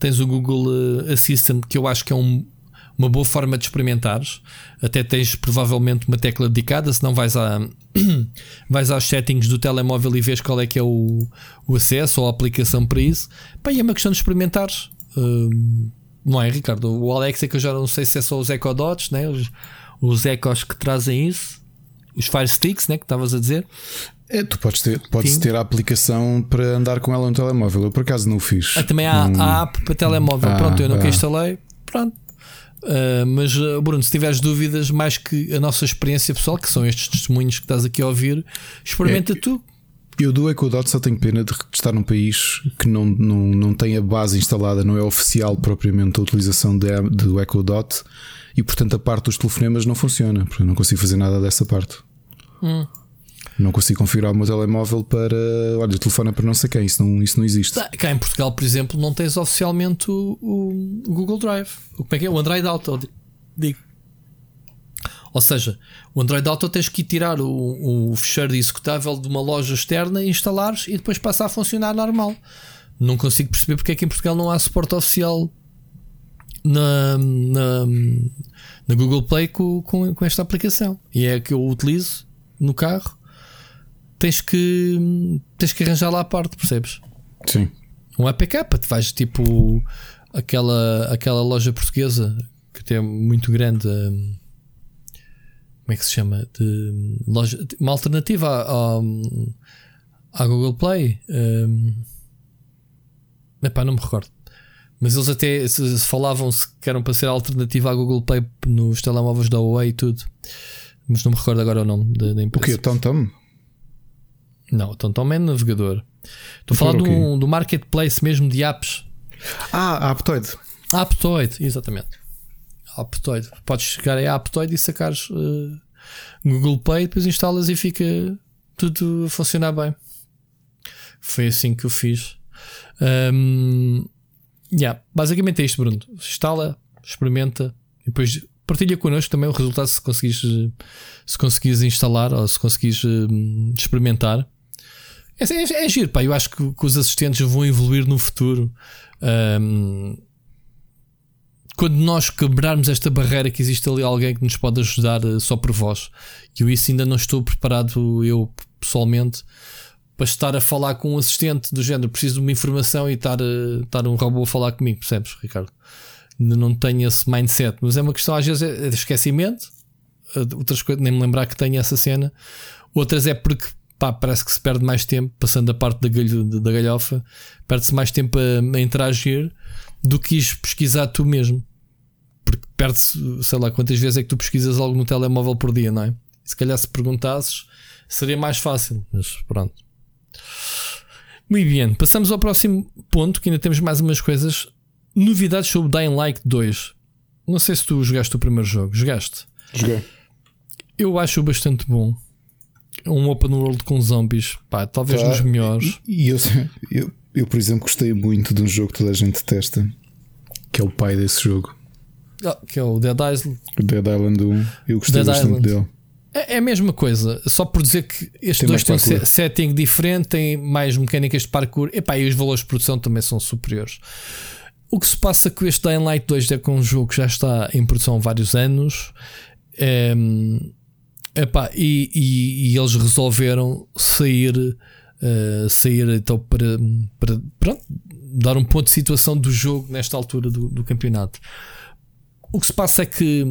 tens o Google Assistant, que eu acho que é uma boa forma de experimentares. Até tens provavelmente uma tecla dedicada. Se não, vais aos settings do telemóvel e vês qual é que é o acesso ou a aplicação para isso. Bem, é uma questão de experimentares. Não é, Ricardo? O Alexa, que eu já não sei se é só os Echo Dots, né? Os Echos que trazem isso, os Fire Sticks, né? Que estavas a dizer. É, tu podes ter a aplicação para andar com ela no telemóvel. Eu por acaso não o fiz. Também há a app para telemóvel. Pronto, eu nunca instalei. Pronto. Mas, Bruno, se tiveres dúvidas, mais que a nossa experiência pessoal, que são estes testemunhos que estás aqui a ouvir, experimenta tu. Eu do Echo Dot só tenho pena de estar num país que não tem a base instalada, não é oficial propriamente a utilização do Echo Dot, e portanto a parte dos telefonemas não funciona, porque eu não consigo fazer nada dessa parte. Não consigo configurar o meu telemóvel para, olha, telefona para não sei quem, isso não existe. Cá em Portugal, por exemplo, não tens oficialmente o Google Drive, como é que é? O Android Auto, digo. Ou seja, o Android Auto tens que tirar o fecheiro executável de uma loja externa e instalares, e depois passar a funcionar normal. Não consigo perceber porque é que em Portugal não há suporte oficial na Google Play com esta aplicação. E é a que eu utilizo no carro. Tens que arranjar lá a parte, percebes? Sim. Um APK, tu vais tipo aquela loja portuguesa que até é muito grande. Como é que se chama? De loja, uma alternativa à Google Play. Epá, não me recordo. Mas eles até falavam-se que eram para ser a alternativa à Google Play nos telemóveis da Huawei e tudo. Mas não me recordo agora o nome da empresa. O que? O TomTom? Não, o TomTom é navegador. Estou a falar do marketplace mesmo de apps. Ah, Aptoide, exatamente. Aptoide. Podes chegar a Aptoide e sacares Google Play, depois instalas e fica tudo a funcionar bem. Foi assim que eu fiz. Basicamente é isto, Bruno. Instala, experimenta e depois partilha connosco também o resultado, se conseguires instalar ou se conseguires experimentar. É giro, pá. Eu acho que os assistentes vão evoluir no futuro. Quando nós quebrarmos esta barreira, que existe ali alguém que nos pode ajudar só por voz, que eu isso ainda não estou preparado, eu pessoalmente, para estar a falar com um assistente do género, preciso de uma informação e estar um robô a falar comigo, percebes, Ricardo? Não tenho esse mindset, mas é uma questão às vezes é de esquecimento, outras coisas, nem me lembrar que tenho essa cena, outras é porque pá, parece que se perde mais tempo, passando a parte da galhofa, perde-se mais tempo a interagir do que ires pesquisar tu mesmo. Porque perde-se, sei lá, quantas vezes é que tu pesquisas algo no telemóvel por dia, não é? Se calhar se perguntasses, seria mais fácil. Mas pronto. Muito bem, passamos ao próximo ponto, que ainda temos mais umas coisas. Novidades sobre Dying Light 2. Não sei se tu jogaste o primeiro jogo. Jogaste? Joguei. Eu acho bastante bom. Um open world com zombies, pá, talvez nos melhores. E eu, por exemplo, gostei muito de um jogo que toda a gente testa, que é o pai desse jogo, que é o Dead Island. Dead Island 1. Eu gostei bastante dele. É a mesma coisa, só por dizer que estes dois têm um setting diferente, têm mais mecânicas de parkour. Epá, e os valores de produção também são superiores. O que se passa com este Dying Light 2 é que é um jogo que já está em produção há vários anos. Epá, e eles resolveram sair então para pronto, dar um ponto de situação do jogo nesta altura do campeonato. O que se passa é que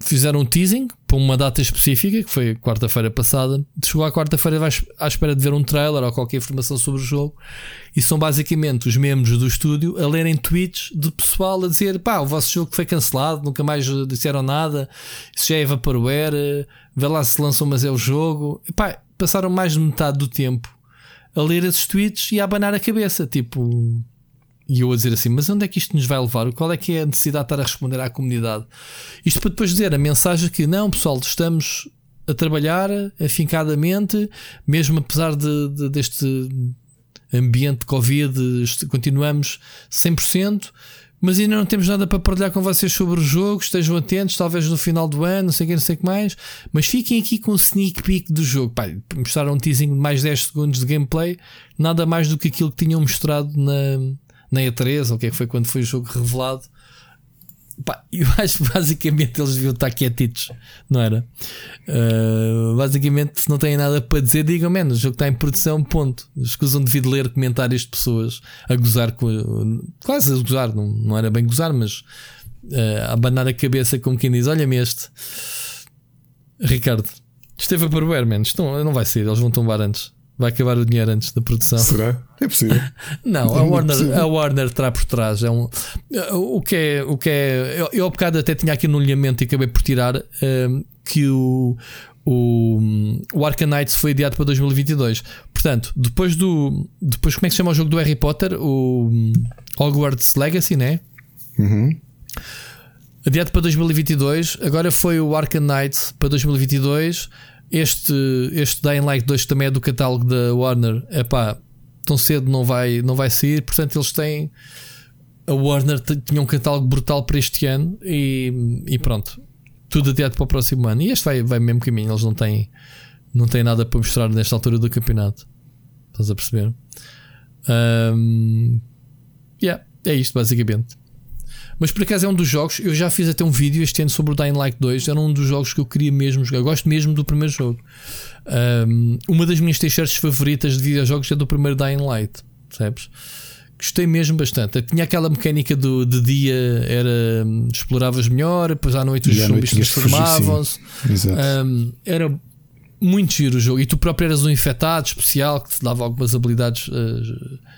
fizeram um teasing para uma data específica, que foi quarta-feira passada. Chegou à quarta-feira, vais à espera de ver um trailer ou qualquer informação sobre o jogo, e são basicamente os membros do estúdio a lerem tweets de pessoal a dizer: pá, o vosso jogo foi cancelado, nunca mais disseram nada, isso já é vaporware, vê lá se lançam, mas é o jogo. E pá, passaram mais de metade do tempo a ler esses tweets e a abanar a cabeça, tipo... E eu a dizer assim: mas onde é que isto nos vai levar? Qual é que é a necessidade de estar a responder à comunidade? Isto para depois dizer a mensagem que não, pessoal, estamos a trabalhar afincadamente, mesmo apesar deste ambiente de Covid, continuamos 100%, mas ainda não temos nada para partilhar com vocês sobre o jogo, estejam atentos, talvez no final do ano, não sei o que, não sei o que mais, mas fiquem aqui com um sneak peek do jogo. Pá, mostraram um teasing de mais 10 segundos de gameplay, nada mais do que aquilo que tinham mostrado na E3, ou o que é que foi quando foi o jogo revelado. Pá, eu acho que basicamente eles deviam estar quietitos, não era? Basicamente, se não têm nada para dizer, digam: menos, o jogo está em produção, ponto. Escusam de vir ler comentários de pessoas a gozar, quase a gozar, não era bem gozar, mas a abanar a cabeça, como quem diz: olha-me este, Ricardo, esteve a parboer, menos, isto não vai sair, eles vão tombar antes. Vai acabar o dinheiro antes da produção. Será? É possível. Não, a Warner está por trás. É um, o que é. Eu há bocado até tinha aqui no alinhamento e acabei por tirar que o Arcanites foi adiado para 2022. Portanto, depois como é que se chama o jogo do Harry Potter? O Hogwarts Legacy, né? Uhum. Adiado para 2022. Agora foi o Arcanites para 2022. Este Dying Light 2 também é do catálogo da Warner. Epá, tão cedo não vai sair. Portanto, eles têm... A Warner tinha um catálogo brutal para este ano e pronto, tudo adiado para o próximo ano. E este vai mesmo caminho. Eles não têm nada para mostrar nesta altura do campeonato. Estás a perceber? É isto basicamente. Mas por acaso é um dos jogos, eu já fiz até um vídeo este ano sobre o Dying Light 2, era um dos jogos que eu queria mesmo jogar, eu gosto mesmo do primeiro jogo. Uma das minhas t-shirts favoritas de videojogos é do primeiro Dying Light, percebes? Gostei mesmo bastante. Eu tinha aquela mecânica de dia, era exploravas melhor, depois à noite os zumbis transformavam-se. Era muito giro o jogo, e tu próprio eras um infectado especial que te dava algumas habilidades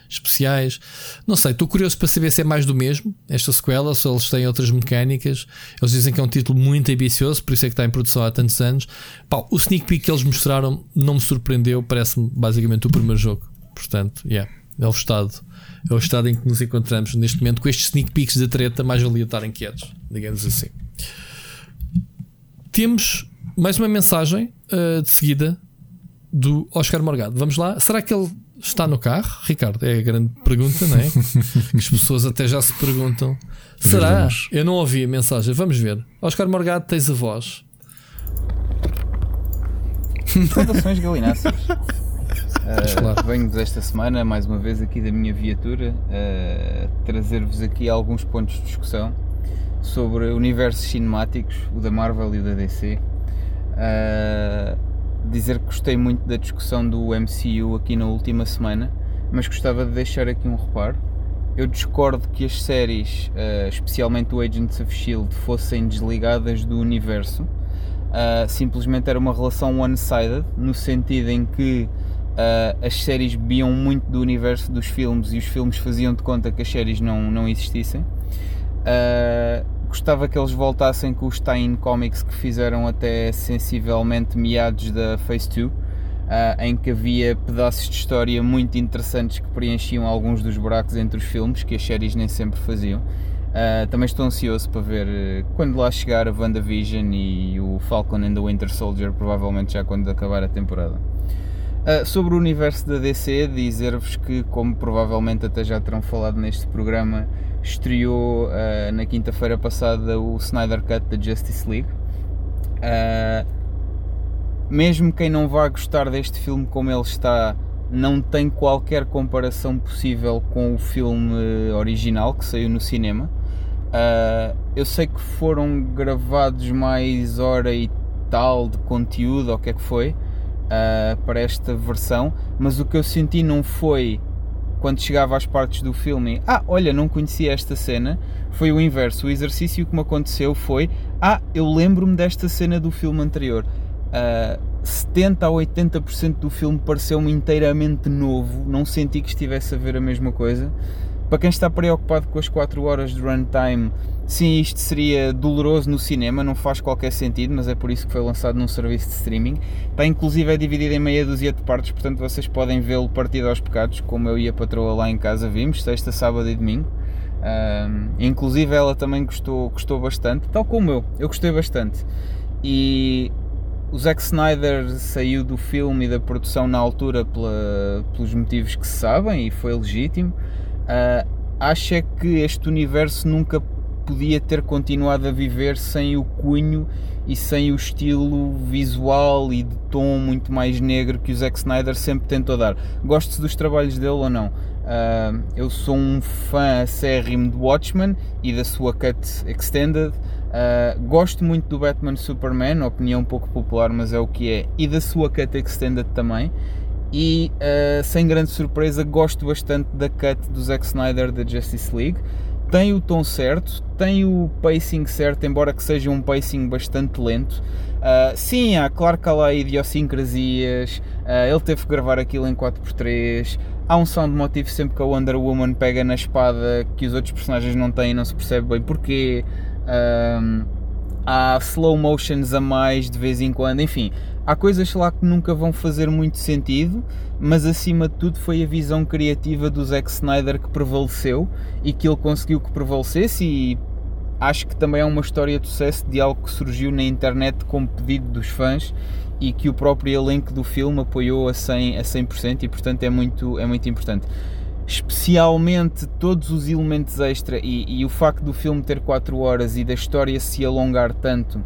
especiais. Não sei, estou curioso para saber se é mais do mesmo esta sequela, se eles têm outras mecânicas. Eles dizem que é um título muito ambicioso, por isso é que está em produção há tantos anos. Pá, o sneak peek que eles mostraram não me surpreendeu, parece-me basicamente o primeiro jogo. Portanto, é o estado em que nos encontramos neste momento, com estes sneak peeks da treta. Mais valia estarem quietos, digamos assim. Temos mais uma mensagem de seguida do Oscar Morgado. Vamos lá. Será que ele está no carro, Ricardo? É a grande pergunta, não é? As pessoas até já se perguntam. Será? Eu não ouvi a mensagem. Vamos ver. Oscar Morgado, tens a voz. Saudações galináceas. Claro. Venho-vos esta semana, mais uma vez, aqui da minha viatura, trazer-vos aqui alguns pontos de discussão sobre universos cinemáticos, o da Marvel e o da DC. Dizer que gostei muito da discussão do MCU aqui na última semana, mas gostava de deixar aqui um reparo. Eu discordo que as séries, especialmente o Agents of S.H.I.E.L.D., fossem desligadas do universo. Simplesmente era uma relação one-sided, no sentido em que as séries bebiam muito do universo dos filmes e os filmes faziam de conta que as séries não existissem. Gostava que eles voltassem com os tie-in comics que fizeram até sensivelmente meados da Phase 2, em que havia pedaços de história muito interessantes que preenchiam alguns dos buracos entre os filmes, que as séries nem sempre faziam. Também estou ansioso para ver quando lá chegar a WandaVision e o Falcon and the Winter Soldier, provavelmente já quando acabar a temporada. Sobre o universo da DC, dizer-vos que, como provavelmente até já terão falado neste programa, estreou na quinta-feira passada o Snyder Cut da Justice League. Mesmo quem não vá gostar deste filme como ele está, não tem qualquer comparação possível com o filme original que saiu no cinema. Eu sei que foram gravados mais hora e tal de conteúdo, ou o que é que foi, para esta versão, mas o que eu senti não foi, quando chegava às partes do filme, olha, não conhecia esta cena, foi o inverso. O exercício que me aconteceu foi, eu lembro-me desta cena do filme anterior. 70% a 80% do filme pareceu-me inteiramente novo, não senti que estivesse a ver a mesma coisa. Para quem está preocupado com as 4 horas de runtime, sim, isto seria doloroso no cinema, não faz qualquer sentido, mas é por isso que foi lançado num serviço de streaming. Está inclusive é dividido em meia dúzia de partes, portanto vocês podem vê-lo partido aos pecados, como eu e a patroa lá em casa vimos, sexta, sábado e domingo. Inclusive ela também gostou bastante, tal como eu gostei bastante. E o Zack Snyder saiu do filme e da produção na altura pelos motivos que se sabem, e foi legítimo. Acha que este universo nunca podia ter continuado a viver sem o cunho e sem o estilo visual e de tom muito mais negro que o Zack Snyder sempre tentou dar. Gosto-se dos trabalhos dele ou não? Eu sou um fã acérrimo de Watchmen e da sua cut extended. Gosto muito do Batman Superman, opinião pouco popular, mas é o que é, e da sua cut extended também. E sem grande surpresa, gosto bastante da cut do Zack Snyder da Justice League. Tem o tom certo, tem o pacing certo, embora que seja um pacing bastante lento. Sim, claro que há lá idiosincrasias, ele teve que gravar aquilo em 4x3, há um sound motivo sempre que a Wonder Woman pega na espada que os outros personagens não têm e não se percebe bem porquê. Há slow motions a mais de vez em quando, enfim, há coisas lá que nunca vão fazer muito sentido, mas acima de tudo foi a visão criativa do Zack Snyder que prevaleceu e que ele conseguiu que prevalecesse. E acho que também é uma história de sucesso de algo que surgiu na internet como pedido dos fãs e que o próprio elenco do filme apoiou a 100%, e portanto é muito importante. Especialmente todos os elementos extra e o facto do filme ter 4 horas e da história se alongar tanto,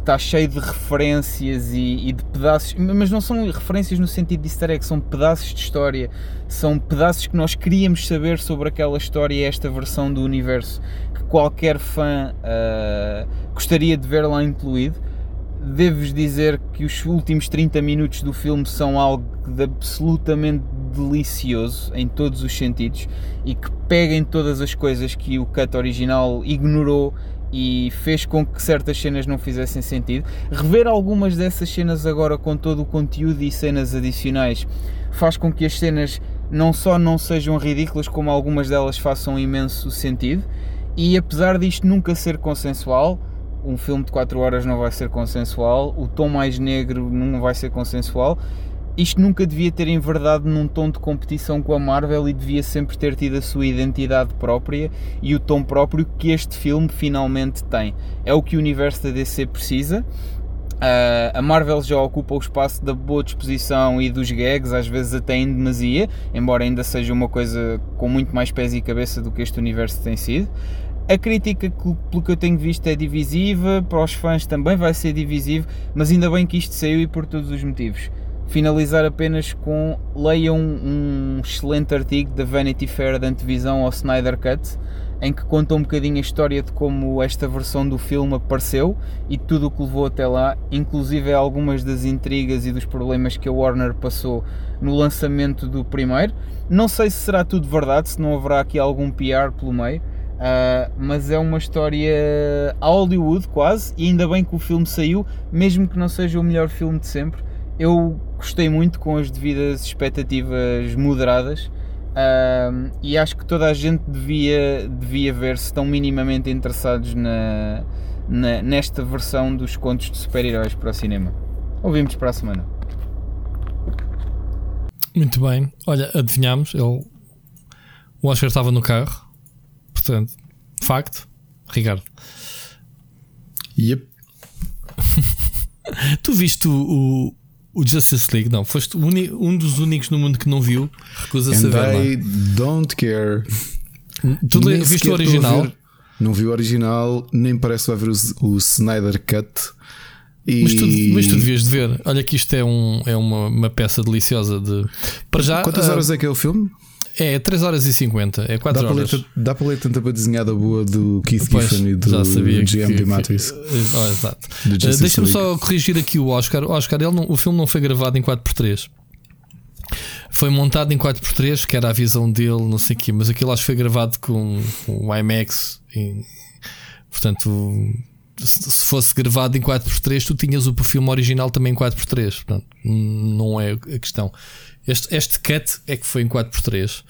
está cheio de referências e de pedaços, mas não são referências no sentido de easter egg, são pedaços de história, são pedaços que nós queríamos saber sobre aquela história e esta versão do universo que qualquer fã gostaria de ver lá incluído. Devo-vos dizer que os últimos 30 minutos do filme são algo de absolutamente delicioso em todos os sentidos e que pega em todas as coisas que o cut original ignorou e fez com que certas cenas não fizessem sentido. Rever algumas dessas cenas agora com todo o conteúdo e cenas adicionais faz com que as cenas não só não sejam ridículas, como algumas delas façam imenso sentido. E apesar disto nunca ser consensual, um filme de 4 horas não vai ser consensual, o tom mais negro não vai ser consensual, isto nunca devia ter enverdado num tom de competição com a Marvel e devia sempre ter tido a sua identidade própria e o tom próprio que este filme finalmente tem. É o que o universo da DC precisa. A Marvel já ocupa o espaço da boa disposição e dos gags, às vezes até em demasia, embora ainda seja uma coisa com muito mais pés e cabeça do que este universo tem sido. A crítica, pelo que eu tenho visto, é divisiva, para os fãs também vai ser divisivo, mas ainda bem que isto saiu e por todos os motivos. Finalizar apenas com, leiam um excelente artigo da Vanity Fair da antevisão ao Snyder Cut, em que conta um bocadinho a história de como esta versão do filme apareceu e tudo o que levou até lá, inclusive algumas das intrigas e dos problemas que a Warner passou no lançamento do primeiro. Não sei se será tudo verdade, se não haverá aqui algum PR pelo meio, mas é uma história a Hollywood quase, e ainda bem que o filme saiu, mesmo que não seja o melhor filme de sempre. Eu gostei muito, com as devidas expectativas moderadas, e acho que toda a gente devia ver, se estão minimamente interessados nesta versão dos contos de super-heróis para o cinema. Ouvimos para a semana. Muito bem. Olha, adivinhámos. O Oscar estava no carro. Portanto, facto, Ricardo. Yep. Tu viste o Justice League? Não, foste um dos únicos no mundo que não viu. Recusa-se a ver. I don't care. Tu viste o original? Não vi o original, nem parece que vai ver o Snyder Cut. E... Mas tu devias de ver. Olha que isto é uma peça deliciosa de... Para já, quantas horas é que é o filme? É 3h50, é 4 horas. Dá para ler tanta desenhada boa do Keith Giffen e do GM de Matrix. Exato. Deixa-me só corrigir aqui o Oscar. O filme não foi gravado em 4x3. Foi montado em 4x3, que era a visão dele, não sei o quê, mas aquilo acho que foi gravado com IMAX. E, portanto, se fosse gravado em 4x3, tu tinhas o filme original também em 4x3. Portanto, não é a questão. Este cut é que foi em 4x3.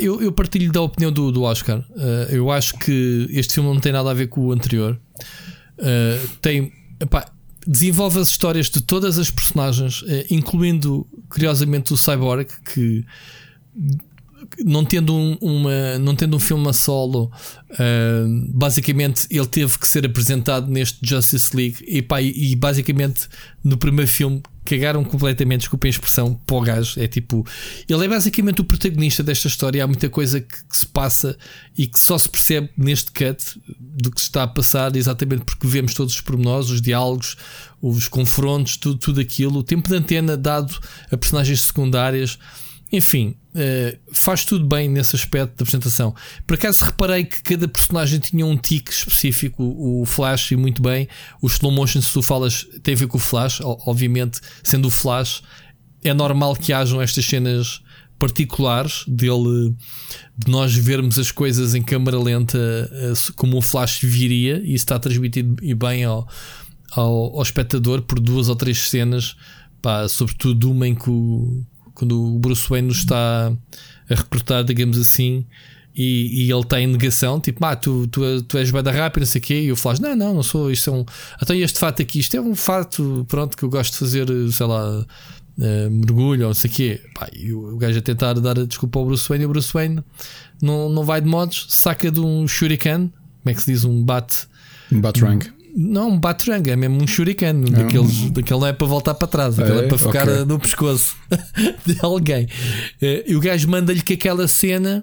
Eu partilho da opinião do Oscar. Eu acho que este filme não tem nada a ver com o anterior. Desenvolve as histórias de todas as personagens, incluindo, curiosamente, o Cyborg, que não tendo um filme a solo, basicamente ele teve que ser apresentado neste Justice League e basicamente no primeiro filme cagaram completamente, desculpem a expressão, para o gajo. É tipo, ele é basicamente o protagonista desta história. Há muita coisa que se passa e que só se percebe neste cut do que se está a passar, exatamente porque vemos todos os pormenores, os diálogos, os confrontos, tudo aquilo, o tempo de antena dado a personagens secundárias. Enfim, faz tudo bem nesse aspecto da apresentação. Por acaso reparei que cada personagem tinha um tique específico. O Flash, e muito bem. O slow motion, se tu falas, tem a ver com o Flash. Obviamente, sendo o Flash, é normal que hajam estas cenas particulares dele, de nós vermos as coisas em câmara lenta como o Flash viria. E isso está transmitido bem ao espectador por 2 ou 3 cenas, sobretudo uma em que quando o Bruce Wayne nos está a recrutar, digamos assim, e ele está em negação, tipo, tu és bada rápida, não sei o quê, e o Flash, não sou, isto é um... Então este fato aqui, isto é um fato, pronto, que eu gosto de fazer, sei lá, mergulho, ou não sei o quê. E o gajo a tentar dar a desculpa ao Bruce Wayne, e o Bruce Wayne não vai de modos, saca de um shuriken, como é que se diz, um batarang. Não, um batarang, é mesmo um shuriken. Daquele não é para voltar para trás, aquele é para ficar no pescoço de alguém. E o gajo manda-lhe que aquela cena...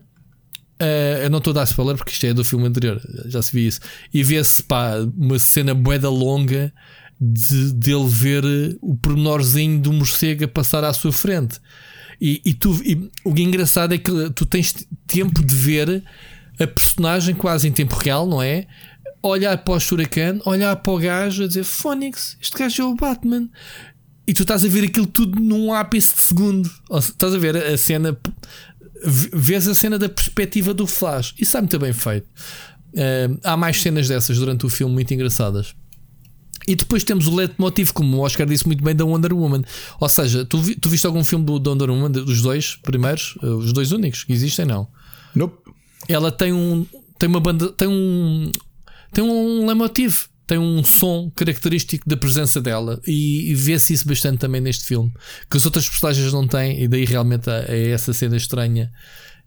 eu não estou a dar spoiler porque isto é do filme anterior, já se viu isso. E vê-se uma cena bueda longa dele ver o pormenorzinho do morcego a passar à sua frente. E o engraçado é que tu tens tempo de ver a personagem quase em tempo real, não é? Olhar para o shuriken, olhar para o gajo a dizer, Fónix, este gajo é o Batman. E tu estás a ver aquilo tudo num ápice de segundo. Estás a ver a cena, vês a cena da perspectiva do Flash. Isso é muito bem feito. Há mais cenas dessas durante o filme muito engraçadas. E depois temos o leitmotiv, como o Oscar disse muito bem, da Wonder Woman. Ou seja, tu viste algum filme do Wonder Woman, dos dois primeiros, os dois únicos que existem? Não. Nope. Ela tem um leitmotiv, tem um som característico da presença dela, e vê-se isso bastante também neste filme, que as outras personagens não têm, e daí realmente é essa cena estranha,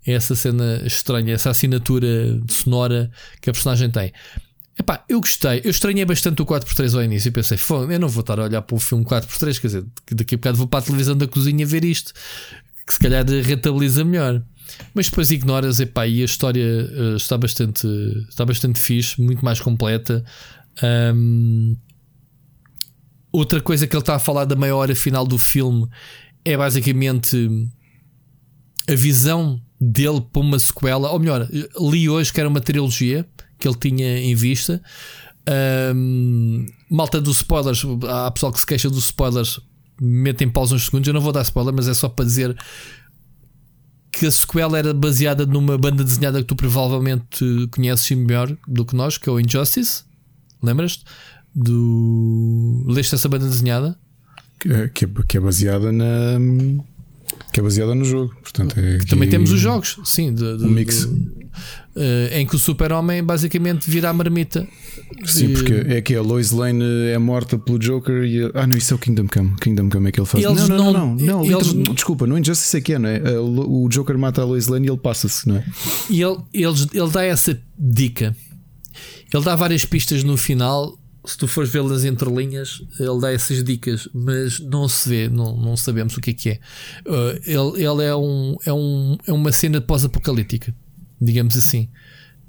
essa assinatura sonora que a personagem tem. Eu gostei, eu estranhei bastante o 4x3 ao início e pensei, eu não vou estar a olhar para o filme 4x3, quer dizer, daqui a bocado vou para a televisão da cozinha ver isto, que se calhar rentabiliza melhor. Mas depois ignoras, e a história está bastante fixe, muito mais completa. Outra coisa que ele está a falar da meia hora final do filme é basicamente a visão dele para uma sequela, ou melhor, li hoje que era uma trilogia que ele tinha em vista. Malta dos spoilers, há pessoal que se queixa dos spoilers, metem pausa uns segundos, eu não vou dar spoiler, mas é só para dizer que a sequela era baseada numa banda desenhada que tu provavelmente conheces melhor do que nós, que é o Injustice. Lembras-te? Leste essa banda desenhada? Que é baseada na... Que é baseada no jogo. Portanto, também temos os jogos, sim. Um mix. em que o Super-Homem basicamente vira a marmita. Sim, e... porque é que a Lois Lane é morta pelo Joker e... Ah não, isso é o Kingdom Come. Kingdom Come é que ele faz. Desculpa, no Injustice é que é, não é? O Joker mata a Lois Lane e ele passa-se, não é? E ele dá essa dica. Ele dá várias pistas no final. Se tu fores vê-las entre linhas, ele dá essas dicas, mas não se vê, não sabemos o que é. Ele é uma cena pós-apocalíptica, digamos assim.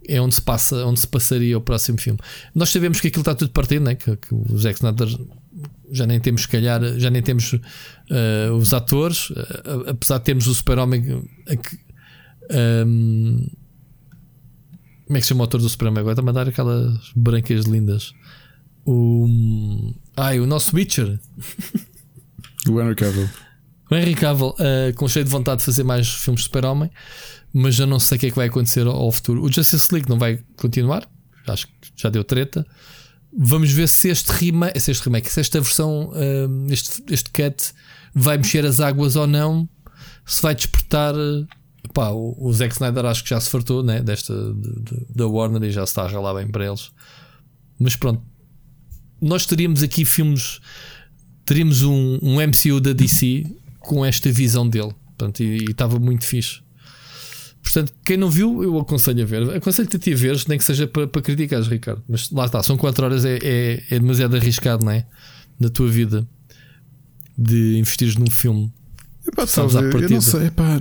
É onde se passa, onde se passaria o próximo filme. Nós sabemos que aquilo está tudo partido, né? Que o Zack Snyder já nem temos, se calhar, já nem temos os atores, apesar de termos o Super-Homem. Como é que se chama o ator do Super-Homem? Agora está-me a dar aquelas brancas lindas. O nosso Witcher, o Henry Cavill. O Henry Cavill, com cheio de vontade de fazer mais filmes de Super-Homem, mas já não sei o que é que vai acontecer ao futuro. O Justice League não vai continuar, acho que já deu treta. Vamos ver se se esta versão, este cut vai mexer as águas ou não, se vai despertar. Pá, o Zack Snyder acho que já se fartou, né, desta da Warner, e já se está a ralar bem para eles. Mas pronto, nós teríamos aqui filmes, teríamos um MCU da DC com esta visão dele. Portanto, e estava muito fixe. Portanto, quem não viu, eu aconselho a ver. Aconselho-te a ti a ver, nem que seja para criticares, Ricardo. Mas lá está, são 4 horas, é demasiado arriscado, não é? Na tua vida de investires num filme. Epá, sabes, eu não sei, epá,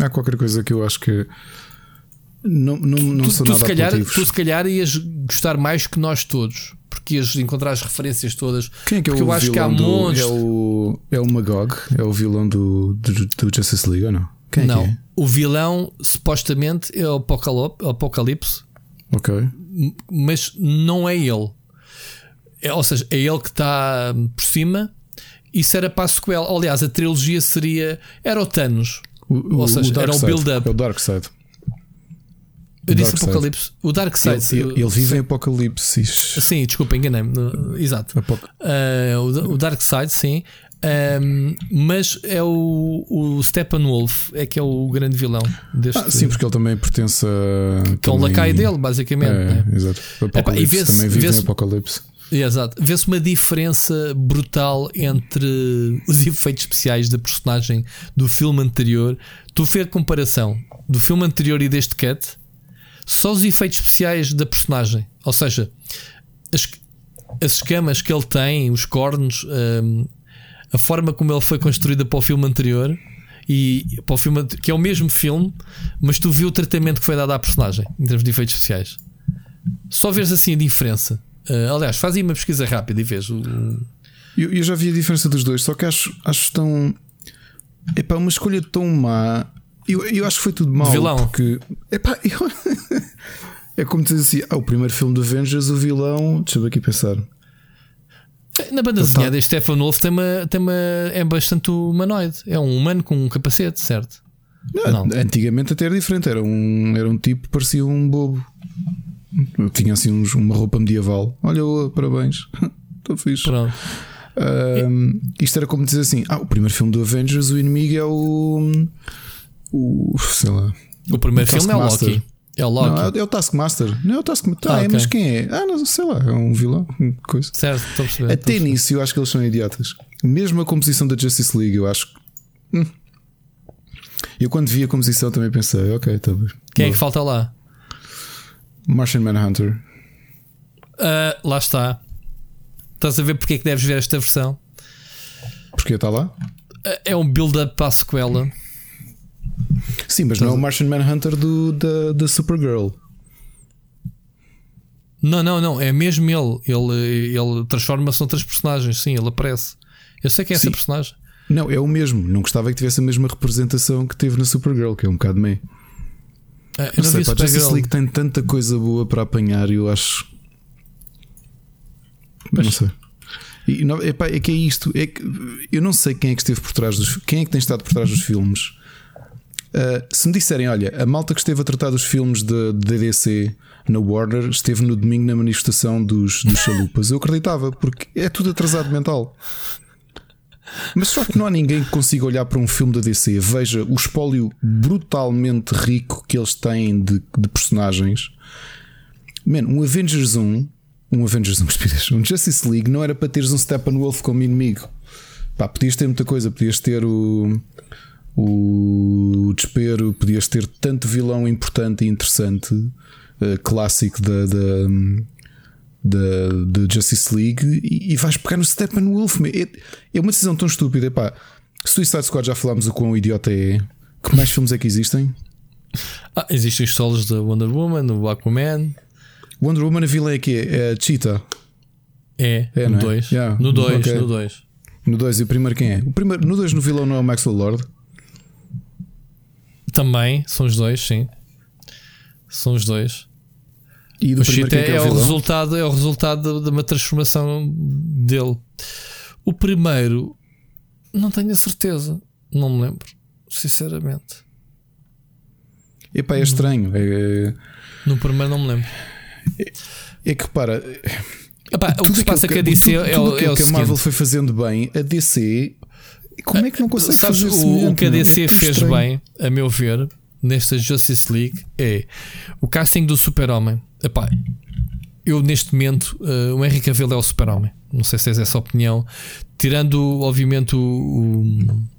há qualquer coisa que eu acho que não são nada apelativos. Tu se calhar ias gostar mais que nós todos, porque ias encontrar as referências todas. Quem é que é o vilão do... É o Magog? É o vilão do Justice League ou não? Quem é? Não, que é? O vilão supostamente é o Apocalipse. Ok. Mas não é ele, ou seja, é ele que está por cima. Isso era para a sequela. Aliás, a trilogia era o Thanos, ou seja, o era o build-up. É o Darkseid. Eu disse Apocalipse. O Darkseid. Ele vive em Apocalipse. Sim, desculpa, enganei-me. Exato. O Darkseid, sim. Mas é o Steppenwolf, é que é o grande vilão deste. Sim, porque ele também pertence a. Que é o lacaio dele, basicamente. Né? Exato. Apocalipse, também vive em Apocalipse. Exato. Vê-se uma diferença brutal entre os efeitos especiais da personagem do filme anterior. Tu fez a comparação do filme anterior e deste cut. Só os efeitos especiais da personagem, ou seja, as escamas que ele tem, os cornos, a forma como ele foi construída para o filme anterior, e para o filme que é o mesmo filme, mas tu viu o tratamento que foi dado à personagem em termos de efeitos especiais. Só vês assim a diferença. Aliás, faz aí uma pesquisa rápida e vês. Eu já vi a diferença dos dois, só que acho tão. Epá, uma escolha tão má. Eu acho que foi tudo mal. Vilão. Porque epá, é como dizer assim: o primeiro filme do Avengers, o vilão. Deixa eu aqui pensar. Na banda desenhada, este Steppenwolf é bastante humanoide. É um humano com um capacete, certo? Não. Antigamente até era diferente. Era um tipo que parecia um bobo. Tinha assim uma roupa medieval. Olha, parabéns. Estou fixe. Pronto. Isto era como dizer assim: o primeiro filme do Avengers, o inimigo é o. Sei lá. O primeiro filme é o Loki. Não, é o Taskmaster. Não é o Taskmaster. Okay. Mas quem é? Não sei lá. É um vilão. Coisa. Certo, estou a perceber. Até nisso eu acho que eles são idiotas. Mesmo a composição da Justice League, eu acho. Eu quando vi a composição também pensei, ok, está bem. Quem é que falta lá? Martian Manhunter. Lá está. Estás a ver porque é que deves ver esta versão? Porque está lá? É um build-up para a sequela. Sim, mas não é o Martian Manhunter da Supergirl. Não, é mesmo ele transforma-se noutras personagens. Sim, ele aparece. Eu sei que é essa personagem. Não, é o mesmo. Não gostava que tivesse a mesma representação que teve na Supergirl, que é um bocado meio. Eu não sei, a Justice League tem tanta coisa boa para apanhar, eu acho. Mas... Não sei. Epá, é que é isto. É que eu não sei quem é que esteve por trás dos. Quem é que tem estado por trás dos filmes? Se me disserem, olha, a malta que esteve a tratar dos filmes da DDC na Warner esteve no domingo na manifestação dos chalupas, eu acreditava, porque é tudo atrasado mental. Mas só que não há ninguém que consiga olhar para um filme da DC, veja o espólio brutalmente rico que eles têm de personagens. Man, um Justice League não era para teres um Steppenwolf como inimigo. Pá, podias ter muita coisa, podias ter o desespero, podias ter tanto vilão importante e interessante, clássico da Justice League, e vais pegar no Steppenwolf. É uma decisão tão estúpida. Epá, Suicide Squad já falámos o quão idiota é. Que mais filmes é que existem? Existem os solos da Wonder Woman, o Aquaman. Wonder Woman, a vilã é que é a Cheetah. É no 2. É? Yeah. No 2, okay. No 2, e o primeiro quem é? O primeiro, no 2, no vilão não é o Maxwell Lord? Também, são os dois, sim. São os dois. E do o primeiro é o resultado, de uma transformação dele. O primeiro, não tenho a certeza. Não me lembro, sinceramente. Epá, é estranho. No primeiro não me lembro. É que, para... Epá, o que se passa é que a DC tudo que a Marvel foi fazendo bem, a DC, como é que não consegue fazer isso? O que a DC fez bem, a meu ver, nesta Justice League, é o casting do Super-Homem. Epá, eu neste momento, o Henry Cavill é o Super-Homem. Não sei se tens essa opinião. Tirando obviamente o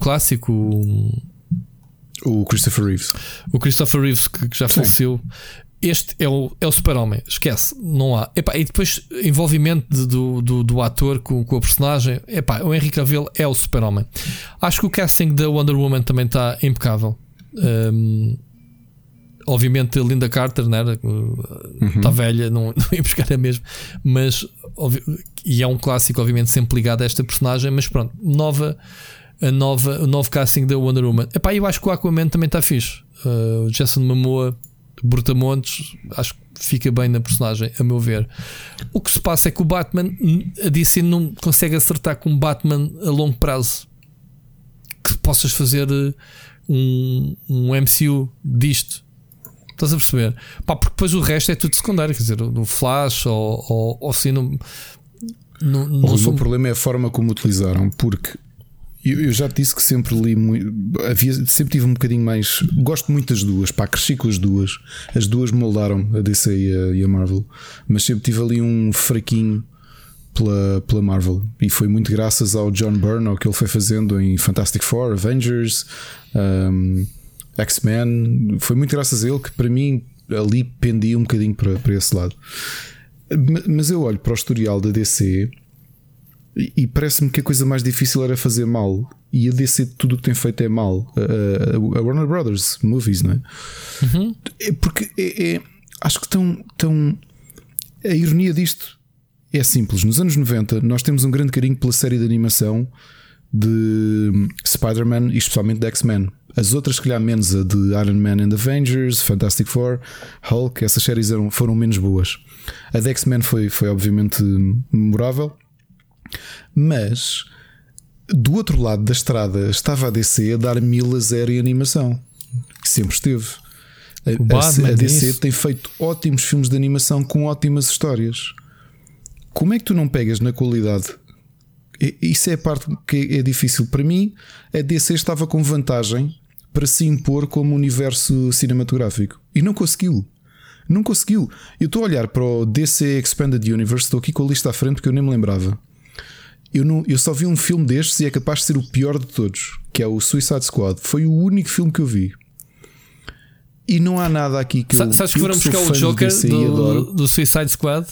clássico, o Christopher Reeves. O Christopher Reeves que já faleceu. Este é o Super-Homem, esquece, não há. Epá, e depois envolvimento do ator com a personagem. Epá, o Henry Cavill é o Super-Homem. Acho que o casting da Wonder Woman também está impecável. Obviamente a Linda Carter está velha, não ia buscar a mesma, mas e é um clássico, obviamente sempre ligado a esta personagem, mas pronto, o novo casting da Wonder Woman. Epá, eu acho que o Aquaman também está fixe. O Jason Momoa, Brutamontes, acho que fica bem na personagem, a meu ver. O que se passa é que o Batman, a DC não consegue acertar com o Batman a longo prazo, que possas fazer um MCU disto. Estás a perceber? Pá, porque depois o resto é tudo secundário. Quer dizer, o Flash ou assim não sou... O problema é a forma como utilizaram, porque eu já te disse que sempre li muito, sempre tive um bocadinho mais. Gosto muito das duas, pá, cresci com as duas. As duas moldaram, a DC e a Marvel. Mas sempre tive ali um fraquinho pela Marvel. E foi muito graças ao John Byrne, ao que ele foi fazendo em Fantastic Four, Avengers, X-Men. Foi muito graças a ele que, para mim, ali pendia um bocadinho para esse lado. Mas eu olho para o historial da DC e parece-me que a coisa mais difícil era fazer mal. E a DC, tudo o que tem feito é mal. A Warner Brothers Movies, não é? Uhum. É porque acho que tão a ironia disto é simples. Nos anos 90 nós temos um grande carinho pela série de animação de Spider-Man e especialmente de X-Men. As outras, se calhar menos, a de Iron Man and Avengers, Fantastic Four, Hulk. Essas séries foram menos boas. A de X-Men foi obviamente memorável. Mas do outro lado da estrada estava a DC a dar mil a zero em animação. Sempre esteve. A DC tem feito ótimos filmes de animação com ótimas histórias. Como é que tu não pegas na qualidade? Isso é a parte que é difícil para mim. A DC estava com vantagem para se impor como universo cinematográfico e não conseguiu. Não conseguiu. Eu estou a olhar para o DC Expanded Universe, estou aqui com a lista à frente porque eu nem me lembrava. Eu só vi um filme destes e é capaz de ser o pior de todos, que é o Suicide Squad. Foi o único filme que eu vi. E não há nada aqui que eu... Sabes que foram buscar o Joker do Suicide Squad?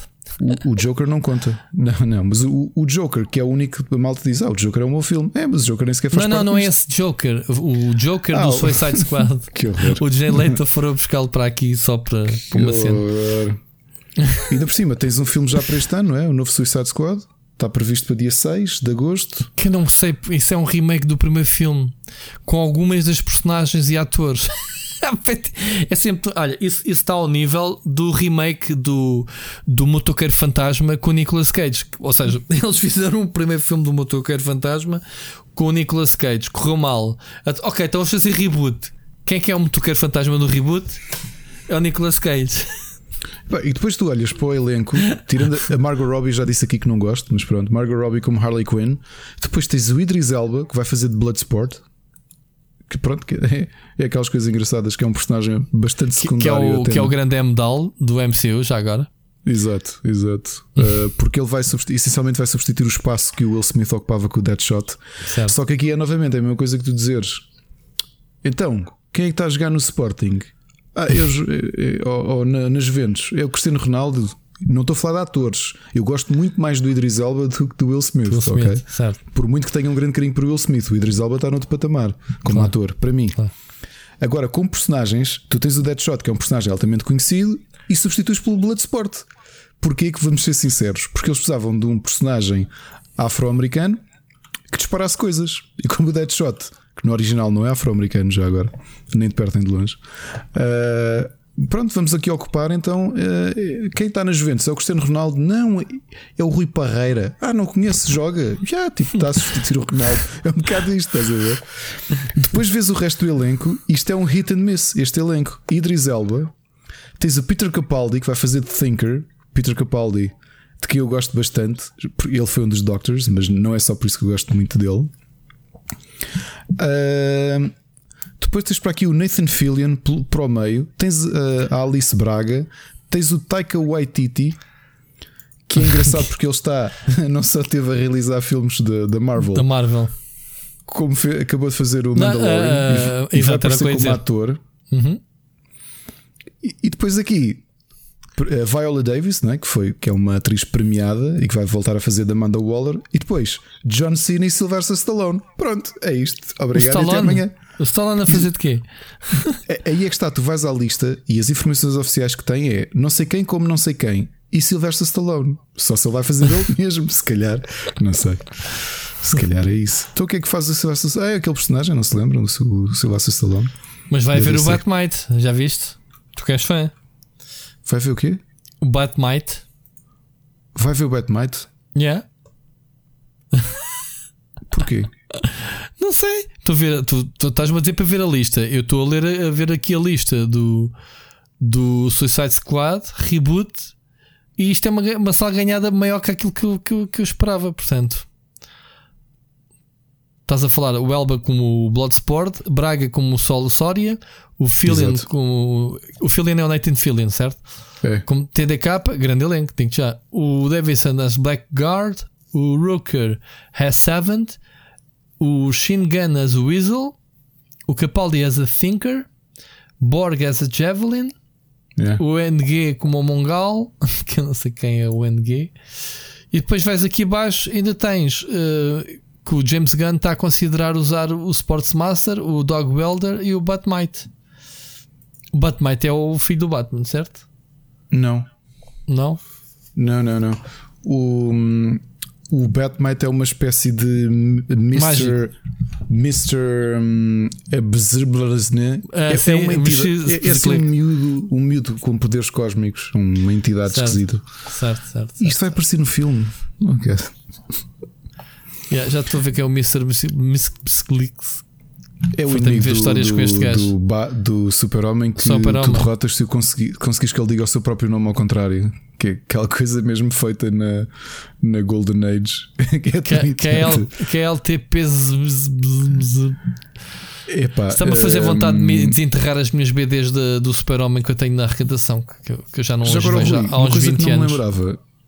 O Joker não conta. Não, mas o Joker, que é o único que a malta diz, o Joker é um bom filme. É, mas o Joker nem sequer faz parte. Não é esse Joker. O Joker do Suicide Squad. Que horror. O Jay Leto foram buscá-lo para aqui só para uma cena. E ainda por cima, tens um filme já para este ano, não é? O novo Suicide Squad. Está previsto para dia 6 de agosto. Que eu não sei, isso é um remake do primeiro filme com algumas das personagens e atores. É sempre, olha, isso está ao nível do remake do Motoqueiro Fantasma com o Nicolas Cage. Ou seja, eles fizeram o primeiro filme do Motoqueiro Fantasma com o Nicolas Cage, correu mal. Ok, então vamos fazer reboot. Quem é o Motoqueiro Fantasma no reboot? É o Nicolas Cage. E depois tu olhas para o elenco, tirando a Margot Robbie, já disse aqui que não gosto, mas pronto, Margot Robbie como Harley Quinn. Depois tens o Idris Elba, que vai fazer de Bloodsport, que pronto, que é aquelas coisas engraçadas, que é um personagem bastante secundário, que é o grande M-Dal do MCU, já agora. Exato, exato. Porque ele vai essencialmente vai substituir o espaço que o Will Smith ocupava com o Deadshot. Certo. Só que aqui é novamente a mesma coisa que tu dizeres. Então, quem é que está a jogar no Sporting? Nas Juventus? É o Cristiano Ronaldo. Não estou a falar de atores. Eu gosto muito mais do Idris Elba do que do Will Smith, okay? Certo. Por muito que tenha um grande carinho por Will Smith, o Idris Elba está noutro patamar como ator, para mim. Claro. Agora, como personagens, tu tens o Deadshot, que é um personagem altamente conhecido, e substituis pelo Bloodsport. Porquê que vamos ser sinceros? Porque eles precisavam de um personagem afro-americano que disparasse coisas. E como o Deadshot, que no original não é afro-americano, já agora, nem de perto nem de longe. Pronto, vamos aqui ocupar então. Quem está na Juventus? É o Cristiano Ronaldo? Não, é o Rui Parreira. Não conhece, joga. Já, tipo, está a substituir o Ronaldo. É um bocado isto, estás a ver? Depois vês o resto do elenco. Isto é um hit and miss, este elenco. Idris Elba. Tens o Peter Capaldi, que vai fazer de Thinker. Peter Capaldi, de quem eu gosto bastante. Ele foi um dos Doctors, mas não é só por isso que eu gosto muito dele. Depois tens para aqui o Nathan Fillion para o meio. Tens a Alice Braga. Tens o Taika Waititi, que é engraçado porque ele está, não só teve a realizar filmes da Marvel, como acabou de fazer o Mandalorian, e vai aparecer como ator. E depois aqui a Viola Davis, né, que é uma atriz premiada e que vai voltar a fazer da Amanda Waller. E depois John Cena e Sylvester Stallone. Pronto, é isto. Obrigado e até amanhã. O Stallone a fazer de quê? Aí é que está, tu vais à lista e as informações oficiais que tem é não sei quem como não sei quem e Sylvester Stallone. Só se ele vai fazer ele mesmo, se calhar. Não sei. Se calhar é isso. Então o que é que faz o Sylvester Stallone? É aquele personagem, não se lembram? O Sylvester Stallone. Mas vai ver o Batmite, já viste? Tu que és fã. Vai ver o quê? O Batmite. Vai ver o Batmite? Yeah. Porquê? Não sei. Tu estás-me a dizer para ver a lista. Eu estou a ver aqui a lista do Suicide Squad, Reboot. E isto é uma sala ganhada maior que aquilo que eu esperava. Portanto, estás a falar o Elba como o Bloodsport, Braga como o Solo Soria, o Fillion como... O Fillion é o Nathan Fillion, certo? É. Como TDK, grande elenco, digo já. O Davison as Blackguard, o Rooker as Savant, o Shingun as o Weasel, o Capaldi as a Thinker, Borg as a Javelin, o NG como o Mongal, que eu não sei quem é o NG. E depois vais aqui abaixo, ainda tens... que o James Gunn está a considerar usar o Sportsmaster, o Dog Welder e o Batmite. O Batmite é o filho do Batman, certo? Não. Não? Não, não, não. O Batmite é uma espécie de Mr. Né? É uma entidade. É um miúdo com poderes cósmicos. Uma entidade esquisita. Certo. Isto vai aparecer no filme. Ok. Já estou a ver que é o Mr. Misclix. É o inimigo do Super-Homem que tu derrotas se conseguires que ele diga o seu próprio nome ao contrário. Que é aquela coisa mesmo feita na Golden Age. KLTPZ. Está-me a fazer vontade de me desenterrar as minhas BDs do Super-Homem que eu tenho na arrecadação. Que eu já não as vejo há uns 20 anos.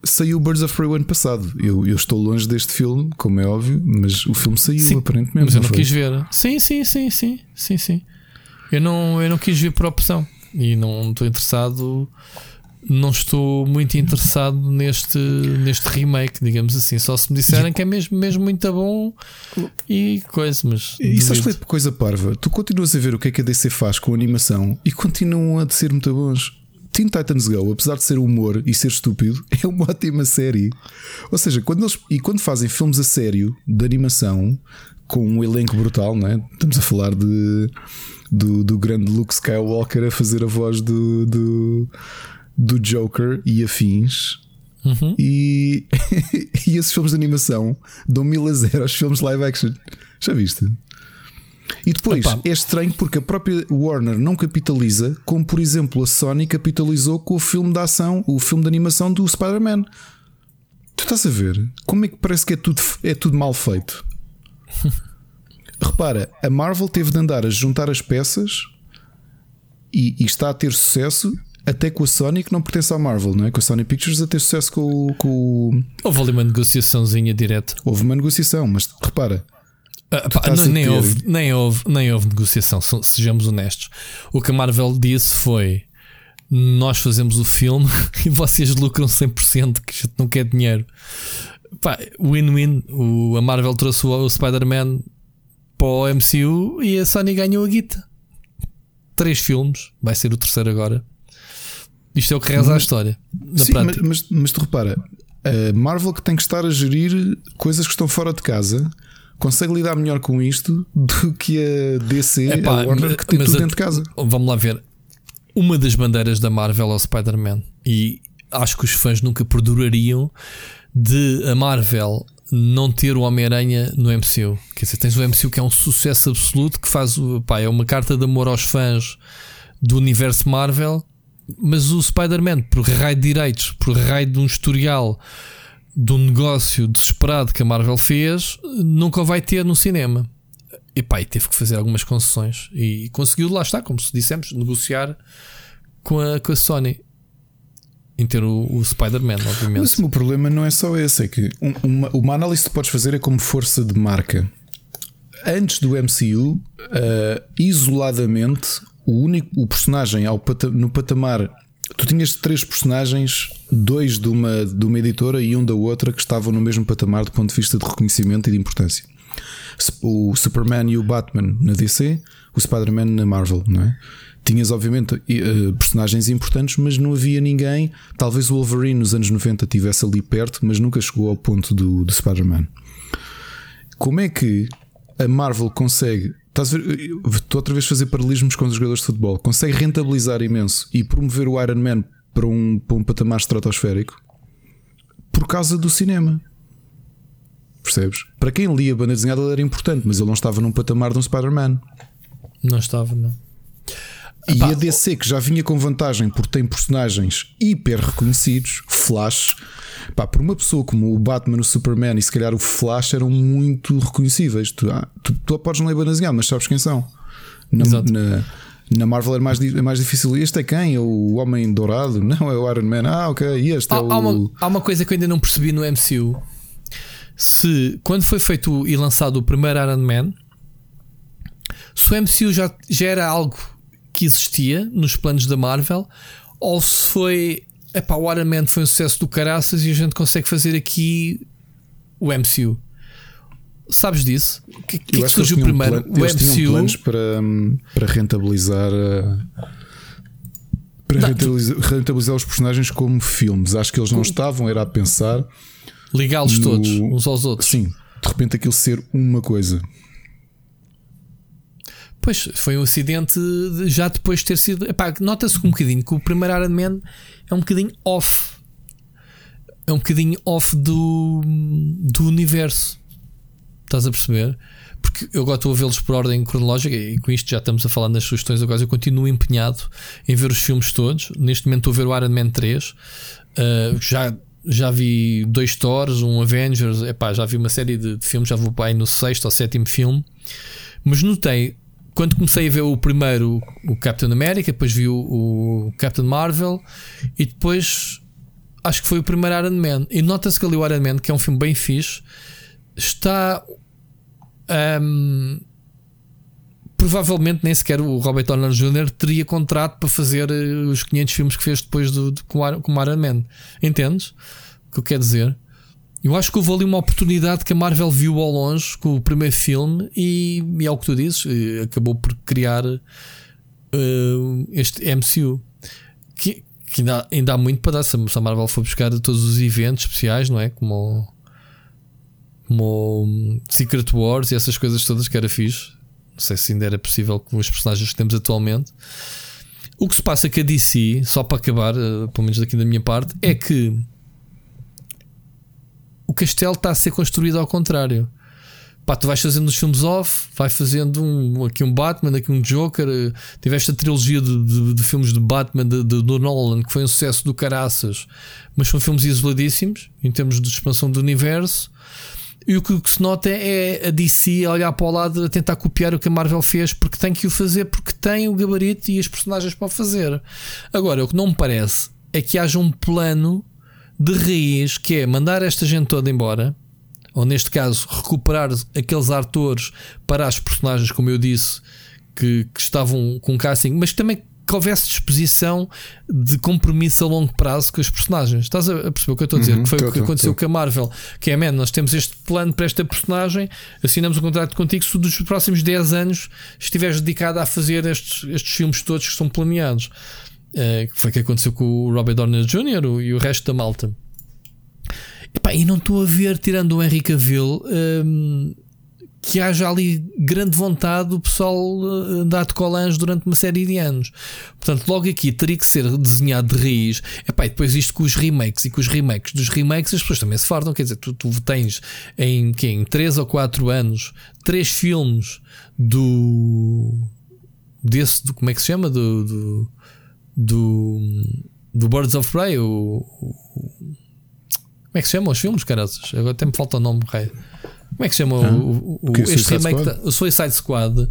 Saiu Birds of Prey o ano passado. Eu estou longe deste filme, como é óbvio, mas o filme saiu, sim, aparentemente. Mas eu não quis ver. Sim. Eu não quis ver por opção. E não estou interessado. Não estou muito interessado neste remake, digamos assim. Só se me disserem que é mesmo muito bom e coisa, mas. Isso é coisa parva. Tu continuas a ver o que é que a DC faz com a animação e continuam a ser muito bons. Teen Titans Go, apesar de ser humor e ser estúpido, é uma ótima série. Ou seja, quando fazem filmes a sério de animação com um elenco brutal, não é? Estamos a falar do grande Luke Skywalker a fazer a voz do Joker e afins. E esses filmes de animação dão 1000 a 0 aos filmes live action. Já viste? E depois, opa, é estranho porque a própria Warner não capitaliza, como por exemplo a Sony capitalizou com o filme de ação, o filme de animação do Spider-Man. Tu estás a ver? Como é que parece que é tudo mal feito? Repara, a Marvel teve de andar a juntar as peças e está a ter sucesso até com a Sony, que não pertence à Marvel, não é? Com a Sony Pictures a ter sucesso com... Houve ali uma negociaçãozinha direta. Houve uma negociação, mas repara... Nem houve negociação, sejamos honestos. O que a Marvel disse foi: nós fazemos o filme e vocês lucram 100%, que a gente não quer dinheiro. Pá, win-win. A Marvel trouxe o Spider-Man para o MCU e a Sony ganhou a guita. 3 filmes, vai ser o 3º agora. Isto é o que reza a história. Sim, mas tu repara, a Marvel, que tem que estar a gerir coisas que estão fora de casa, consegue lidar melhor com isto do que a DC, a Warner, que tem tudo dentro de casa. Vamos lá ver. Uma das bandeiras da Marvel é o Spider-Man. E acho que os fãs nunca perdurariam de a Marvel não ter o Homem-Aranha no MCU. Quer dizer, tens o MCU, que é um sucesso absoluto, que faz, pá, é uma carta de amor aos fãs do universo Marvel. Mas o Spider-Man, por raio de direitos, por raio de um historial, do negócio desesperado que a Marvel fez, nunca o vai ter no cinema. E teve que fazer algumas concessões e conseguiu, lá está, como se dissemos, negociar com a Sony em ter o Spider-Man, obviamente. Mas o meu problema não é só esse, é que uma análise que podes fazer é como força de marca. Antes do MCU, isoladamente, o personagem no patamar... Tu tinhas 3 personagens, 2 de uma editora e 1 da outra, que estavam no mesmo patamar do ponto de vista de reconhecimento e de importância. O Superman e o Batman na DC, o Spider-Man na Marvel, não é? Tinhas obviamente personagens importantes, mas não havia ninguém. Talvez o Wolverine nos anos 90 estivesse ali perto, mas nunca chegou ao ponto do Spider-Man. Como é que a Marvel consegue... Estás a ver? Estou outra vez a fazer paralelismos com os jogadores de futebol. Consegue rentabilizar imenso e promover o Iron Man para um patamar estratosférico por causa do cinema. Percebes? Para quem lia a banda desenhada era importante, mas ele não estava num patamar de um Spider-Man. Não estava, não. E a DC, que já vinha com vantagem porque tem personagens hiper reconhecidos, Flash, por uma pessoa como o Batman, o Superman e se calhar o Flash eram muito reconhecíveis. Tu podes não ler banazinhado, mas sabes quem são. Na Marvel é mais difícil. Este é quem? É o Homem Dourado? Não, é o Iron Man. Ah, ok. Este é o... Há uma coisa que eu ainda não percebi no MCU. Se quando foi feito e lançado o primeiro Iron Man, se o MCU já era algo que existia nos planos da Marvel, ou se foi, o Iron Man foi um sucesso do caraças e a gente consegue fazer aqui o MCU. Sabes disso? O que surgiu primeiro? Eles tinham planos para rentabilizar os personagens como filmes. Acho que eles não estavam, era a pensar ligá-los todos, uns aos outros. Sim, de repente aquilo ser uma coisa. Pois, foi um acidente já depois de ter sido... Nota-se um bocadinho que o primeiro Iron Man é um bocadinho off. É um bocadinho off do universo. Estás a perceber? Porque eu agora estou a vê-los por ordem cronológica e com isto já estamos a falar nas sugestões agora. Eu continuo empenhado em ver os filmes todos. Neste momento estou a ver o Iron Man 3. Já vi 2 Thors, um Avengers. Já vi uma série de filmes. Já vou para aí no 6º ou 7º filme. Mas notei... Quando comecei a ver o primeiro, o Captain America, depois vi o Captain Marvel e depois acho que foi o primeiro Iron Man. E nota-se que ali o Iron Man, que é um filme bem fixe, está provavelmente nem sequer o Robert Downey Jr. teria contrato para fazer os 500 filmes que fez depois com o Iron Man. Entendes o que eu quero dizer? Eu acho que houve ali uma oportunidade que a Marvel viu ao longe com o primeiro filme e é o que tu dizes, acabou por criar este MCU que ainda há muito para dar. Se a Marvel for buscar todos os eventos especiais, não é? Como o Secret Wars e essas coisas todas, que era fixe. Não sei se ainda era possível com os personagens que temos atualmente. O que se passa com a DC, só para acabar, pelo menos daqui da minha parte, é que o castelo está a ser construído ao contrário. Pá, tu vais fazendo uns filmes off, vais fazendo aqui um Batman, aqui um Joker. Tiveste a trilogia de filmes de Batman do Nolan, que foi um sucesso do caraças, mas são filmes isoladíssimos em termos de expansão do universo. E o que se nota é a DC a olhar para o lado, a tentar copiar o que a Marvel fez, porque tem que o fazer, porque tem o gabarito e as personagens para o fazer. Agora, o que não me parece é que haja um plano de raiz, que é mandar esta gente toda embora, ou neste caso recuperar aqueles atores para as personagens, como eu disse, que estavam com casting, mas também que houvesse disposição de compromisso a longo prazo com os personagens. Estás a perceber o que eu estou a dizer? Que foi o que aconteceu com a Marvel, que é, man, nós temos este plano para esta personagem, assinamos um contrato contigo, se dos próximos 10 anos estiveres dedicado a fazer estes filmes todos que são planeados. Foi o que aconteceu com o Robert Downey Jr. e o resto da malta. E não estou a ver, tirando o Henry Cavill, que haja ali grande vontade do pessoal andar de colãs durante uma série de anos. Portanto, logo aqui teria que ser desenhado de raiz. E depois isto com os remakes, e com os remakes dos remakes, as pessoas também se fartam. Quer dizer, tu tens em 3 ou 4 anos 3 filmes do como é que se chama? Do Birds of Prey, como é que se chamam os filmes, caras? Agora até me falta o nome, rei. Como é que se chama este remake? O Suicide Squad,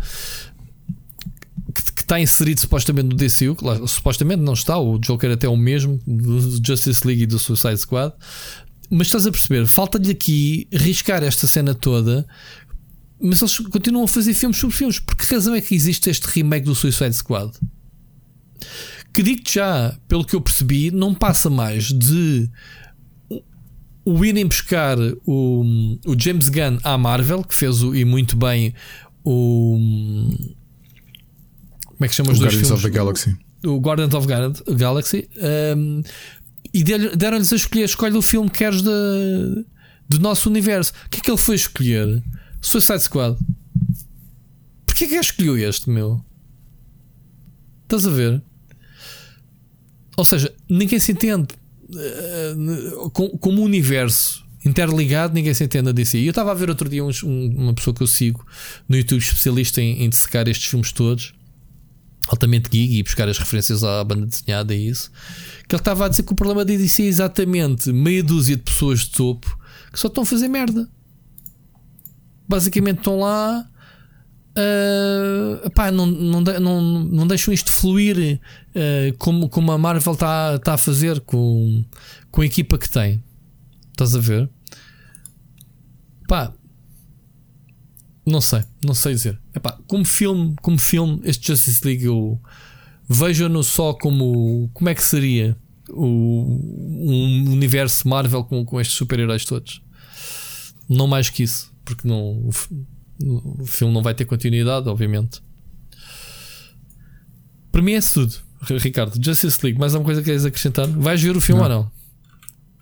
que está inserido supostamente no DCU, claro, supostamente não está, o Joker até é o mesmo, do Justice League e do Suicide Squad. Mas estás a perceber, falta-lhe aqui riscar esta cena toda, mas eles continuam a fazer filmes sobre filmes. Por que razão é que existe este remake do Suicide Squad? Que digo-te já, pelo que eu percebi, não passa mais de o irem buscar o James Gunn à Marvel, que fez e muito bem o... Como é que chamam os dois filmes? O Guardians of the Galaxy. E deram-lhes a escolher, escolhe o filme que queres do nosso universo. O que é que ele foi escolher? Suicide Squad. Porquê que ele escolheu este, meu? Estás a ver? Ou seja, ninguém se entende. Como um universo interligado, ninguém se entende a DC. E eu estava a ver outro dia uma pessoa que eu sigo no YouTube, especialista em dissecar estes filmes todos, altamente geek, e buscar as referências à banda desenhada e isso, que ele estava a dizer que o problema da DC é exatamente meia dúzia de pessoas de topo que só estão a fazer merda. Basicamente estão lá, não deixam isto fluir como a Marvel está a fazer com a equipa que tem. Estás a ver? Não sei dizer. Como filme, este Justice League eu vejo-no só como é que seria um universo Marvel com estes super-heróis todos. Não mais que isso, porque não... O filme não vai ter continuidade, obviamente. Para mim é isso tudo, Ricardo. Justice League, mais alguma coisa que queres acrescentar? Vais ver o filme ou não?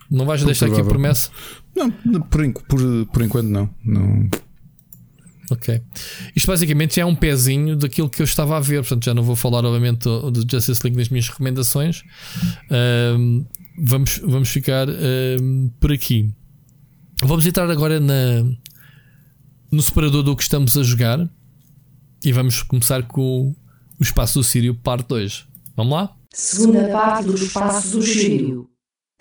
Não vais deixar aqui a promessa? Não, por enquanto não. Ok. Isto basicamente já é um pezinho daquilo que eu estava a ver. Portanto, já não vou falar obviamente do Justice League nas minhas recomendações. Vamos ficar por aqui. Vamos entrar agora no separador do que estamos a jogar e vamos começar com o Espaço do Sírio parte 2. Vamos lá? Segunda parte do Espaço do Sírio.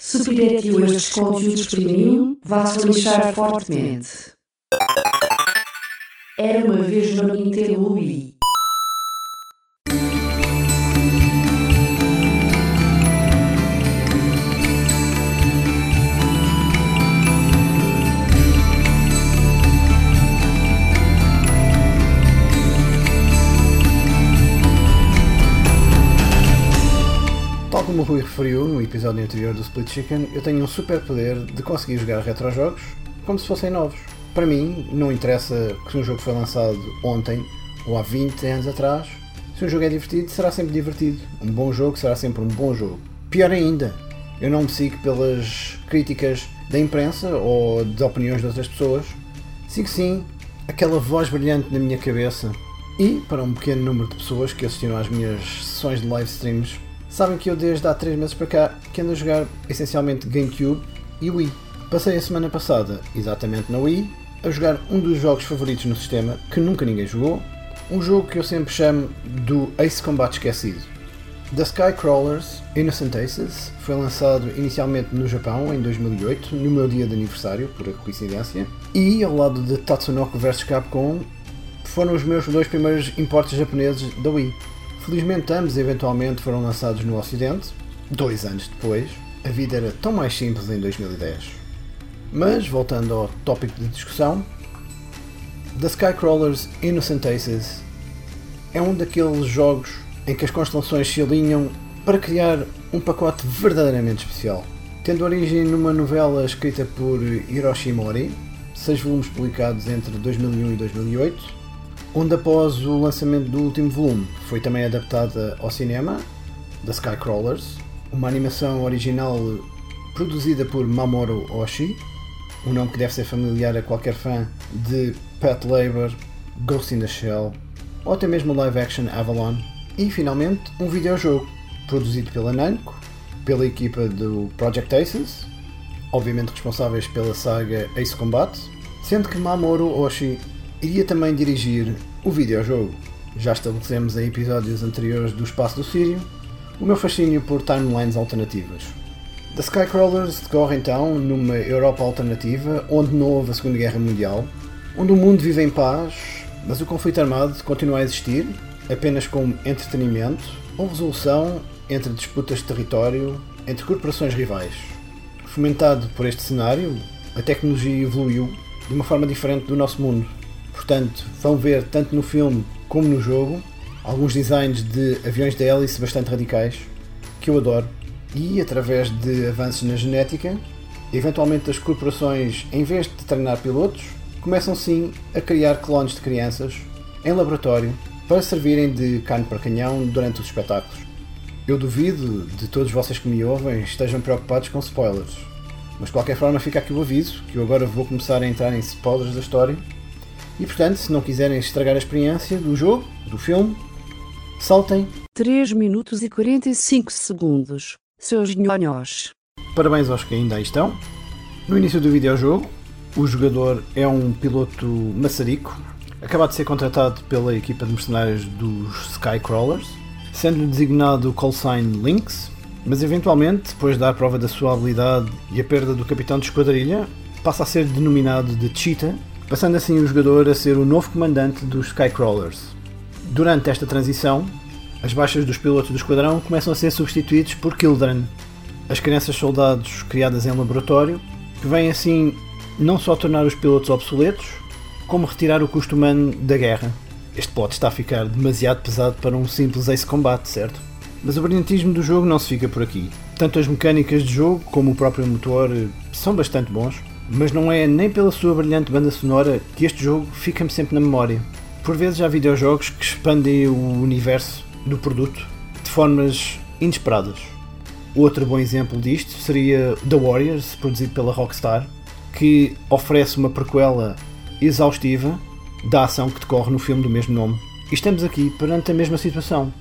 Se pirateou estes conteúdos premium, vá-se lixar fortemente. Era uma vez no Nintendo Wii. Tal como o Rui referiu no episódio anterior do Split Chicken, eu tenho um super poder de conseguir jogar retrojogos como se fossem novos. Para mim, não interessa que um jogo foi lançado ontem ou há 20 anos atrás, se um jogo é divertido, será sempre divertido. Um bom jogo será sempre um bom jogo. Pior ainda, eu não me sigo pelas críticas da imprensa ou de opiniões de outras pessoas, sigo sim aquela voz brilhante na minha cabeça. E, para um pequeno número de pessoas que assistiram às minhas sessões de live streams, sabem que eu desde há 3 meses para cá que ando a jogar essencialmente GameCube e Wii. Passei a semana passada exatamente na Wii a jogar um dos jogos favoritos no sistema que nunca ninguém jogou, um jogo que eu sempre chamo do Ace Combat esquecido. The Skycrawlers Innocent Aces foi lançado inicialmente no Japão em 2008, no meu dia de aniversário, por coincidência, e ao lado de Tatsunoko vs Capcom foram os meus dois primeiros importes japoneses da Wii. Felizmente ambos eventualmente foram lançados no Ocidente, 2 anos depois. A vida era tão mais simples em 2010. Mas, voltando ao tópico de discussão, The Skycrawlers Innocent Aces é um daqueles jogos em que as constelações se alinham para criar um pacote verdadeiramente especial. Tendo origem numa novela escrita por Hiroshi Mori, 6 volumes publicados entre 2001 e 2008, onde após o lançamento do último volume foi também adaptada ao cinema, The Skycrawlers, uma animação original produzida por Mamoru Oshii, um nome que deve ser familiar a qualquer fã de Pet Labor, Ghost in the Shell, ou até mesmo live action Avalon. E finalmente um videojogo, produzido pela Namco, pela equipa do Project Aces, obviamente responsáveis pela saga Ace Combat, sendo que Mamoru Oshii iria também dirigir o videojogo. Já estabelecemos em episódios anteriores do Espaço do Sírio o meu fascínio por timelines alternativas. The Skycrawlers decorre então numa Europa alternativa onde não houve a Segunda Guerra Mundial, onde o mundo vive em paz, mas o conflito armado continua a existir, apenas como entretenimento ou resolução entre disputas de território, entre corporações rivais. Fomentado por este cenário, a tecnologia evoluiu de uma forma diferente do nosso mundo. Portanto, vão ver tanto no filme como no jogo alguns designs de aviões de hélice bastante radicais, que eu adoro, e através de avanços na genética, eventualmente as corporações, em vez de treinar pilotos, começam sim a criar clones de crianças em laboratório para servirem de carne para canhão durante os espetáculos. Eu duvido de todos vocês que me ouvem estejam preocupados com spoilers, mas de qualquer forma fica aqui o aviso que eu agora vou começar a entrar em spoilers da história e, portanto, se não quiserem estragar a experiência do jogo, do filme, saltem 3 minutos e 45 segundos, seus nhonhós. Parabéns aos que ainda aí estão. No início do videojogo, o jogador é um piloto maçarico, acabado de ser contratado pela equipa de mercenários dos Skycrawlers, sendo designado o call sign Lynx, mas eventualmente, depois da prova da sua habilidade e a perda do capitão de esquadrilha, passa a ser denominado de Cheetah, passando assim o jogador a ser o novo comandante dos Skycrawlers. Durante esta transição, as baixas dos pilotos do esquadrão começam a ser substituídos por Kildren, as crianças-soldados criadas em laboratório, que vêm assim não só tornar os pilotos obsoletos, como retirar o custo humano da guerra. Este plot está a ficar demasiado pesado para um simples Ace Combat, certo? Mas o brilhantismo do jogo não se fica por aqui. Tanto as mecânicas de jogo como o próprio motor são bastante bons, mas não é nem pela sua brilhante banda sonora que este jogo fica-me sempre na memória. Por vezes há videojogos que expandem o universo do produto de formas inesperadas. Outro bom exemplo disto seria The Warriors, produzido pela Rockstar, que oferece uma prequela exaustiva da ação que decorre no filme do mesmo nome. E estamos aqui perante a mesma situação.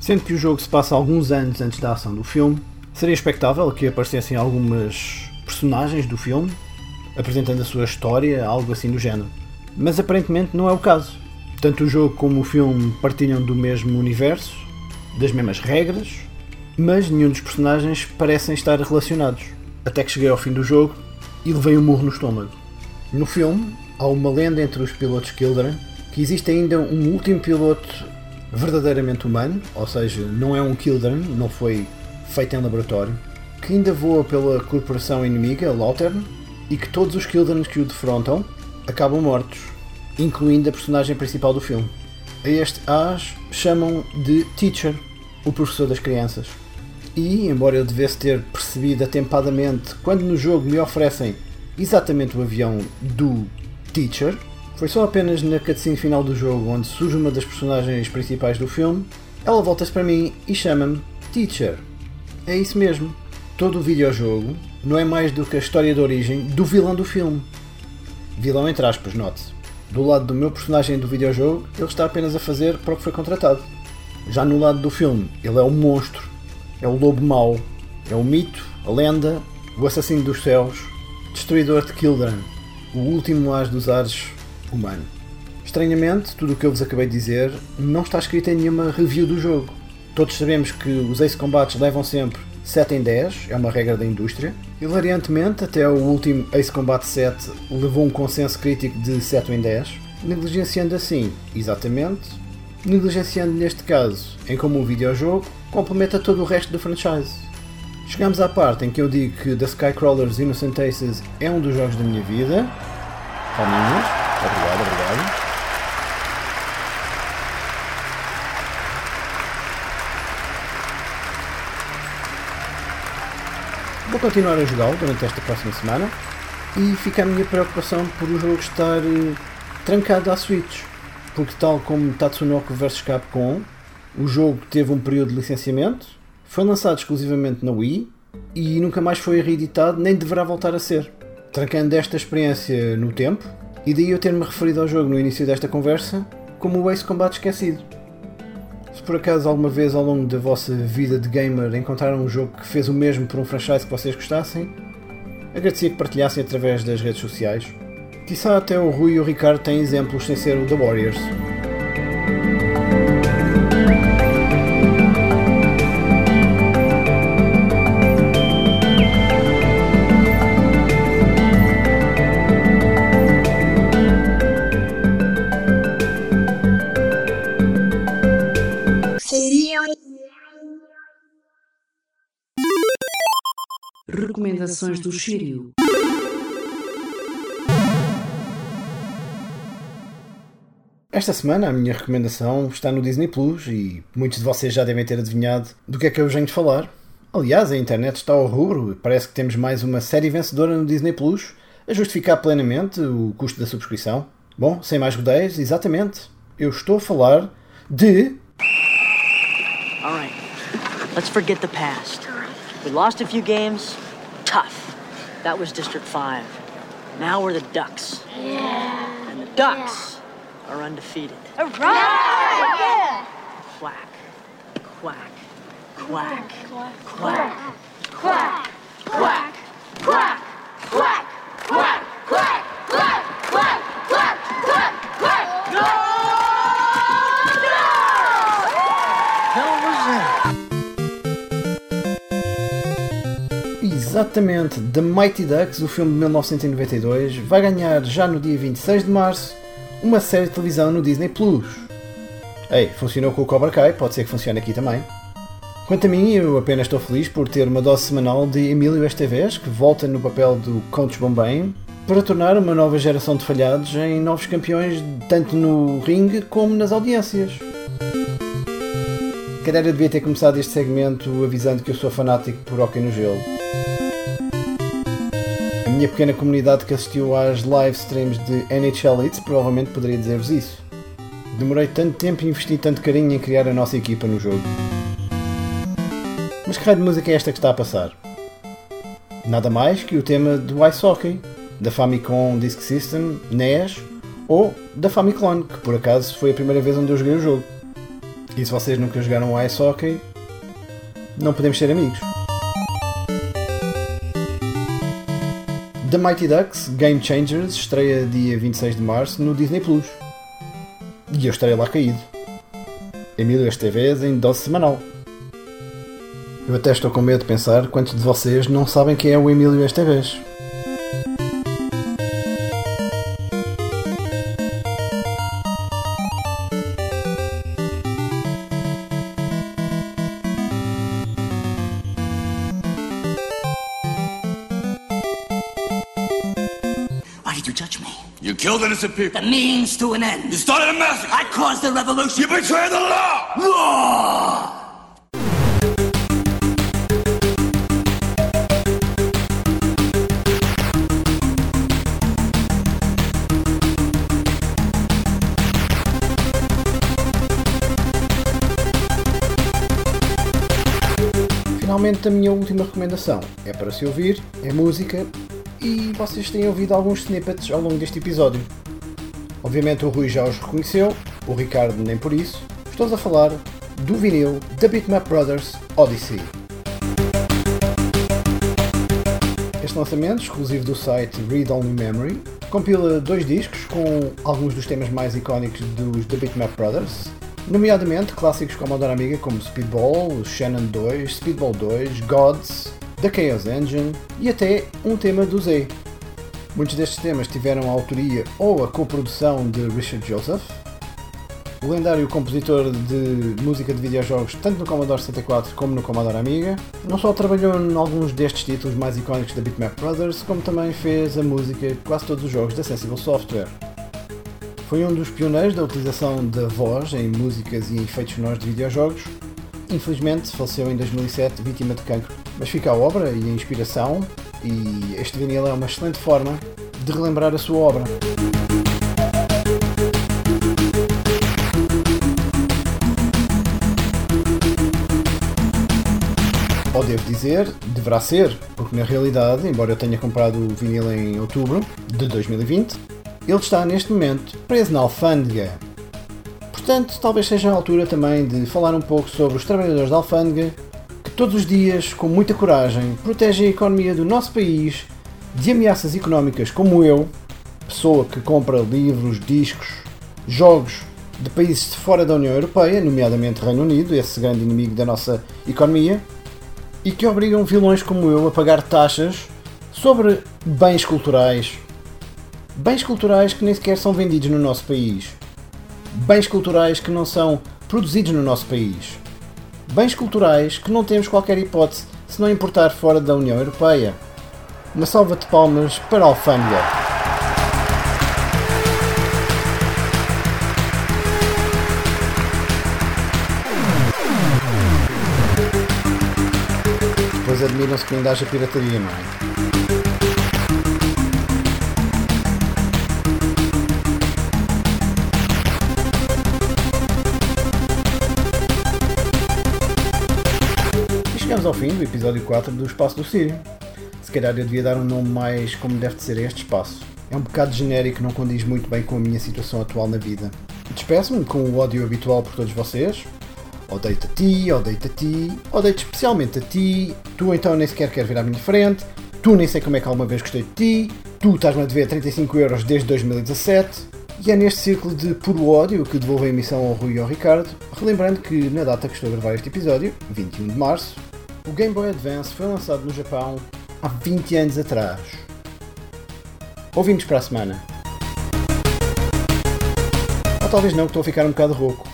Sendo que o jogo se passa alguns anos antes da ação do filme, seria expectável que aparecessem algumas personagens do filme, apresentando a sua história, algo assim do género. Mas aparentemente não é o caso. Tanto o jogo como o filme partilham do mesmo universo, das mesmas regras, mas nenhum dos personagens parecem estar relacionados. Até que cheguei ao fim do jogo e levei um murro no estômago. No filme, há uma lenda entre os pilotos Kildren que existe ainda um último piloto verdadeiramente humano, ou seja, não é um Kildren, não foi feito em laboratório, que ainda voa pela corporação inimiga, Lautern, e que todos os Kildren que o defrontam acabam mortos, incluindo a personagem principal do filme. A este as chamam de Teacher, o professor das crianças. E, embora eu devesse ter percebido atempadamente quando no jogo me oferecem exatamente o avião do Teacher, foi só apenas na cutscene final do jogo onde surge uma das personagens principais do filme, ela volta-se para mim e chama-me Teacher. É isso mesmo. Todo o videojogo não é mais do que a história de origem do vilão do filme. Vilão entre aspas, note-se. Do lado do meu personagem do videojogo, ele está apenas a fazer para o que foi contratado. Já no lado do filme, ele é o monstro, é o lobo mau, é o mito, a lenda, o assassino dos céus, destruidor de Kildren, o último as dos ares humano. Estranhamente, tudo o que eu vos acabei de dizer não está escrito em nenhuma review do jogo. Todos sabemos que os Ace Combates levam sempre 7 em 10, é uma regra da indústria. Hilariantemente, até o último Ace Combat 7 levou um consenso crítico de 7 em 10, negligenciando assim, exatamente, negligenciando neste caso, em como o videojogo complementa todo o resto do franchise. Chegamos à parte em que eu digo que The Skycrawlers Innocent Aces é um dos jogos da minha vida. Palminhas. Obrigado, obrigado. Vou continuar a jogá-lo durante esta próxima semana e fica a minha preocupação por o jogo estar trancado à Switch, porque tal como Tatsunoko vs Capcom, o jogo teve um período de licenciamento, foi lançado exclusivamente na Wii e nunca mais foi reeditado nem deverá voltar a ser, trancando esta experiência no tempo, e daí eu ter-me referido ao jogo no início desta conversa como o Ace Combat esquecido. Se por acaso alguma vez ao longo da vossa vida de gamer encontraram um jogo que fez o mesmo por um franchise que vocês gostassem, agradecia que partilhassem através das redes sociais. Quizá até o Rui e o Ricardo têm exemplos sem ser o The Warriors. Recomendações do Sírio. Esta semana a minha recomendação está no Disney Plus e muitos de vocês já devem ter adivinhado do que é que eu venho de falar. Aliás, a internet está ao rubro e parece que temos mais uma série vencedora no Disney Plus a justificar plenamente o custo da subscrição. Bom, sem mais rodeios, exatamente. Eu estou a falar de... All right. Let's forget the past. We lost a few games. Tough. That was District 5. Now we're the Ducks. Yeah. And the Ducks... Yeah. Are undefeated. All right! Yeah! Quack, quack, quack, quack, quack, quack, quack, quack, quack, quack, quack, quack, quack, quack, quack, quack, no! Exatamente, The Mighty Ducks, o filme de 1992, vai ganhar já no dia 26 de março uma série de televisão no Disney Plus. Ei, funcionou com o Cobra Kai, pode ser que funcione aqui também. Quanto a mim, eu apenas estou feliz por ter uma dose semanal de Emílio esta vez, que volta no papel do Contos Bombay, para tornar uma nova geração de falhados em novos campeões, tanto no ringue como nas audiências. Calhar eu devia ter começado este segmento avisando que eu sou fanático por hóquei no gelo. A minha pequena comunidade que assistiu às live streams de NHL Hits provavelmente poderia dizer-vos isso. Demorei tanto tempo e investi tanto carinho em criar a nossa equipa no jogo. Mas que raio de música é esta que está a passar? Nada mais que o tema do Ice Hockey, da Famicom Disk System, NES ou da Famiclone, que por acaso foi a primeira vez onde eu joguei o jogo. E se vocês nunca jogaram Ice Hockey, não podemos ser amigos. The Mighty Ducks Game Changers estreia dia 26 de março no Disney Plus. E eu estarei lá caído. Emílio esta vez em dose semanal. Eu até estou com medo de pensar quantos de vocês não sabem quem é o Emílio esta vez. That it's a people. The means to an end. You started a massacre. I caused the revolution. You betrayed the law. Law! Finalmente, a minha última recomendação é para se ouvir, é música. E vocês têm ouvido alguns snippets ao longo deste episódio. Obviamente o Rui já os reconheceu, o Ricardo nem por isso. Estou a falar do vinil da Bitmap Brothers Odyssey. Este lançamento, exclusivo do site Read Only Memory, compila dois discos com alguns dos temas mais icónicos dos The Bitmap Brothers, nomeadamente clássicos como a Dona Amiga, como Speedball, Shannon 2, Speedball 2, Gods, The Chaos Engine e até um tema do Z. Muitos destes temas tiveram a autoria ou a coprodução de Richard Joseph, o lendário compositor de música de videojogos tanto no Commodore 64 como no Commodore Amiga. Não só trabalhou em alguns destes títulos mais icónicos da Bitmap Brothers, como também fez a música de quase todos os jogos da Sensible Software. Foi um dos pioneiros da utilização da voz em músicas e efeitos sonoros de videojogos. Infelizmente faleceu em 2007 vítima de cancro, mas fica a obra e a inspiração, e este vinil é uma excelente forma de relembrar a sua obra. Ou devo dizer, deverá ser, porque na realidade, embora eu tenha comprado o vinil em outubro de 2020, ele está, neste momento, preso na alfândega. Portanto, talvez seja a altura também de falar um pouco sobre os trabalhadores da alfândega, que todos os dias, com muita coragem, protegem a economia do nosso país de ameaças económicas como eu, pessoa que compra livros, discos, jogos de países de fora da União Europeia, nomeadamente Reino Unido, esse grande inimigo da nossa economia, e que obrigam vilões como eu a pagar taxas sobre bens culturais. Bens culturais que nem sequer são vendidos no nosso país. Bens culturais que não são produzidos no nosso país. Bens culturais que não temos qualquer hipótese se não importar fora da União Europeia. Uma salva de palmas para a alfândega. Pois admiram-se que ainda haja pirataria, não é? Ao fim do episódio 4 do Espaço do Sírio. Se calhar eu devia dar um nome mais como deve de ser a este espaço. É um bocado genérico, não condiz muito bem com a minha situação atual na vida. Despeço-me com o ódio habitual por todos vocês. Odeio-te a ti, odeio-te a ti, odeio-te especialmente a ti, tu então nem sequer queres vir à minha frente, tu nem sei como é que alguma vez gostei de ti, tu estás-me a dever 35€ desde 2017. E é neste círculo de puro ódio que devolvo a emissão ao Rui e ao Ricardo, relembrando que na data que estou a gravar este episódio, 21 de março, o Game Boy Advance foi lançado no Japão há 20 anos atrás. Ouvimos para a semana. Ou talvez não, que estou a ficar um bocado rouco.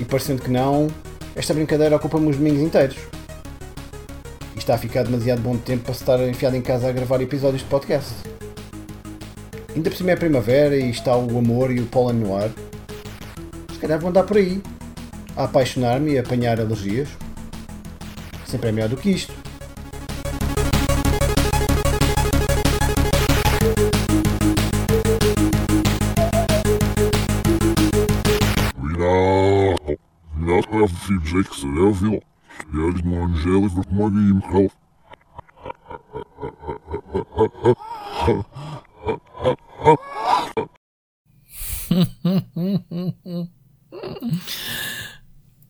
E parecendo que não, esta brincadeira ocupa-me os domingos inteiros. E está a ficar demasiado bom tempo para se estar enfiado em casa a gravar episódios de podcast. Ainda por cima é primavera e está o amor e o pólen no ar. Se calhar vão andar por aí, a apaixonar-me e a apanhar alergias. Sempre é melhor do que isto.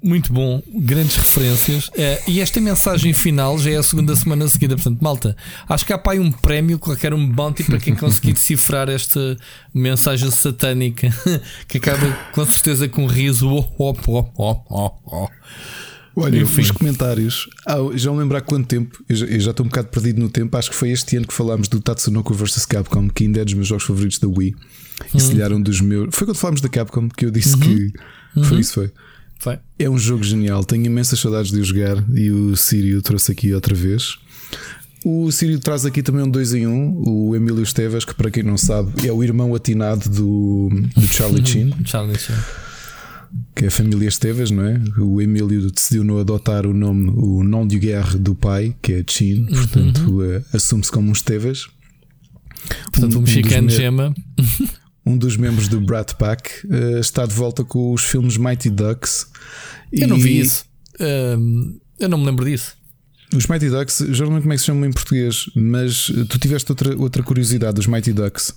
Muito bom, grandes referências. E esta mensagem final já é a segunda semana seguida. Portanto, malta, acho que há para aí um prémio, qualquer um bounty para quem conseguir decifrar esta mensagem satânica que acaba com certeza com um riso. Olha, os comentários. Já não lembro há quanto tempo, eu já estou um bocado perdido no tempo. Acho que foi este ano que falámos do Tatsunoko vs Capcom, que ainda é dos meus jogos favoritos da Wii. E se lharam dos meus. Foi quando falámos da Capcom que eu disse que foi. É um jogo genial, tenho imensas saudades de o jogar. E o Sírio trouxe aqui outra vez. O Sírio traz aqui também um 2 em 1. O Emílio Estevas, que para quem não sabe é o irmão atinado do Charlie Chin. Charlie Chin, que é a família Estevas, não é? O Emílio decidiu não adotar o nome de guerra do pai, que é Chin. Portanto assume-se como um Estevas. Portanto um mexicano gema. Um dos membros do Brat Pack está de volta com os filmes Mighty Ducks. Eu não vi isso. Eu não me lembro disso. Os Mighty Ducks, geralmente como é que se chamam em português? Mas tu tiveste outra curiosidade dos Mighty Ducks,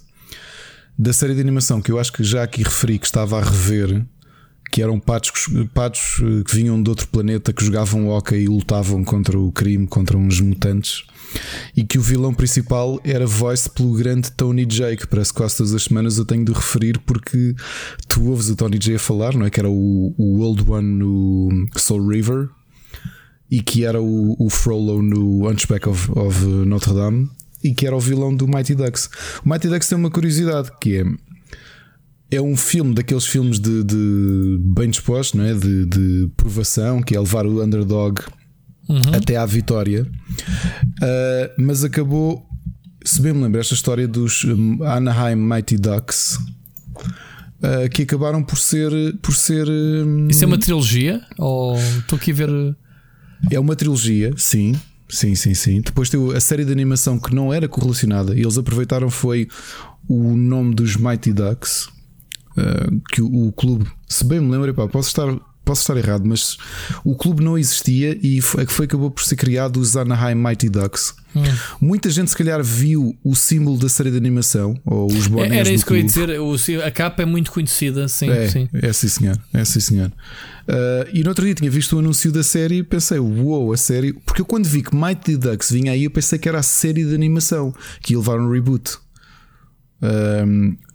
da série de animação que eu acho que já aqui referi que estava a rever, que eram patos que vinham de outro planeta, que jogavam hóquei e lutavam contra o crime, contra uns mutantes, e que o vilão principal era voiced pelo grande Tony Jaa, que parece que quase todas as semanas eu tenho de referir, porque tu ouves o Tony Jaa a falar, não é? Que era o Old One no Soul River, e que era o Frollo no Hunchback of Notre Dame, e que era o vilão do Mighty Ducks. O Mighty Ducks tem uma curiosidade, que é um filme daqueles filmes de bem dispostos, não é? De provação, que é levar o underdog até à vitória, mas acabou, se bem me lembro, esta história dos Anaheim Mighty Ducks, que acabaram por ser Isso é uma trilogia? Ou estou aqui a ver? É uma trilogia, sim. Sim. Depois teve a série de animação que não era correlacionada, e eles aproveitaram foi o nome dos Mighty Ducks, que o clube, se bem me lembro, pá, posso estar errado, mas o clube não existia e acabou por ser criado os Anaheim Mighty Ducks. Muita gente se calhar viu o símbolo da série de animação, ou os bonés. Era isso que eu ia dizer, a capa é muito conhecida, sim. É, sim senhor. E no outro dia tinha visto o anúncio da série e pensei, uou, a série. Porque eu quando vi que Mighty Ducks vinha aí, eu pensei que era a série de animação que ia levar um reboot.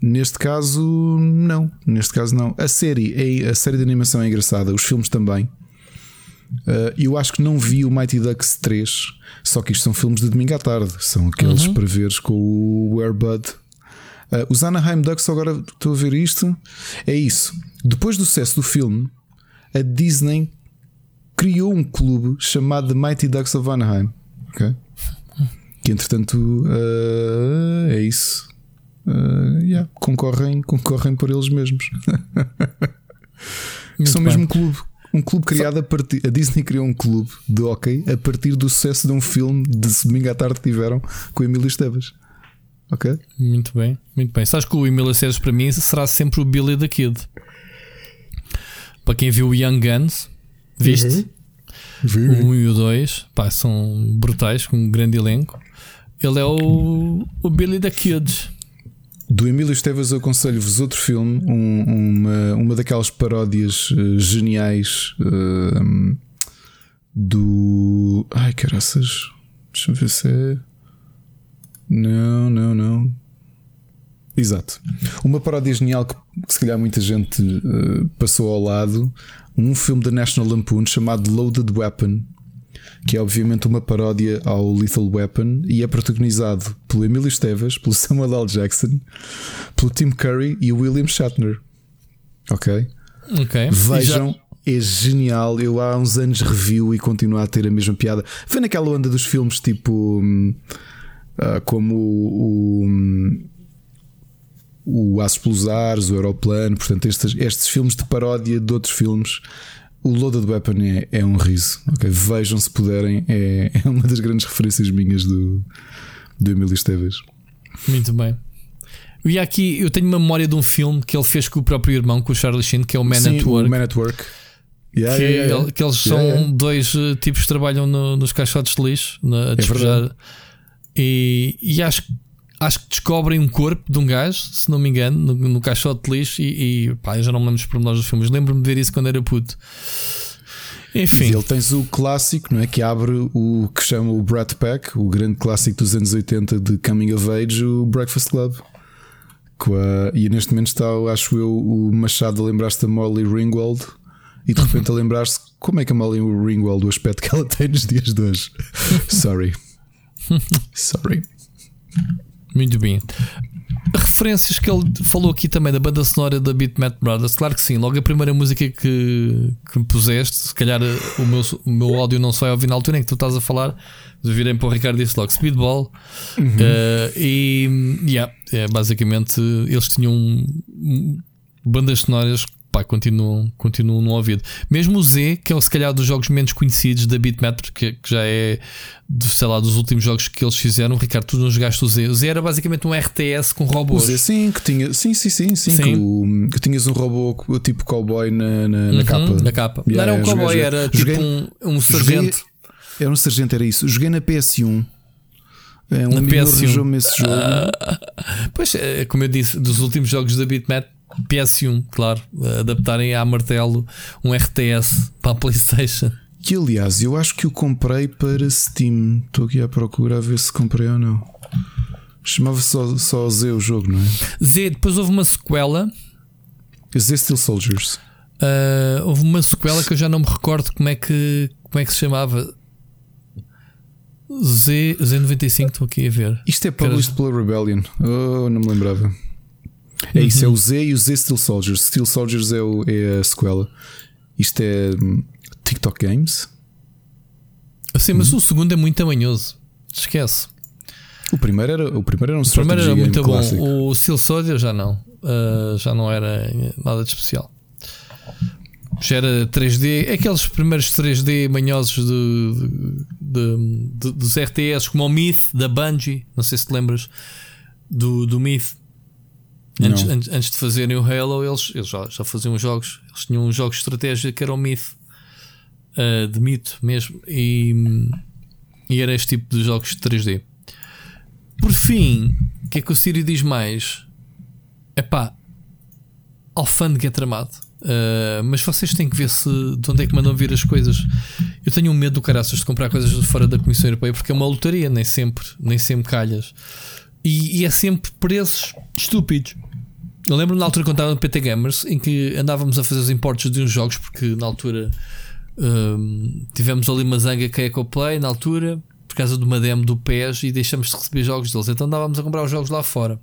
Neste caso não. A série de animação é engraçada, os filmes também. Eu acho que não vi o Mighty Ducks 3, só que isto são filmes de domingo à tarde, são aqueles para veres com o Airbud. Os Anaheim Ducks, agora estou a ver isto. É isso. Depois do sucesso do filme, a Disney criou um clube chamado The Mighty Ducks of Anaheim. Okay? Que entretanto é isso. Concorrem por eles mesmos. São mesmo um clube criado a partir. A Disney criou um clube de hóquei a partir do sucesso de um filme de domingo à tarde que tiveram com o Emílio Estevas. Ok? Muito bem. Sabes que o Emílio Estevas para mim será sempre o Billy the Kid. Para quem viu o Young Guns, viste? Vi. O 1 e o 2 são brutais, com um grande elenco. Ele é o Billy the Kid. Do Emílio Estevas eu aconselho-vos outro filme, uma daquelas paródias geniais do... Ai, caraças, deixa eu ver se é... Não. Exato. Uma paródia genial que se calhar muita gente passou ao lado. Um filme da National Lampoon chamado Loaded Weapon, que é obviamente uma paródia ao Lethal Weapon, e é protagonizado pelo Emílio Estevas, pelo Samuel L. Jackson, pelo Tim Curry e o William Shatner. Ok. Vejam, é genial. Eu há uns anos revi-o e continuo a ter a mesma piada. Foi naquela onda dos filmes tipo como o Aços pelos Ares, o Aeroplano. Portanto, estes filmes de paródia de outros filmes. O Loaded Weapon é um riso, okay? Vejam se puderem. É uma das grandes referências minhas do Emílio Estevas. Muito bem. E aqui eu tenho uma memória de um filme que ele fez com o próprio irmão, com o Charlie Sheen, que é o Man at Work. Que eles são dois tipos que trabalham nos caixotes de lixo a despejar. E acho que descobrem um corpo de um gajo, se não me engano, no caixote de lixo. Eu já não me lembro dos pormenores dos filmes. Lembro-me de ver isso quando era puto. Enfim. E ele tens o clássico, não é? Que abre o que chama o Brat Pack, o grande clássico dos anos 80 de Coming of Age, o Breakfast Club. E neste momento está, acho eu, o Machado a lembrar-se da Molly Ringwald. E de repente a lembrar-se como é que a Molly Ringwald, o aspecto que ela tem nos dias de hoje. Sorry. Muito bem. Referências que ele falou aqui também da banda sonora da Beatmap Brothers. Claro que sim, logo a primeira música que me puseste. Se calhar o meu áudio não só é ouvir na altura em que tu estás a falar. Virem para o Ricardo e disse logo Speedball. Basicamente eles tinham bandas sonoras que continuam no ouvido. Mesmo o Z, que é o se calhar dos jogos menos conhecidos da Beatmap, que já é dos últimos jogos que eles fizeram. Ricardo, tu não jogaste o Z? O Z era basicamente um RTS com robôs. O Z, sim, que tinha. Sim. Que tinhas um robô tipo cowboy na capa. Na capa. Não era um cowboy, era tipo um sargento. Era um sargento, era isso. Joguei na PS1. É um PS1. Esse jogo. Pois, como eu disse, dos últimos jogos da Beatmap. PS1, claro, adaptarem a martelo um RTS para a PlayStation. Que aliás, eu acho que o comprei para Steam. Estou aqui à procura a ver se comprei ou não. Chamava-se só Z o jogo, não é? Z, depois houve uma sequela. Z Steel Soldiers. Houve uma sequela que eu já não me recordo como é que se chamava. Z95, estou aqui a ver. Isto é published pela Rebellion. Oh, não me lembrava. É isso, é o Z e o Z Steel Soldiers. Steel Soldiers é a sequela. Isto é TikTok Games. Sim, mas o segundo é muito tamanhoso. Esquece. O primeiro era um strategy game. O primeiro era muito clássico. Bom. O Steel Soldier já não. Já não era nada de especial. Já era 3D. Aqueles primeiros 3D manhosos dos RTS, como o Myth da Bungie. Não sei se te lembras do Myth. Antes de fazerem o Halo, eles já faziam jogos. Eles tinham um jogo de estratégia que era o Myth, de mito mesmo. E era este tipo de jogos de 3D. Por fim, o que é que o Sírio diz mais? Epá, alfândega é tramado. Mas vocês têm que ver se de onde é que mandam vir as coisas. Eu tenho um medo do caraças de comprar coisas fora da Comissão Europeia, porque é uma lotaria, nem sempre calhas. E é sempre preços estúpidos. Eu lembro-me na altura quando estava no PT Gamers, em que andávamos a fazer os importes de uns jogos, porque na altura tivemos ali uma zanga que é com o Play, na altura, por causa de uma demo do PES, e deixamos de receber jogos deles. Então andávamos a comprar os jogos lá fora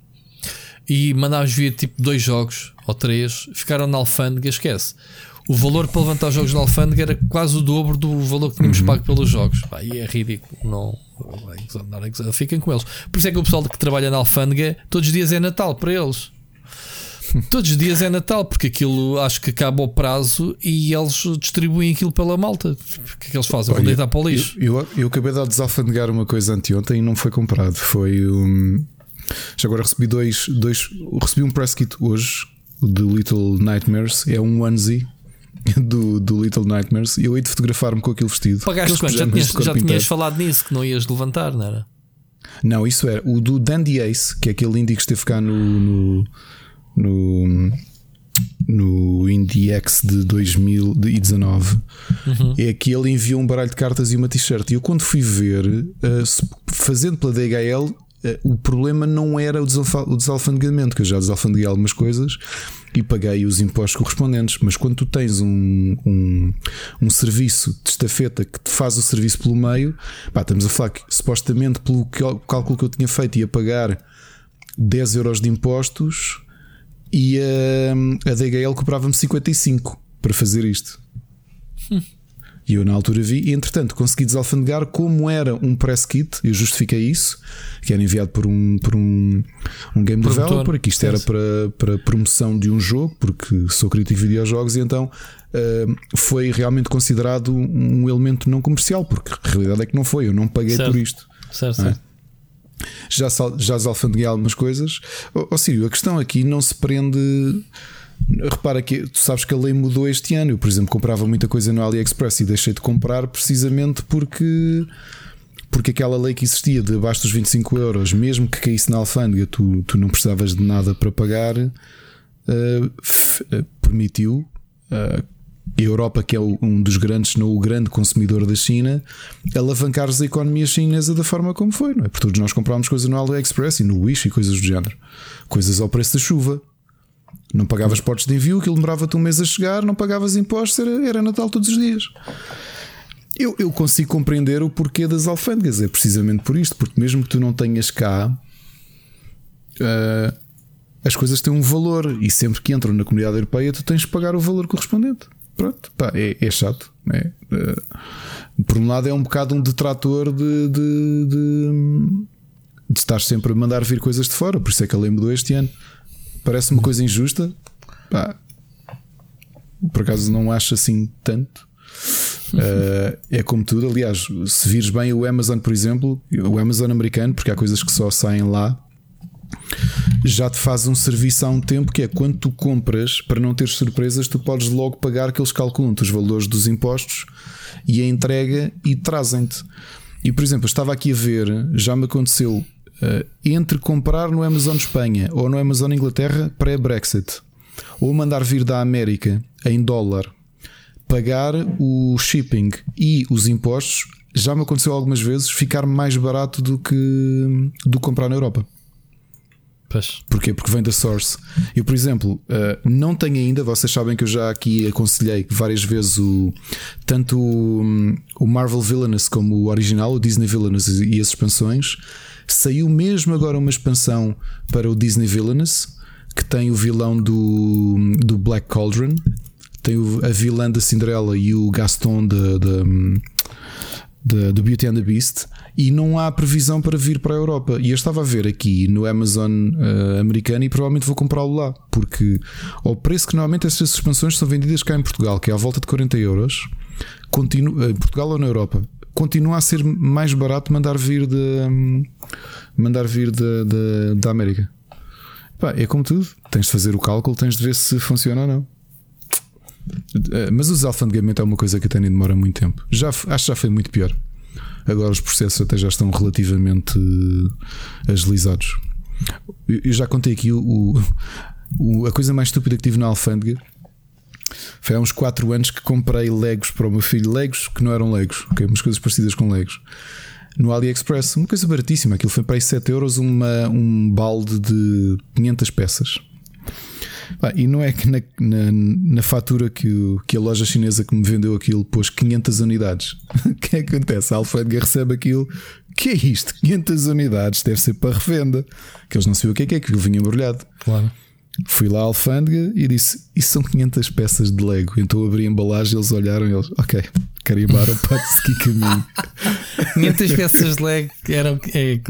e mandámos vir tipo 2 jogos ou 3, ficaram na alfândega. Esquece, o valor para levantar os jogos na alfândega era quase o dobro do valor que tínhamos pago pelos jogos. Pá, e é ridículo. Não, fiquem com eles. Por isso é que o pessoal que trabalha na alfândega, todos os dias é Natal para eles. Todos os dias é Natal, porque aquilo acho que acaba o prazo e eles distribuem aquilo pela malta. O que é que eles fazem? Vão deitar para o lixo. Eu acabei de desalfandegar uma coisa anteontem e não foi comprado. Foi já agora recebi dois. Recebi um press kit hoje do Little Nightmares. É um onesie do Little Nightmares. Eu hei de fotografar-me com aquele vestido. Pagaste quanto? Já tinhas falado nisso, que não ias levantar, não era? Não, isso era o do Dandy Ace, que é aquele indie que esteve cá no IndieX de 2019. É que ele enviou um baralho de cartas e uma t-shirt. E eu quando fui ver, fazendo pela DHL, o problema não era o desalfandegamento, que eu já desalfandeguei algumas coisas e paguei os impostos correspondentes. Mas quando tu tens um serviço de estafeta que te faz o serviço pelo meio, pá, estamos a falar que supostamente pelo cálculo que eu tinha feito ia pagar 10 euros de impostos, e a DHL cobrava-me 55 para fazer isto. E eu na altura vi, e entretanto consegui desalfandegar. Como era um press kit, eu justifiquei isso, que era enviado por um game developer, porque isto era para promoção de um jogo, porque sou crítico de videojogos. E então foi realmente considerado um elemento não comercial, porque a realidade é que não foi. Eu não paguei por isto. Certo. Já desalfandeguei algumas coisas. Sírio, a questão aqui não se prende. Repara que tu sabes que a lei mudou este ano. Eu, por exemplo, comprava muita coisa no AliExpress e deixei de comprar precisamente porque aquela lei que existia de abaixo dos 25€, mesmo que caísse na alfândega, tu não precisavas de nada para pagar, permitiu a Europa, que é um dos grandes, se não o grande consumidor da China, alavancar a economia chinesa da forma como foi, não é? Porque todos nós comprámos coisas no AliExpress e no Wish e coisas do género, coisas ao preço da chuva. Não pagavas portes de envio, aquilo demorava-te um mês a chegar, não pagavas impostos, era Natal todos os dias. Eu consigo compreender o porquê das alfândegas, é precisamente por isto, porque mesmo que tu não tenhas cá, as coisas têm um valor, e sempre que entram na comunidade europeia tu tens que pagar o valor correspondente. Pronto, pá, é chato, né? Por um lado é um bocado um detrator de estar sempre a mandar vir coisas de fora. Por isso é que a lei mudou este ano. Parece uma coisa injusta, pá. Por acaso não acho assim tanto. É como tudo. Aliás, se vires bem o Amazon, por exemplo, o Amazon americano, porque há coisas que só saem lá, já te faz um serviço há um tempo, que é quando tu compras, para não teres surpresas, tu podes logo pagar, que eles calculam-te os valores dos impostos e a entrega e trazem-te. E por exemplo, eu estava aqui a ver, já me aconteceu, entre comprar no Amazon Espanha ou no Amazon Inglaterra pré-Brexit, ou mandar vir da América em dólar, pagar o shipping e os impostos, já me aconteceu algumas vezes ficar mais barato do que comprar na Europa. Pois. Porquê? Porque vem da Source. Eu, por exemplo, não tenho ainda. Vocês sabem que eu já aqui aconselhei várias vezes tanto o Marvel Villainous como o original, o Disney Villainous e as expansões. Saiu mesmo agora uma expansão para o Disney Villainous que tem o vilão do Black Cauldron, tem a vilã da Cinderela e o Gaston do Beauty and the Beast, e não há previsão para vir para a Europa. E eu estava a ver aqui no Amazon americano e provavelmente vou comprá-lo lá, porque ao preço que normalmente estas expansões são vendidas cá em Portugal, que é à volta de 40€, em Portugal ou na Europa, continua a ser mais barato mandar vir da América. Pá, é como tudo, tens de fazer o cálculo, tens de ver se funciona ou não. Mas o desalfandegamento é uma coisa que até nem demora muito tempo. Acho que já foi muito pior. Agora os processos até já estão relativamente agilizados. Eu já contei aqui a coisa mais estúpida que tive na alfândega. Foi há uns 4 anos que comprei Legos para o meu filho. Legos que não eram Legos, okay? Umas coisas parecidas com Legos no AliExpress, uma coisa baratíssima. Aquilo foi para aí 7€ um balde de 500 peças. E não é que na fatura que a loja chinesa que me vendeu aquilo pôs 500 unidades. O que é que acontece? A alfândega recebe aquilo. Que é isto? 500 unidades, deve ser para revenda. Que eles não sabiam o que é que aquilo vinha embrulhado. Claro. Fui lá à alfândega e disse: isso são 500 peças de Lego. Então eu abri a embalagem, eles olharam e eles: ok, carimbaram, pode seguir caminho. 500 peças de Lego eram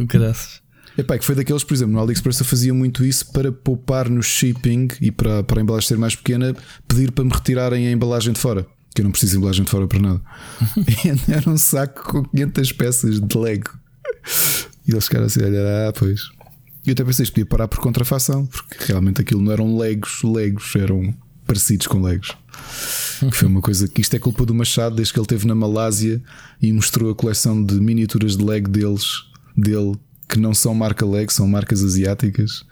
o caraças. Epá, que foi daqueles, por exemplo, no AliExpress eu fazia muito isso para poupar no shipping e para a embalagem ser mais pequena, pedir para me retirarem a embalagem de fora, que eu não preciso de embalagem de fora para nada. E era um saco com 500 peças de Lego. E eles ficaram assim, olha, pois. E eu até pensei, podia parar por contrafação, porque realmente aquilo não eram Legos, eram parecidos com Legos. Que foi uma coisa que isto é culpa do Machado, desde que ele esteve na Malásia e mostrou a coleção de miniaturas de Lego dele. Que não são marca Lego, são marcas asiáticas,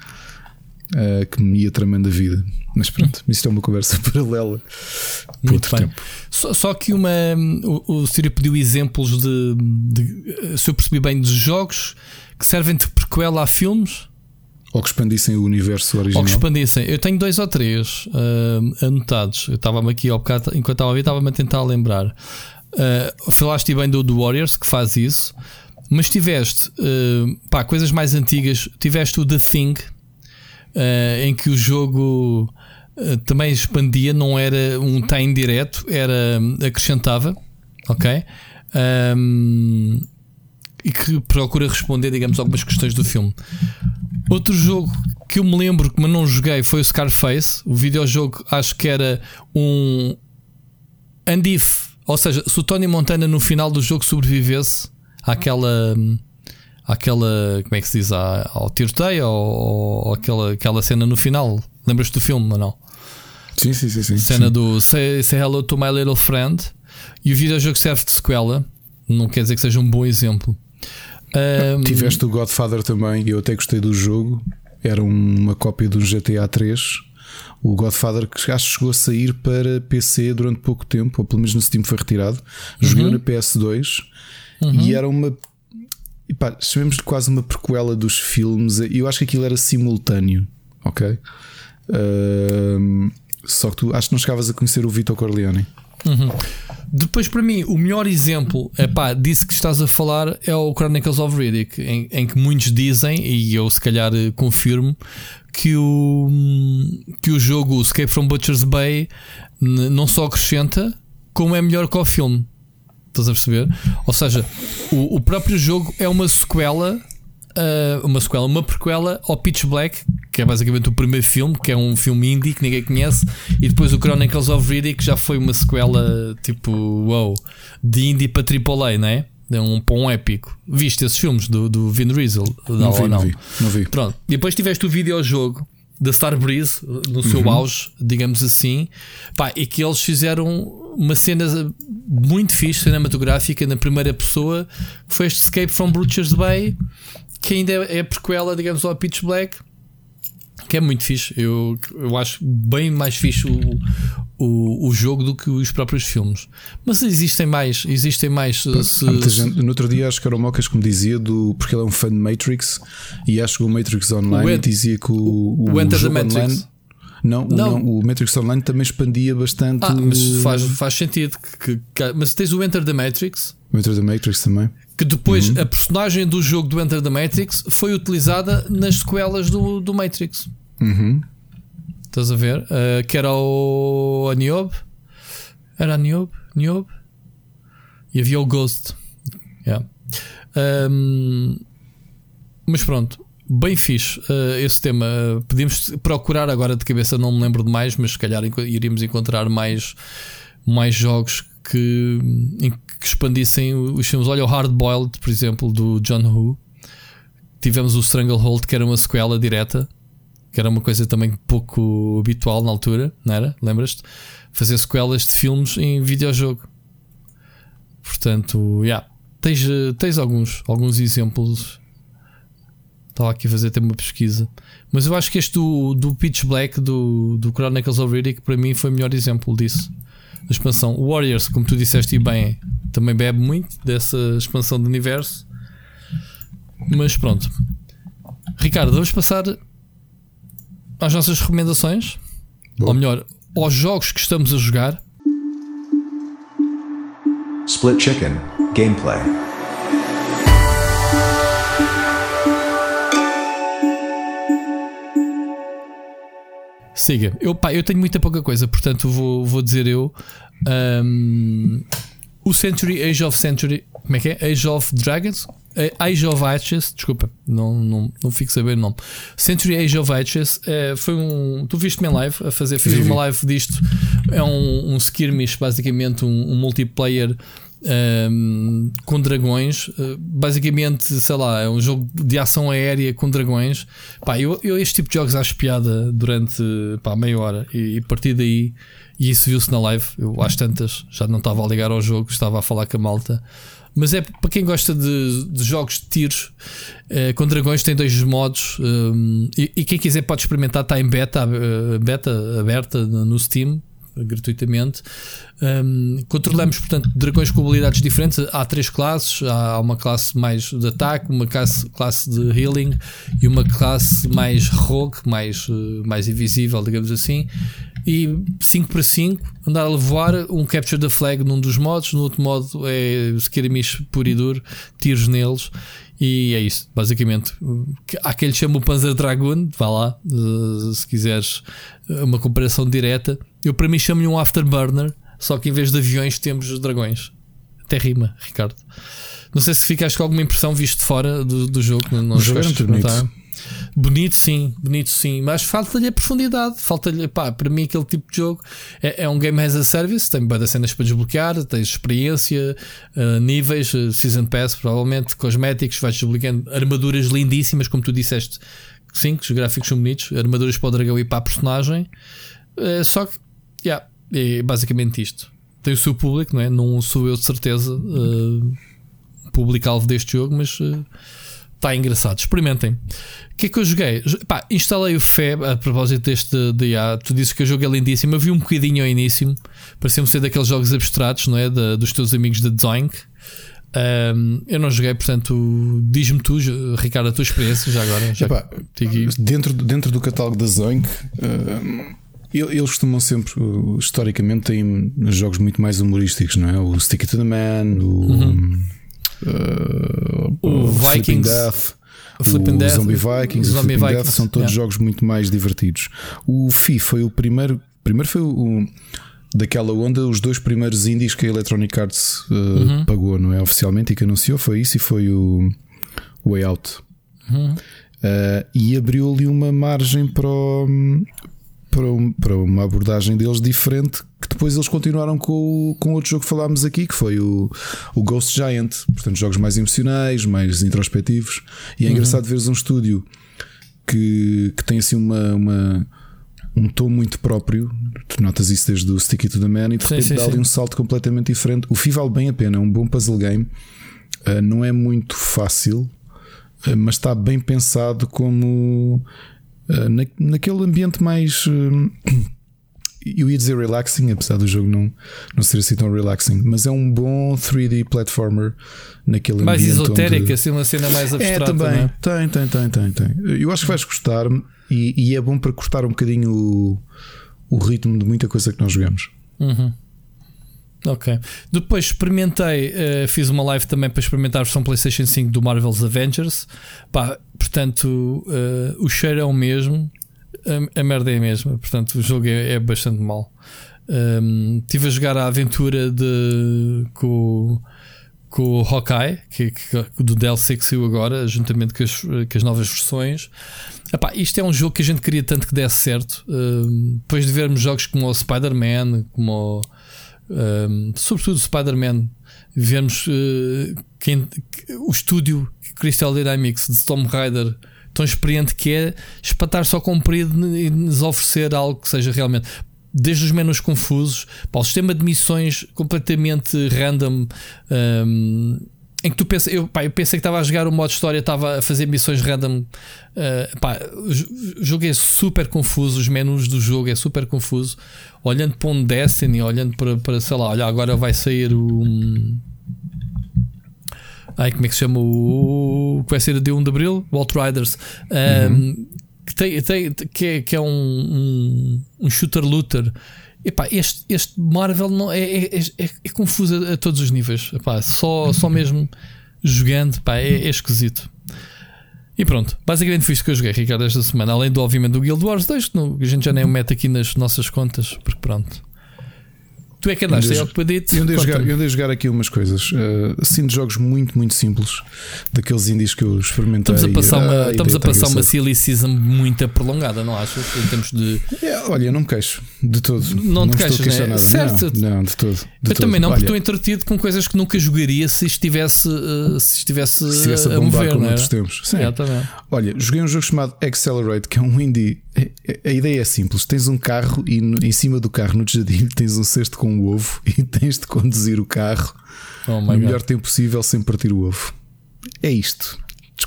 que me ia tramando a vida. Mas pronto, isto é uma conversa paralela por outro tempo. Só que o Sírio pediu exemplos de, se eu percebi bem, de jogos que servem de prequel a filmes. Ou que expandissem o universo original. Ou que expandissem. Eu tenho 2 ou 3 anotados. Eu estava-me aqui ao bocado, enquanto estava a ver, estava-me a tentar lembrar. Falaste bem do Warriors, que faz isso. Mas tiveste coisas mais antigas. Tiveste o The Thing, em que o jogo também expandia, não era um time direto, era acrescentava, ok? E que procura responder, digamos, algumas questões do filme. Outro jogo que eu me lembro, mas não joguei, foi o Scarface. O videojogo, acho que era um And If, ou seja, se o Tony Montana no final do jogo sobrevivesse Aquela, como é que se diz, ao tiroteio, ou aquela cena no final. Lembras-te do filme ou não? Sim. Cena do Say Hello to My Little Friend. E o videojogo serve de sequela. Não quer dizer que seja um bom exemplo. Tiveste o Godfather também. Eu até gostei do jogo. Era uma cópia do GTA 3. O Godfather, que acho que chegou a sair para PC durante pouco tempo, ou pelo menos no Steam foi retirado. Joguei na PS2. E era chamemos de quase uma prequela dos filmes. Eu acho que aquilo era simultâneo, ok? Só que tu acho que não chegavas a conhecer o Vito Corleone. Depois, para mim, o melhor exemplo disso que estás a falar é o Chronicles of Riddick, em que muitos dizem, e eu se calhar confirmo, que o jogo Escape from Butcher's Bay não só acrescenta, como é melhor que o filme. Estás a perceber? Ou seja, o próprio jogo é uma prequela ao Pitch Black, que é basicamente o primeiro filme, que é um filme indie que ninguém conhece, e depois o Chronicles of Riddick, que já foi uma sequela tipo, wow, de indie para AAA, não é? É um épico. Viste esses filmes do Vin Diesel? Não vi. Pronto. E depois tiveste o videojogo da Star Breeze no seu auge, digamos assim, e que eles fizeram uma cena muito fixe, cinematográfica, na primeira pessoa, que foi este Escape from Butcher's Bay, que ainda é prequela, digamos, ao Pitch Black, que é muito fixe. Eu acho bem mais fixe o jogo do que os próprios filmes. Mas existem mais. No outro dia acho que era o Mocas que me dizia porque ele é um fã de Matrix, e acho que o Matrix Online dizia que o Enter the Matrix Online, não, o Matrix Online também expandia bastante. Mas faz sentido mas tens o Enter the Matrix. O Enter the Matrix também. Que depois a personagem do jogo do Enter the Matrix foi utilizada nas sequelas do Matrix. Uhum. Estás a ver? Que era a Niobe. Era a Niobe. E havia o Ghost. Yeah. Mas pronto. Bem fixe esse tema. Podíamos procurar agora de cabeça, não me lembro de mais, mas se calhar iríamos encontrar mais jogos que expandissem os filmes. Olha o Hard Boiled, por exemplo, do John Woo. Tivemos o Stranglehold, que era uma sequela direta, que era uma coisa também pouco habitual na altura, não era? Lembras-te? Fazer sequelas de filmes em videojogo. Portanto, yeah. Tens alguns exemplos. Estava aqui a fazer até uma pesquisa. Mas eu acho que este do Pitch Black do Chronicles of Riddick, para mim, foi o melhor exemplo disso. A expansão Warriors, como tu disseste, e bem, também bebe muito dessa expansão do universo. Mas pronto, Ricardo, vamos passar às nossas recomendações. Boa. Ou melhor, aos jogos que estamos a jogar. Split Chicken Gameplay. Siga. Eu tenho muita pouca coisa, portanto vou dizer eu. O Age of Century. Como é que é? Age of Dragons? Age of Ages, desculpa, não fico sabendo o nome. Century Age of Ages foi um. Tu viste-me em live a fazer, fiz uma live disto. É um skirmish, basicamente, um multiplayer com dragões. Basicamente, sei lá, é um jogo de ação aérea com dragões. Pá, eu este tipo de jogos acho piada durante meia hora, e a partir daí, e isso viu-se na live. Eu às tantas já não estava a ligar ao jogo, estava a falar com a malta. Mas é para quem gosta de jogos de tiros com dragões. Tem dois modos, e quem quiser pode experimentar. Está em beta aberta no Steam gratuitamente. Controlamos, portanto, dragões com habilidades diferentes. Há três classes. Há uma classe mais de ataque, uma classe de healing e uma classe mais rogue, mais invisível, digamos assim. E 5x5, andar a levar um capture the flag num dos modos. No outro modo é skirmish puro e duro, tiros neles. E é isso, basicamente. Há quem lhe chama o Panzer Dragoon. Vá lá, se quiseres uma comparação direta. Eu, para mim, chamo-lhe um Afterburner, só que em vez de aviões temos os dragões. Até rima, Ricardo. Não sei se ficaste com alguma impressão visto de fora do jogo. Não jogaste, é bonito. Bonito sim, mas falta-lhe a profundidade. Falta-lhe, para mim, aquele tipo de jogo. É um game as a service. Tem boas cenas para desbloquear, tens experiência, níveis, season pass, provavelmente, cosméticos, vais desbloqueando armaduras lindíssimas, como tu disseste. Sim, os gráficos são bonitos, armaduras para o dragão e para a personagem. Só que, é basicamente isto. Tem o seu público, não é? Não sou eu de certeza público-alvo deste jogo, mas está engraçado. Experimentem. O que é que eu joguei? Instalei o Feb a propósito deste DA. Tu disse que o jogo é lindíssimo. Eu vi um bocadinho ao início. Parecia-me ser daqueles jogos abstratos, não é? Dos teus amigos da Zoink. Eu não joguei, portanto, diz-me tu, Ricardo, a tua experiência já agora. Já dentro do catálogo da Zoink. Eles costumam sempre, historicamente, têm jogos muito mais humorísticos, não é? O Stick It to the Man, o Vikings, Flipping Death, Zombie Vikings. Death, são todos jogos muito mais divertidos. O FI foi o primeiro foi o daquela onda, os dois primeiros indies que a Electronic Arts pagou, não é? Oficialmente, e que anunciou, foi isso, e foi o Way Out. E abriu-lhe uma margem para uma abordagem deles diferente, que depois eles continuaram com outro jogo que falámos aqui, que foi o Ghost Giant. Portanto, jogos mais emocionais, mais introspectivos. E é engraçado veres um estúdio que tem assim um tom muito próprio. Tu notas isso desde o Stick It to the Man, e de repente dá-lhe um salto completamente diferente. O FI vale bem a pena, é um bom puzzle game. Não é muito fácil, mas está bem pensado como... naquele ambiente mais, eu ia dizer relaxing, apesar do jogo não ser assim tão relaxing, mas é um bom 3D platformer naquele mais ambiente esotérica, onde... assim uma cena mais abstrata, também, não é? Tem. Eu acho que vais gostar e é bom para cortar um bocadinho o ritmo de muita coisa que nós jogamos. Uhum. Ok. Depois experimentei, fiz uma live também para experimentar a versão PlayStation 5 do Marvel's Avengers. Pá, portanto, o cheiro é o mesmo, a merda é a mesma. Portanto, o jogo é bastante mau. Estive a jogar a aventura com o Hawkeye, que do DLC que saiu agora, juntamente com as novas versões. Epá, isto é um jogo que a gente queria tanto que desse certo. Depois de vermos jogos como o Spider-Man, como sobretudo Spider-Man, vemos o estúdio Crystal Dynamics de Tomb Raider, tão experiente que é, espatar só comprido e nos oferecer algo que seja realmente, desde os menus confusos, pá, o sistema de missões completamente random, em que tu pensas, eu pensei que estava a jogar o modo história, estava a fazer missões random. O jogo é super confuso, os menus do jogo é super confuso. Olhando para um Destiny, olhando para sei lá, olha, agora vai sair o. Como é que se chama? O que vai sair a dia 1 de Abril? O Outriders. Uhum. Que é um shooter-looter. Epá, este Marvel não é confuso a todos os níveis. Epá, só mesmo jogando, pá, é esquisito. E pronto, basicamente foi isto que eu joguei, Ricardo, esta semana. Além do, obviamente, do Guild Wars 2, que a gente já nem o mete aqui nas nossas contas, porque pronto. Tu é que andaste, é o que pediste. Eu andei a jogar aqui umas coisas, assim, de jogos muito, muito simples, daqueles indies que eu experimentei. Estamos a passar uma silly season muito prolongada, não achas? Em termos de... olha, não me queixo, de todo. Não te queixas, não é? Certo? Não, de todo. Eu também não, porque estou entretido com coisas que nunca jogaria se estivesse a bombar como outros tempos. Sim. Olha, joguei um jogo chamado Accelerate, que é um indie. A ideia é simples: tens um carro e em cima do carro, no tejadilho, tens um cesto com um ovo e tens de conduzir o carro no melhor tempo possível sem partir o ovo. É isto.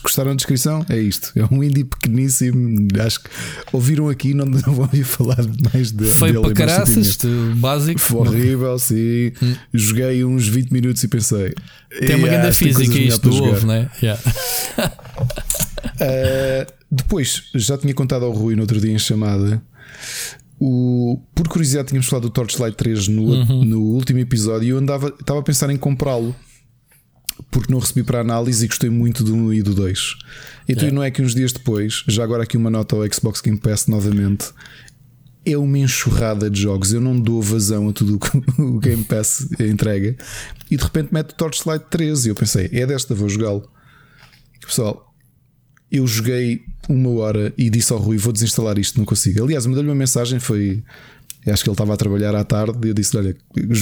Gostaram da descrição? É isto. É um indie pequeníssimo. Acho que ouviram aqui, não vou ouvir falar mais dele. Foi para caraças, básico. Foi horrível, sim. Joguei uns 20 minutos e pensei. Tem uma grande física isto do ovo, não é? Yeah. Depois, já tinha contado ao Rui no outro dia em chamada. Por curiosidade, tínhamos falado do Torchlight 3 no último episódio e eu estava a pensar em comprá-lo porque não recebi para análise e gostei muito do 1 e do 2. Então, não é que uns dias depois, já agora aqui uma nota ao Xbox Game Pass novamente, é uma enxurrada de jogos. Eu não dou vazão a tudo o que o Game Pass entrega e de repente mete o Torchlight 3 e eu pensei, é desta, vou jogá-lo. Pessoal, eu joguei uma hora e disse ao Rui, vou desinstalar isto, não consigo. Aliás, mandei-lhe uma mensagem, foi, acho que ele estava a trabalhar à tarde, e eu disse, olha,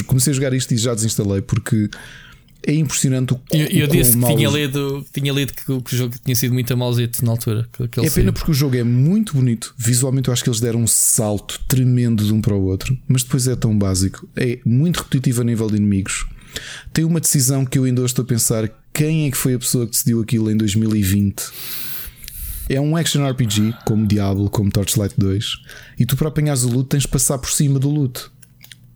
comecei a jogar isto e já desinstalei, porque é impressionante o quão eu disse que tinha lido que o jogo tinha sido muito amauzito na altura. É pena porque o jogo é muito bonito. Visualmente eu acho que eles deram um salto tremendo de um para o outro, mas depois é tão básico. É muito repetitivo a nível de inimigos. Tem uma decisão que eu ainda hoje estou a pensar, quem é que foi a pessoa que decidiu aquilo em 2020? É um action RPG, como Diablo, como Torchlight 2, e tu para apanhares o loot tens de passar por cima do loot.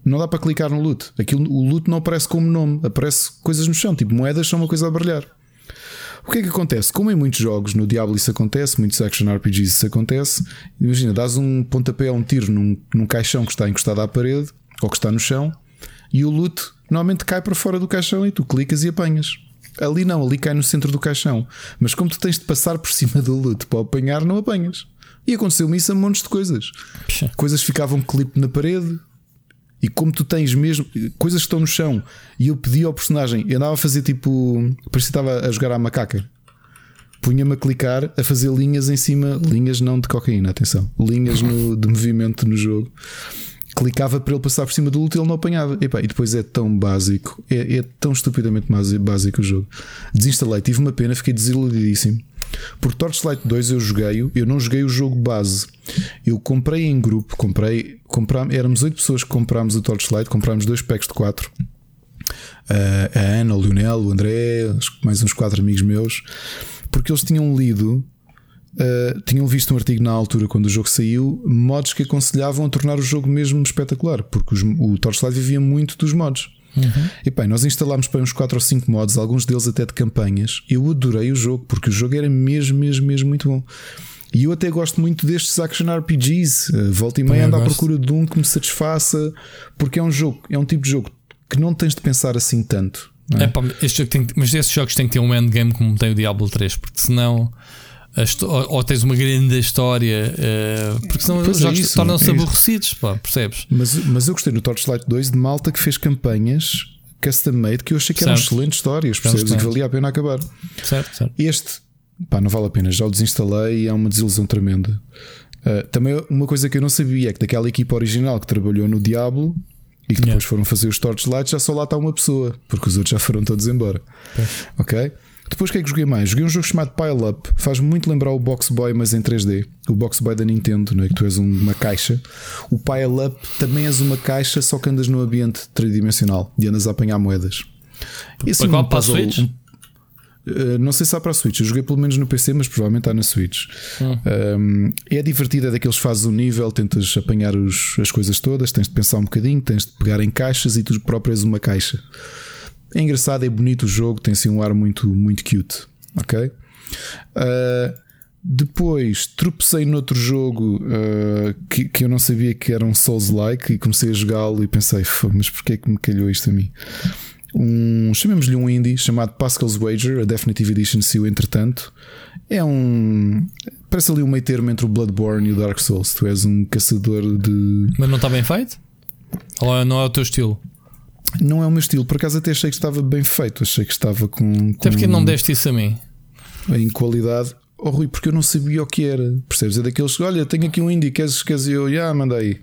Não dá para clicar no loot. O loot não aparece como nome, aparece coisas no chão, tipo moedas são uma coisa a brilhar. O que é que acontece? Como em muitos jogos, no Diablo isso acontece, muitos action RPGs isso acontece. Imagina, dás um pontapé a um tiro num caixão que está encostado à parede, ou que está no chão, e o loot normalmente cai para fora do caixão e tu clicas e apanhas. Ali não, ali cai no centro do caixão. Mas como tu tens de passar por cima do loot para apanhar, não apanhas. E aconteceu-me isso a montes de coisas. Puxa. Coisas ficavam clipe na parede. E como tu tens mesmo coisas que estão no chão. E eu pedi ao personagem, eu andava a fazer tipo, parecia que estava a jogar à macaca. Punha-me a clicar, a fazer linhas em cima. Linhas não de cocaína, atenção. Linhas de movimento no jogo. Clicava para ele passar por cima do loot e ele não apanhava. E depois é tão básico, é tão estupidamente básico o jogo. Desinstalei, tive uma pena, fiquei desiludidíssimo. Por Torchlight 2 eu não joguei o jogo base. Eu comprei em grupo, éramos 8 pessoas que comprámos o Torchlight, comprámos 2 packs de 4. A Ana, o Lionel, o André, mais uns 4 amigos meus, porque eles tinham lido tinham visto um artigo na altura, quando o jogo saiu, mods que aconselhavam a tornar o jogo mesmo espetacular, porque o Torchlight vivia muito dos mods. Uhum. E bem, nós instalámos para uns 4 ou 5 mods, alguns deles até de campanhas. Eu adorei o jogo, porque o jogo era mesmo muito bom. E eu até gosto muito destes action RPGs. Volta e meia ando à procura de um que me satisfaça, porque é um jogo, é um tipo de jogo que não tens de pensar assim tanto, não é? Epá, este jogo tem, mas esses jogos têm que ter um endgame como tem o Diablo 3, porque senão ou tens uma grande história, porque senão os jogos tornam-se aborrecidos, pá, percebes? Mas eu gostei no Torchlight 2 de malta que fez campanhas custom made que eu achei que eram excelentes histórias, percebes? E que valia a pena acabar. Certo. Este, pá, não vale a pena, já o desinstalei e é uma desilusão tremenda. Também uma coisa que eu não sabia é que daquela equipa original que trabalhou no Diablo e que depois foram fazer os Torchlights, já só lá está uma pessoa, porque os outros já foram todos embora. Ok? Depois o que é que joguei mais? Joguei um jogo chamado Pile Up. Faz-me muito lembrar o Box Boy, mas em 3D. O Box Boy da Nintendo, não é? Que tu és uma caixa. O Pile Up também és uma caixa, só que andas num ambiente tridimensional e andas a apanhar moedas. Esse para qual? Para a Switch? Não sei se há para a Switch. Eu joguei pelo menos no PC, mas provavelmente há na Switch. É divertido, é daqueles que fazes um nível, tentas apanhar as coisas todas, tens de pensar um bocadinho, tens de pegar em caixas e tu próprio és uma caixa. É engraçado, é bonito o jogo, tem assim um ar muito cute, ok? Depois tropecei noutro jogo que eu não sabia que era um Souls-like, e comecei a jogá-lo e pensei, mas porquê é que me calhou isto a mim? Chamemos-lhe um indie chamado Pascal's Wager. A Definitive Edition saiu entretanto. É um... parece ali um meio termo entre o Bloodborne e o Dark Souls. Tu és um caçador de... Mas não está bem feito? Ou não é o teu estilo? Não é o meu estilo, por acaso até achei que estava bem feito. Achei que estava com... Até porque não deste isso a mim? Em qualidade. Oh Rui, porque eu não sabia o que era. Percebes? É daqueles que, olha, tenho aqui um indie, queres eu? Manda aí.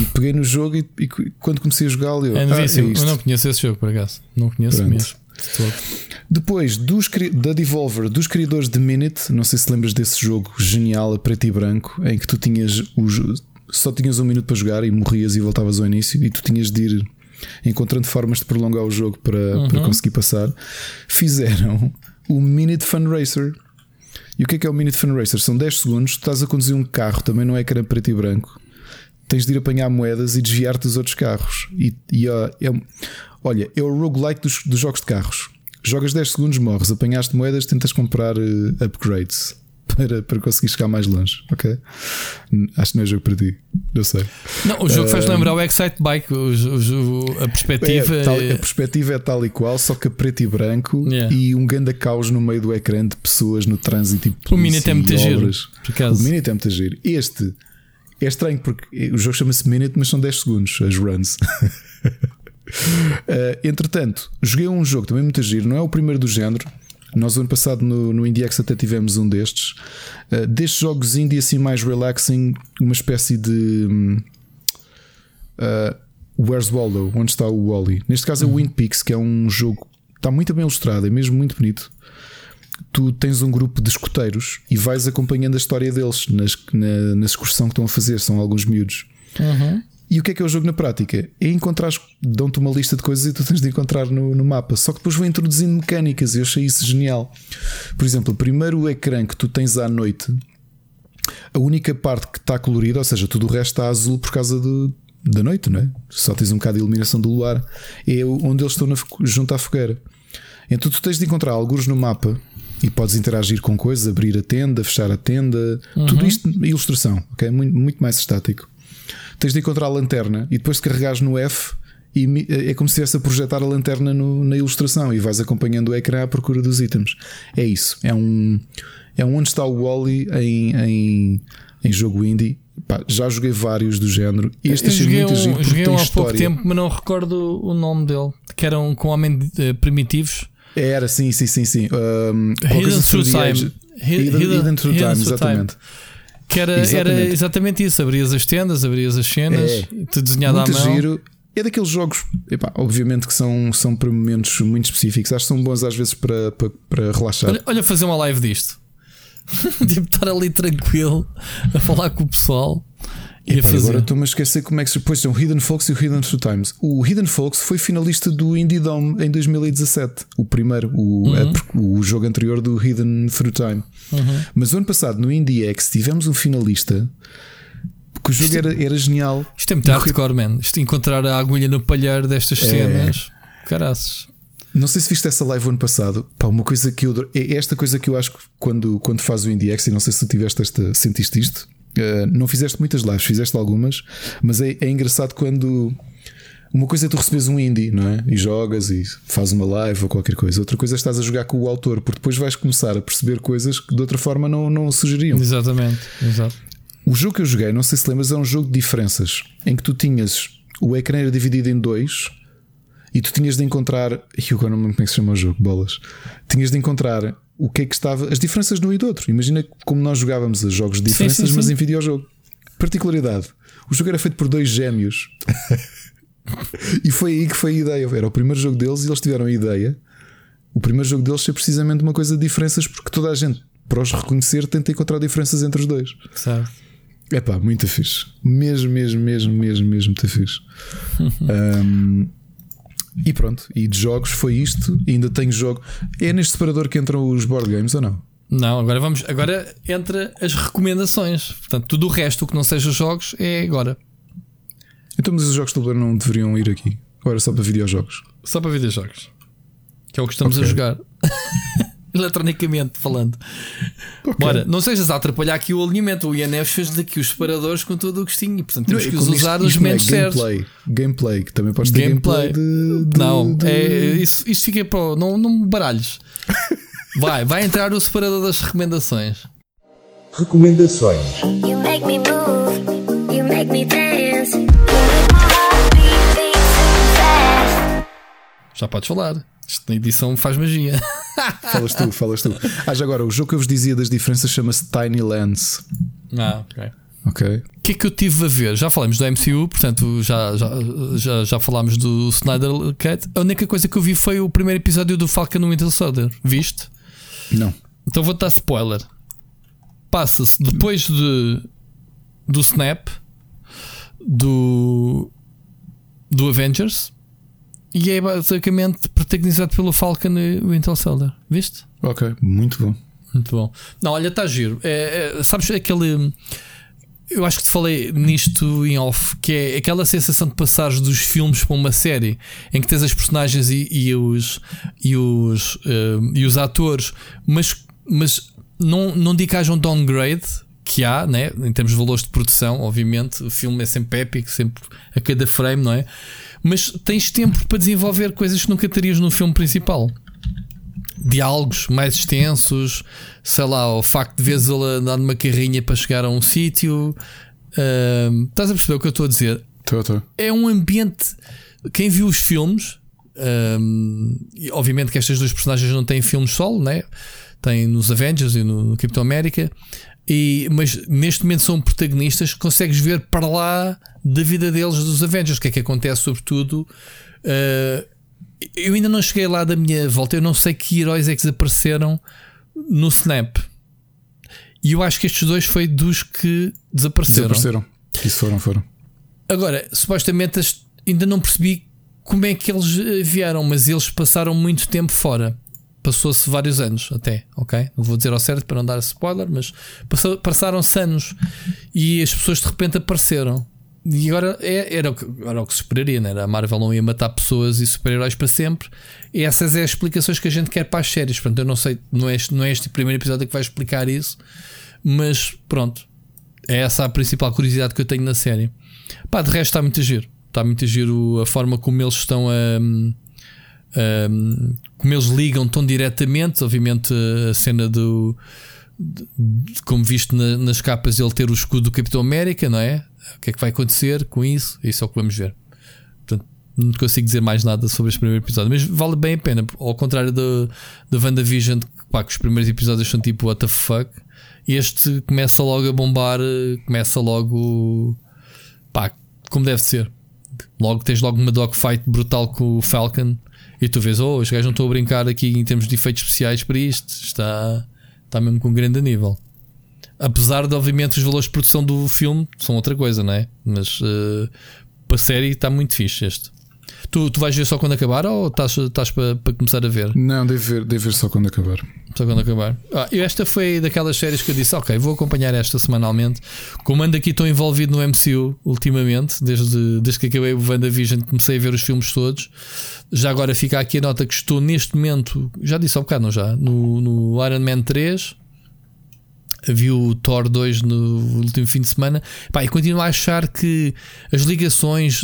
E peguei no jogo e quando comecei a jogá-lo eu... eu não conheço esse jogo, por acaso. Não conheço mesmo. Depois, da Devolver, dos criadores de Minute. Não sei se lembras desse jogo genial a preto e branco, em que tu tinhas só tinhas um minuto para jogar e morrias e voltavas ao início, e tu tinhas de ir encontrando formas de prolongar o jogo para conseguir passar. Fizeram o Minute Fun Racer. E o que é o Minute Fun Racer? São 10 segundos, tu estás a conduzir um carro, também não é ecrã preto e branco, tens de ir apanhar moedas e desviar-te dos outros carros. Olha, é o roguelike dos jogos de carros. Jogas 10 segundos, morres, apanhaste moedas, tentas comprar upgrades para conseguir chegar mais longe, ok? Acho que não é jogo para ti, não sei. Não, o jogo faz lembrar o Excite Bike. A perspectiva a perspectiva é tal e qual, só que a preto e branco, e um ganda caos no meio do ecrã de pessoas no trânsito. O Minute é muito giro. O Minute é muito giro. Este é estranho porque o jogo chama-se Minute, mas são 10 segundos as runs. Entretanto, joguei um jogo também muito giro, não é o primeiro do género. Nós ano passado no IndieX até tivemos um destes. Destes jogos indie assim mais relaxing, uma espécie de Where's Waldo? Onde está o Wally? Neste caso é o Windpix, que é um jogo que está muito bem ilustrado, é mesmo muito bonito. Tu tens um grupo de escoteiros e vais acompanhando a história deles na excursão que estão a fazer. São alguns miúdos. E o que é o jogo na prática? É encontrar, dão-te uma lista de coisas e tu tens de encontrar no mapa. Só que depois vão introduzindo mecânicas e eu achei isso genial. Por exemplo, primeiro o ecrã que tu tens à noite, a única parte que está colorida, ou seja, tudo o resto está azul por causa da noite, não é? Só tens um bocado de iluminação do luar. É onde eles estão junto à fogueira. Então tu tens de encontrar algures no mapa e podes interagir com coisas, abrir a tenda, fechar a tenda. Tudo isto ilustração, okay? Muito mais estático. Tens de encontrar a lanterna e depois de carregares no F é como se estivesse a projetar a lanterna na ilustração e vais acompanhando o ecrã à procura dos itens. É isso. É um onde está o Wally em jogo indie. Pá, já joguei vários do género. Este achei muito giro porque tem história. Há pouco tempo, mas não recordo o nome dele. Que eram com homens primitivos. Era, sim. Hidden Through Time. Hidden Through Time, exatamente. Que era exatamente isso, abrias as tendas, abrias as cenas, tudo desenhado à mão. Giro. É daqueles jogos, obviamente que são para momentos muito específicos, acho que são bons às vezes para relaxar. Olha, fazer uma live disto. Tipo, estar ali tranquilo a falar com o pessoal E pá, agora estou-me a esquecer como é que se... Pois são o Hidden Folks e o Hidden Two Times. O Hidden Folks foi finalista do Indie Dome em 2017. O primeiro, o jogo anterior do Hidden Through Time. Mas o ano passado no Indie X tivemos um finalista que o jogo era genial. Isto é muito hardcore, man. Isto encontrar a agulha no palheiro destas cenas. Caraças. Não sei se viste essa live o ano passado. Pá, uma coisa que eu... É esta coisa que eu acho que quando faz o Indie X, e não sei se tu tiveste sentiste isto. Não fizeste muitas lives, fizeste algumas, mas é engraçado quando uma coisa é tu recebes um indie, não é? E jogas e fazes uma live ou qualquer coisa, outra coisa é estás a jogar com o autor, porque depois vais começar a perceber coisas que de outra forma não sugeriam. Exatamente, exato. O jogo que eu joguei, não sei se lembras, é um jogo de diferenças em que tu tinhas o ecrã era dividido em dois e tu tinhas de encontrar. E agora não me lembro como é que se chama o jogo, bolas. Tinhas de encontrar o que é que estava, as diferenças de um e do outro. Imagina como nós jogávamos a jogos de diferenças, sim. Mas em videojogo. Particularidade: o jogo era feito por dois gêmeos. E foi aí que foi a ideia. Era o primeiro jogo deles e eles tiveram a ideia. O primeiro jogo deles é precisamente uma coisa de diferenças, porque toda a gente, para os reconhecer, tenta encontrar diferenças entre os dois. Sabe? É pá, muito fixe. Mesmo muito fixe. E pronto, e de jogos foi isto. Ainda tenho jogo. É neste separador que entram os board games ou não? Não, agora entra as recomendações. Portanto, tudo o resto, o que não seja jogos, é agora. Então, mas os jogos de tabuleiro não deveriam ir aqui? Ou era só para videojogos? Só para videojogos, que é o que estamos a jogar. Eletronicamente falando. Ora, não sejas a atrapalhar aqui o alinhamento. O INF fez daqui os separadores com todo o gostinho. Portanto, temos que os usar os menos certos. Gameplay, que também podes ter gameplay de... Não, isso fica para... Não baralhes. Vai entrar o separador das recomendações. Recomendações. You make me move, you make me dance. Já podes falar. Isto na edição faz magia. Falas tu. Já agora, o jogo que eu vos dizia das diferenças chama-se Tiny Lands. Ok. O que é que eu tive a ver? Já falámos do MCU, portanto já falámos do Snyder Cut. A única coisa que eu vi foi o primeiro episódio do Falcon and Winter Soldier. Viste? Não. Então vou-te dar spoiler. Passa-se depois do Snap do Avengers. E é basicamente protagonizado pelo Falcon e o Winter Soldier. Viste? Ok, muito bom. Não, olha, está giro. Sabes aquele... Eu acho que te falei nisto em off, que é aquela sensação de passares dos filmes para uma série em que tens as personagens e os atores, mas não digo que haja um downgrade, que há, né? Em termos de valores de produção, obviamente, o filme é sempre épico, sempre a cada frame, não é? Mas tens tempo para desenvolver coisas que nunca terias no filme principal. Diálogos mais extensos, sei lá, o facto de vês ele andar numa carrinha para chegar a um sítio. Estás a perceber o que eu estou a dizer? Tô. É um ambiente. Quem viu os filmes, e obviamente que estas duas personagens não têm filmes solo, né? Têm nos Avengers e no Capitão América. Mas neste momento são protagonistas. Consegues ver para lá da vida deles, dos Avengers, o que é que acontece sobretudo. Eu ainda não cheguei lá da minha volta. Eu não sei que heróis é que desapareceram no Snap. E eu acho que estes dois foi dos que desapareceram. Isso foram. Agora, supostamente ainda não percebi como é que eles vieram, mas eles passaram muito tempo fora. Passou-se vários anos até, ok? Não vou dizer ao certo para não dar spoiler, mas passaram-se anos e as pessoas de repente apareceram. E agora era o que se esperaria, não era? A Marvel não ia matar pessoas e super-heróis para sempre. E essas são as explicações que a gente quer para as séries. Portanto, eu não sei, não é este primeiro episódio que vai explicar isso, mas pronto, é essa a principal curiosidade que eu tenho na série. Pá, de resto está muito giro. Está muito giro a forma como eles estão como eles ligam tão diretamente. Obviamente a cena como visto nas capas, ele ter o escudo do Capitão América, não é? O que é que vai acontecer com isso? Isso é o que vamos ver. Portanto, não consigo dizer mais nada sobre este primeiro episódio, mas vale bem a pena. Ao contrário da WandaVision, que os primeiros episódios são tipo what the fuck, este começa logo a bombar. Começa logo, pá, como deve ser. Logo tens logo uma dogfight brutal com o Falcon e tu vês, os gajos não estão a brincar aqui em termos de efeitos especiais para isto. Está mesmo com um grande nível. Apesar de, obviamente, os valores de produção do filme são outra coisa, não é? Mas para a série está muito fixe este. Tu vais ver só quando acabar ou estás para começar a ver? Não, devo ver só quando acabar. Só quando acabar. Esta foi daquelas séries que eu disse: ok, vou acompanhar esta semanalmente. Como ando aqui tão envolvido no MCU ultimamente, desde que acabei o WandaVision, comecei a ver os filmes todos. Já agora fica aqui a nota que estou neste momento, já disse há um bocado, não já? No Iron Man 3. Vi o Thor 2 no último fim de semana. E continuo a achar que as ligações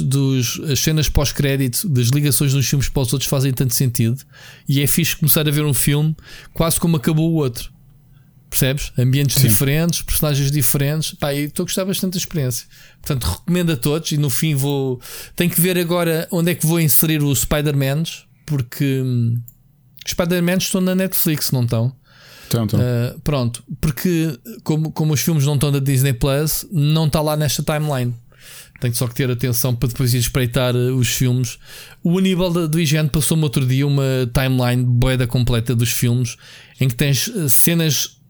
as cenas pós-crédito, das ligações dos filmes para os outros, fazem tanto sentido. E é fixe começar a ver um filme quase como acabou o outro. Percebes? Ambientes Sim. diferentes, personagens diferentes. E estou a gostar bastante da experiência. Portanto, recomendo a todos. E no fim tenho que ver agora onde é que vou inserir o Spider-Man, porque os Spider-Man estão na Netflix, não estão? Então. Pronto, porque como os filmes não estão da Disney Plus, não está lá nesta timeline. Tenho só que ter atenção para depois ir espreitar os filmes. O Aníbal do IGN passou-me outro dia uma timeline boeda completa dos filmes, em que tens cenas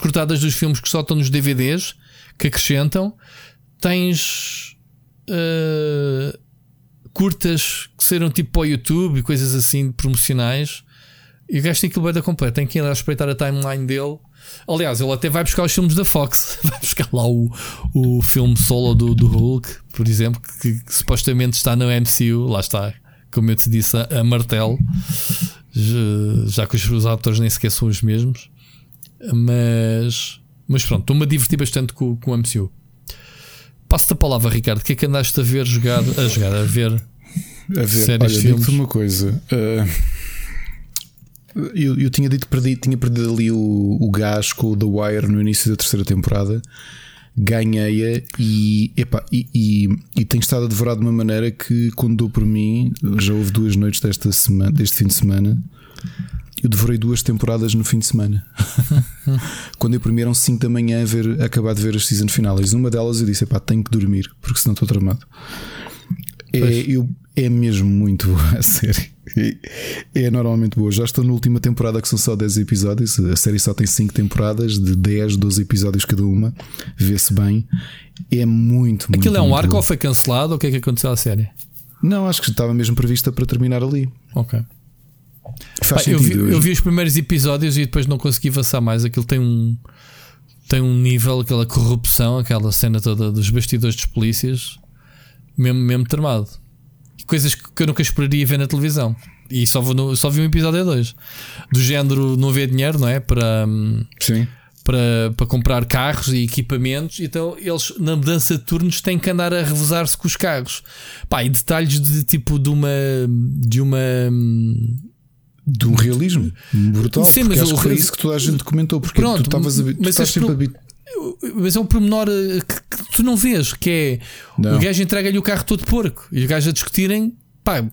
cortadas dos filmes que só estão nos DVDs, que acrescentam. Tens curtas que saíram tipo para o YouTube e coisas assim promocionais. E o gajo tem aquilo bem da completa. Tem que ir lá espreitar a timeline dele. Aliás, ele até vai buscar os filmes da Fox. Vai buscar lá o filme solo do Hulk, por exemplo, que supostamente está no MCU. Lá está, como eu te disse, a martelo, já que os autores nem sequer são os mesmos. Mas pronto, estou-me a divertir bastante com o MCU. Passo-te a palavra, Ricardo. O que é que andaste a ver, a ver séries, olha, filmes? Digo-te uma coisa. Eu tinha dito que tinha perdido ali o gás com o The Wire no início da terceira temporada. Ganhei-a e tenho estado a devorar de uma maneira que, quando dou por mim, já houve duas noites deste fim de semana, eu devorei duas temporadas no fim de semana. Quando eu por mim eram 5 da manhã a acabar de ver as season finais. Numa delas eu disse: tenho que dormir, porque senão estou tramado. É mesmo muito boa a série. É normalmente boa. Já estou na última temporada, que são só 10 episódios. A série só tem 5 temporadas, de 10, 12 episódios cada uma. Vê-se bem. É muito, muito. Aquilo é um arco, ou foi cancelado? Ou o que é que aconteceu à série? Não, acho que estava mesmo prevista para terminar ali. Ok. Faz sentido. Eu vi os primeiros episódios e depois não consegui avançar mais. Aquilo tem um nível, aquela corrupção, aquela cena toda dos bastidores dos polícias, mesmo termado. Coisas que eu nunca esperaria ver na televisão. E só vi um episódio ou dois. Do género não haver dinheiro, não é? Para comprar carros e equipamentos. Então eles, na mudança de turnos, têm que andar a revezar-se com os carros. E detalhes de tipo de um realismo brutal. Sim, mas acho que foi isso que toda a gente comentou. Porque pronto, tu estás sempre habituado. Mas é um pormenor que tu não vês, que é não. O gajo entrega-lhe o carro todo porco e o gajo a discutirem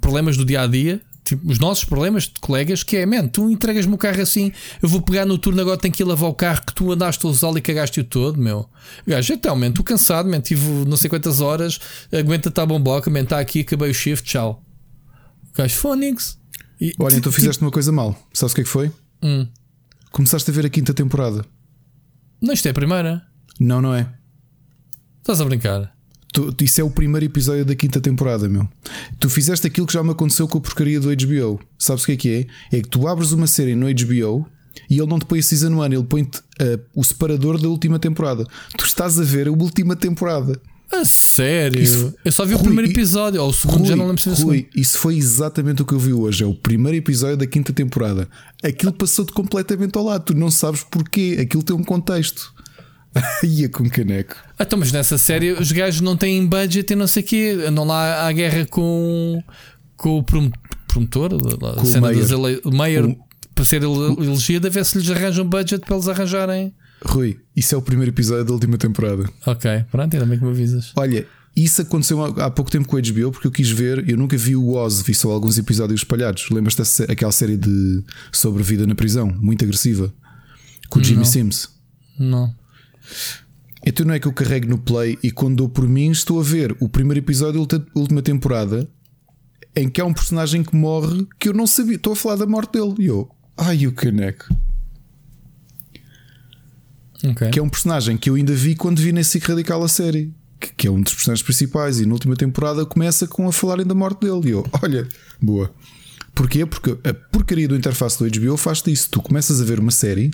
problemas do dia-a-dia, tipo, os nossos problemas de colegas, que é: tu entregas-me o carro assim, eu vou pegar no turno, agora tenho que ir lavar o carro que tu andaste a usá-lo e cagaste-o todo, meu. O gajo: então, estou cansado, tive não sei quantas horas, aguenta-te à bomboca, está aqui, acabei o shift, tchau. O gajo: Fónix. Olha, então fizeste uma coisa mal, sabes o que é que foi? Começaste a ver a 5ª temporada. Não, isto é a primeira. Não é. Estás a brincar? Isso é o primeiro episódio da 5ª temporada, meu. Tu fizeste aquilo que já me aconteceu com a porcaria do HBO. Sabes o que é? É que tu abres uma série no HBO e ele não te põe a season 1, ele põe-te o separador da última temporada. Tu estás a ver a última temporada. A sério? Isso... Eu só vi o primeiro episódio, ou o segundo, já não lembro se foi. Isso foi exatamente o que eu vi hoje. É o primeiro episódio da 5ª temporada. Aquilo passou-te completamente ao lado. Tu não sabes porquê. Aquilo tem um contexto. Ia com caneco. Então, mas nessa série os gajos não têm budget e não sei o quê. Andam lá à guerra com o promotor, com a cena o Mayer, para ser elegido, a ver se lhes arranjam budget para eles arranjarem. Rui, isso é o primeiro episódio da última temporada. Ok, pronto, ainda bem que me avisas. Olha, isso aconteceu há pouco tempo com a HBO, porque eu quis ver, eu nunca vi o Oz, vi só alguns episódios espalhados. Lembras-te aquela série de sobre vida na prisão, muito agressiva, com o Jimmy Sims? Não. Então não é que eu carrego no play e, quando dou por mim, estou a ver o primeiro episódio da última temporada, em que há um personagem que morre, que eu não sabia. Estou a falar da morte dele. E eu, ai o caneco. okay. Que é um personagem que eu ainda vi quando vi nesse Cic Radical a série, que é um dos personagens principais, e na última temporada começa com a falarem da morte dele. E eu, olha, boa. Porquê? Porque a porcaria do interface do HBO faz-te isso. Tu começas a ver uma série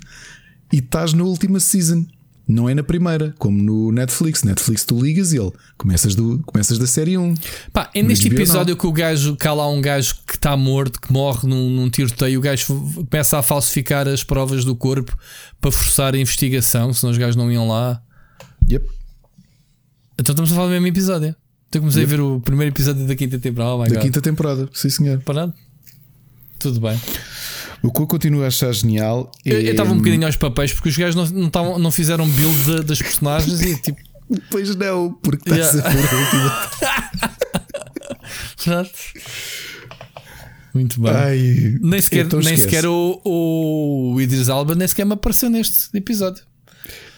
e estás na última season, não é na primeira, como no Netflix. Netflix tu ligas e ele começas da série 1. Pá, é neste episódio que o gajo, cá lá um gajo que está morto, que morre num tiroteio, o gajo começa a falsificar as provas do corpo para forçar a investigação, senão os gajos não iam lá. Yep. Então estamos a falar do mesmo episódio. Então comecei a ver o primeiro episódio da quinta temporada. Quinta temporada, sim senhor. Parado? Tudo bem. O que eu continuo a achar genial é... Eu estava um bocadinho aos papéis, porque os gajos não fizeram build das personagens e tipo... Pois não, porque está-se a ver a última. Muito bem. Ai, nem sequer o Idris Elba nem sequer me apareceu neste episódio.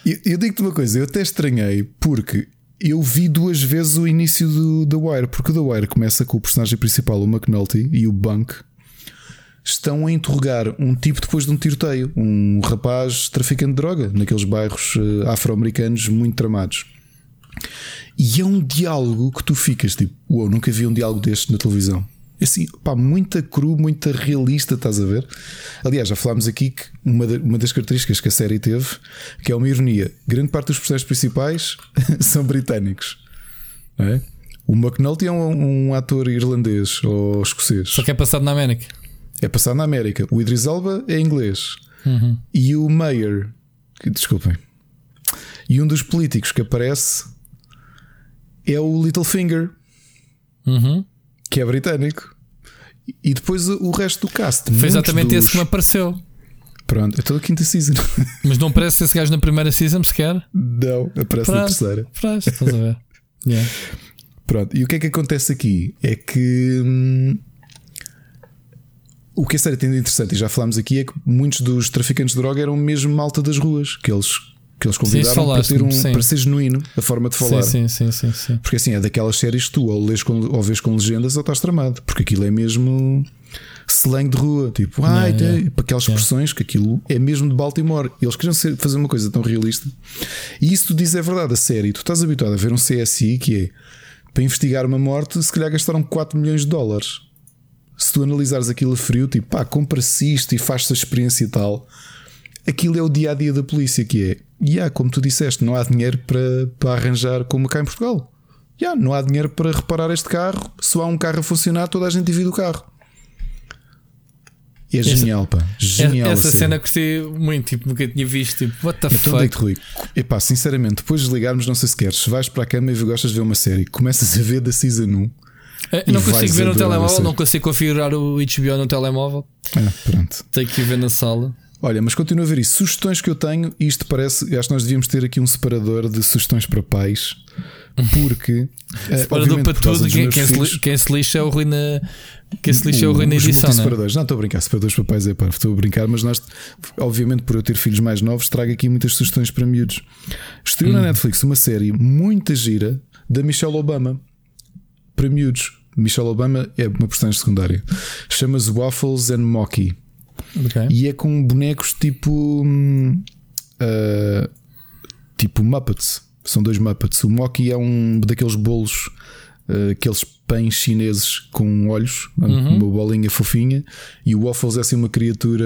Eu digo-te uma coisa, eu até estranhei, porque eu vi duas vezes o início do The Wire, porque o The Wire começa com o personagem principal, o McNulty, e o Bunk estão a interrogar um tipo depois de um tiroteio, um rapaz traficante de droga, naqueles bairros afro-americanos muito tramados. E é um diálogo que tu ficas tipo, uau, nunca vi um diálogo deste na televisão. Assim, pá, muita cru, muita realista, estás a ver? Aliás, já falámos aqui que uma das características que a série teve, que é uma ironia, grande parte dos personagens principais são britânicos, não é? O McNulty é um ator irlandês ou escocês. Só que é passado na América. É passado na América. O Idris Elba é inglês. Uhum. E o Mayer, desculpem. E um dos políticos que aparece é o Littlefinger, uhum, que é britânico. E depois o resto do cast. Foi exatamente esse que me apareceu. Pronto, é toda a quinta season. Mas não aparece esse gajo na primeira season sequer? Não, aparece na terceira. Aparece, estás a ver. Yeah. Pronto, e o que é que acontece aqui? É que... o que a série tem de interessante, e já falámos aqui, é que muitos dos traficantes de droga eram mesmo malta das ruas, que eles convidaram, sim, falaste, para ser genuíno a forma de falar. Sim. Porque assim, é daquelas séries que tu ou lês ou vês com legendas ou estás tramado, porque aquilo é mesmo slang de rua, tipo, para aquelas expressões, que aquilo é mesmo de Baltimore. E eles queriam fazer uma coisa tão realista. E isso tu dizes é verdade, a série. Tu estás habituado a ver um CSI que é para investigar uma morte, se calhar gastaram $4 milhões. Se tu analisares aquilo a frio, tipo, pá, compra-se isto e faz-se a experiência e tal. Aquilo é o dia-a-dia da polícia, que é, como tu disseste, não há dinheiro para arranjar, como cá em Portugal. Não há dinheiro para reparar este carro. Se há um carro a funcionar, toda a gente divide o carro. É genial, pá. Genial. Essa cena gostei muito, tipo, nunca tinha visto, tipo, what the fuck. Então, Rui, epá, sinceramente, depois de ligarmos, não sei se queres, se vais para a cama e gostas de ver uma série, começas a ver da Season 1. Não consigo ver no telemóvel, não consigo configurar o HBO no telemóvel. Pronto. Tenho que ver na sala. Olha, mas continuo a ver isso. Sugestões que eu tenho, isto parece, acho que nós devíamos ter aqui um separador de sugestões para pais, porque separador para tudo. Quem se lixa é o Rui na edição. Não, estou a brincar, separadores para pais é parvo, estou a brincar, mas nós, obviamente, por eu ter filhos mais novos, trago aqui muitas sugestões para miúdos. Estreou na Netflix uma série muito gira da Michelle Obama. Para miúdos, Michelle Obama é uma personagem secundária. Chama-se Waffles and Mocky. Okay. E é com bonecos tipo Muppets. São dois Muppets. O Mocky é um daqueles bolos, aqueles pães chineses com olhos, uma bolinha fofinha. E o Waffles é assim uma criatura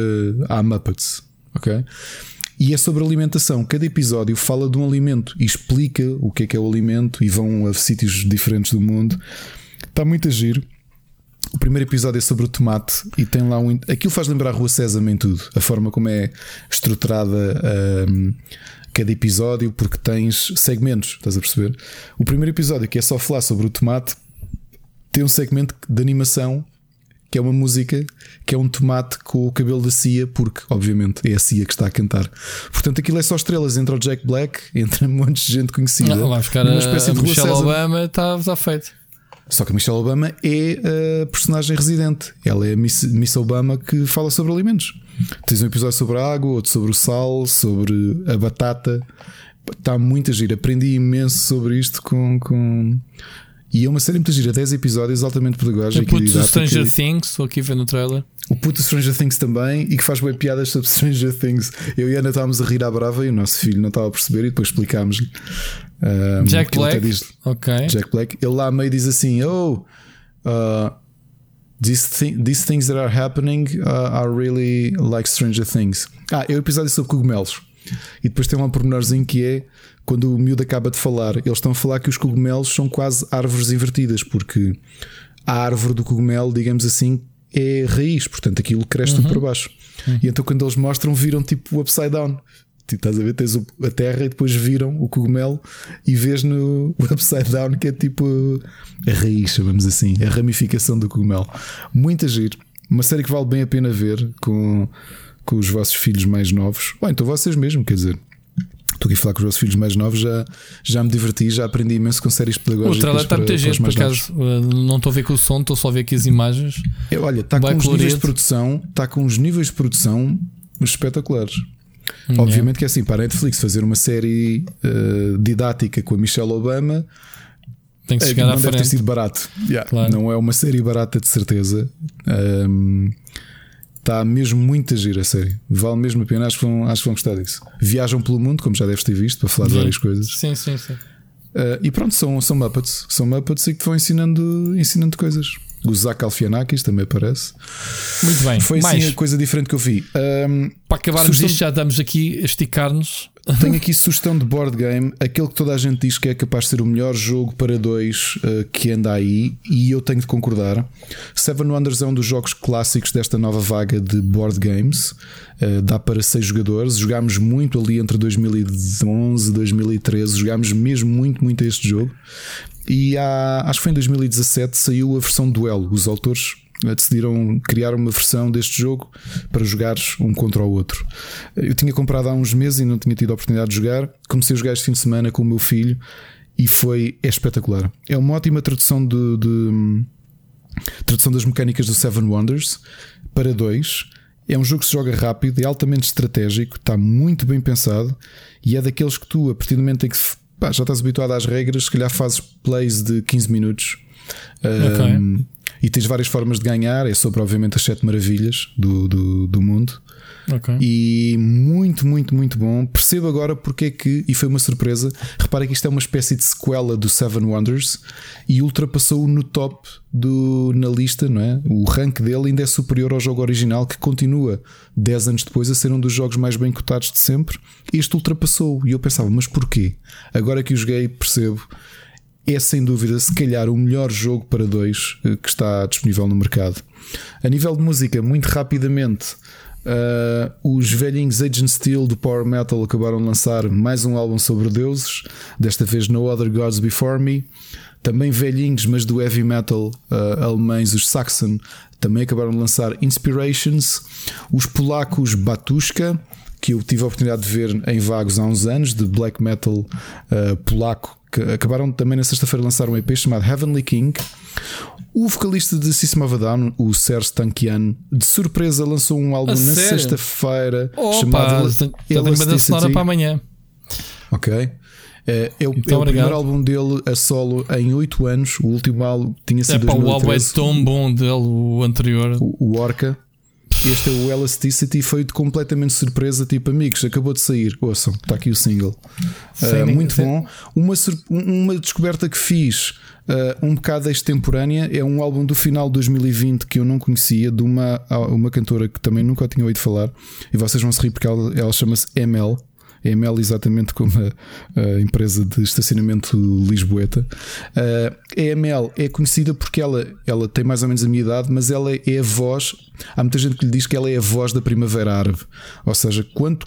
à Muppets. Ok? E é sobre alimentação. Cada episódio fala de um alimento e explica o que é o alimento, e vão a sítios diferentes do mundo. Está muito a giro. O primeiro episódio é sobre o tomate e tem lá um... Aquilo faz lembrar a Rua Sésamo em tudo, a forma como é estruturada cada episódio, porque tens segmentos, estás a perceber? O primeiro episódio, que é só falar sobre o tomate, tem um segmento de animação, que é uma música, que é um tomate com o cabelo da Cia, porque obviamente é a Cia que está a cantar. Portanto, aquilo é só estrelas. Entra o Jack Black, entra um monte de gente conhecida. Não, vai ficar uma espécie de Michelle Obama, está feito. Só que a Michelle Obama é a personagem residente. Ela é a Miss Obama, que fala sobre alimentos. Tens um episódio sobre a água, outro sobre o sal, sobre a batata. Está muito a giro. Aprendi imenso sobre isto com E é uma série muito gira, 10 episódios altamente pedagógica. O puto Stranger Things, estou aqui vendo o trailer. O puto Stranger Things também, e que faz bem piadas sobre Stranger Things. Eu e a Ana estávamos a rir à brava e o nosso filho não estava a perceber, e depois explicámos-lhe. Jack Black. Okay. Jack Black. Ele lá meio diz assim: these things that are happening are really like Stranger Things. É o episódio sobre cogumelos. E depois tem lá um pormenorzinho que é quando o miúdo acaba de falar, eles estão a falar que os cogumelos são quase árvores invertidas, porque a árvore do cogumelo, digamos assim, é raiz, portanto aquilo cresce tudo para baixo. E então quando eles mostram, viram tipo upside down. Estás a ver, tens a terra e depois viram o cogumelo e vês no upside down, que é tipo a raiz, chamamos assim, a ramificação do cogumelo. Muito giro. Uma série que vale bem a pena ver com os vossos filhos mais novos. Bom, então vocês mesmo, quer dizer, estou aqui a falar com os vossos filhos mais novos, já me diverti, já aprendi imenso com séries pedagógicas. O trailer está muito giro, por acaso não estou a ver com o som, estou só a ver aqui as imagens. Olha, está com uns níveis de produção, espetaculares. Obviamente que é assim, para a Netflix fazer uma série didática com a Michelle Obama, tem que chegar à frente. Não deve ter sido barato. Claro. Não é uma série barata, de certeza. Está mesmo muito a gira a série. Vale mesmo a pena, acho que vão gostar disso. Viajam pelo mundo, como já deves ter visto, para falar de várias coisas. Sim. E pronto, são Muppets e que te vão ensinando coisas. O Zach Galifianakis também aparece. Muito bem. Foi assim a coisa diferente que eu vi. Para acabarmos isto, já estamos aqui a esticar-nos. Tenho aqui sugestão de board game, aquele que toda a gente diz que é capaz de ser o melhor jogo para dois que anda aí, e eu tenho de concordar. Seven Wonders é um dos jogos clássicos desta nova vaga de board games. Dá para 6 jogadores. Jogámos muito ali entre 2011 e 2013. Jogámos mesmo muito este jogo. E acho que foi em 2017 saiu a versão duelo. Os autores decidiram criar uma versão deste jogo para jogares um contra o outro. Eu tinha comprado há uns meses e não tinha tido a oportunidade de jogar. Comecei a jogar este fim de semana com o meu filho e é espetacular. É uma ótima tradução tradução das mecânicas do Seven Wonders para 2. É um jogo que se joga rápido, é altamente estratégico, está muito bem pensado, e é daqueles que tu, a partir do momento em que já estás habituado às regras, se calhar fazes plays de 15 minutos. E tens várias formas de ganhar. É sobre, obviamente, as 7 maravilhas do mundo. E muito bom. Percebo agora porque é que, e foi uma surpresa, repara que isto é uma espécie de sequela do Seven Wonders e ultrapassou-o no top na lista, não é? O rank dele ainda é superior ao jogo original, que continua 10 anos depois a ser um dos jogos mais bem cotados de sempre. Este ultrapassou-o e eu pensava, mas porquê? Agora que o joguei, percebo. É sem dúvida, se calhar, o melhor jogo para dois que está disponível no mercado. A nível de música, muito rapidamente, os velhinhos Agent Steel do Power Metal acabaram de lançar mais um álbum sobre deuses, desta vez No Other Gods Before Me. Também velhinhos, mas do heavy metal alemães, os Saxon, também acabaram de lançar Inspirations. Os polacos Batushka, que eu tive a oportunidade de ver em Vagos há uns anos, de black metal polaco, que acabaram também na sexta-feira de lançar um EP chamado Heavenly King. O vocalista de System of a Down, o Serj Tankian, de surpresa lançou um álbum na sexta-feira chamado Elasticity. Para amanhã. Ok. É o primeiro álbum dele a solo em 8 anos. O último álbum tinha sido 2013. O álbum é tão bom dele, o anterior, o Orca. Este é o Elasticity, foi de completamente surpresa. Tipo, amigos, acabou de sair, ouçam, está aqui o single. Muito bom. Uma descoberta que fiz um bocado extemporânea, é um álbum do final de 2020 que eu não conhecia, de uma cantora que também nunca tinha ouvido falar. E vocês vão se rir porque ela chama-se ML. ML, exatamente como a empresa de estacionamento lisboeta. A ML é conhecida porque ela tem mais ou menos a minha idade, mas ela é a voz. Há muita gente que lhe diz que ela é a voz da Primavera Árabe. Ou seja, quando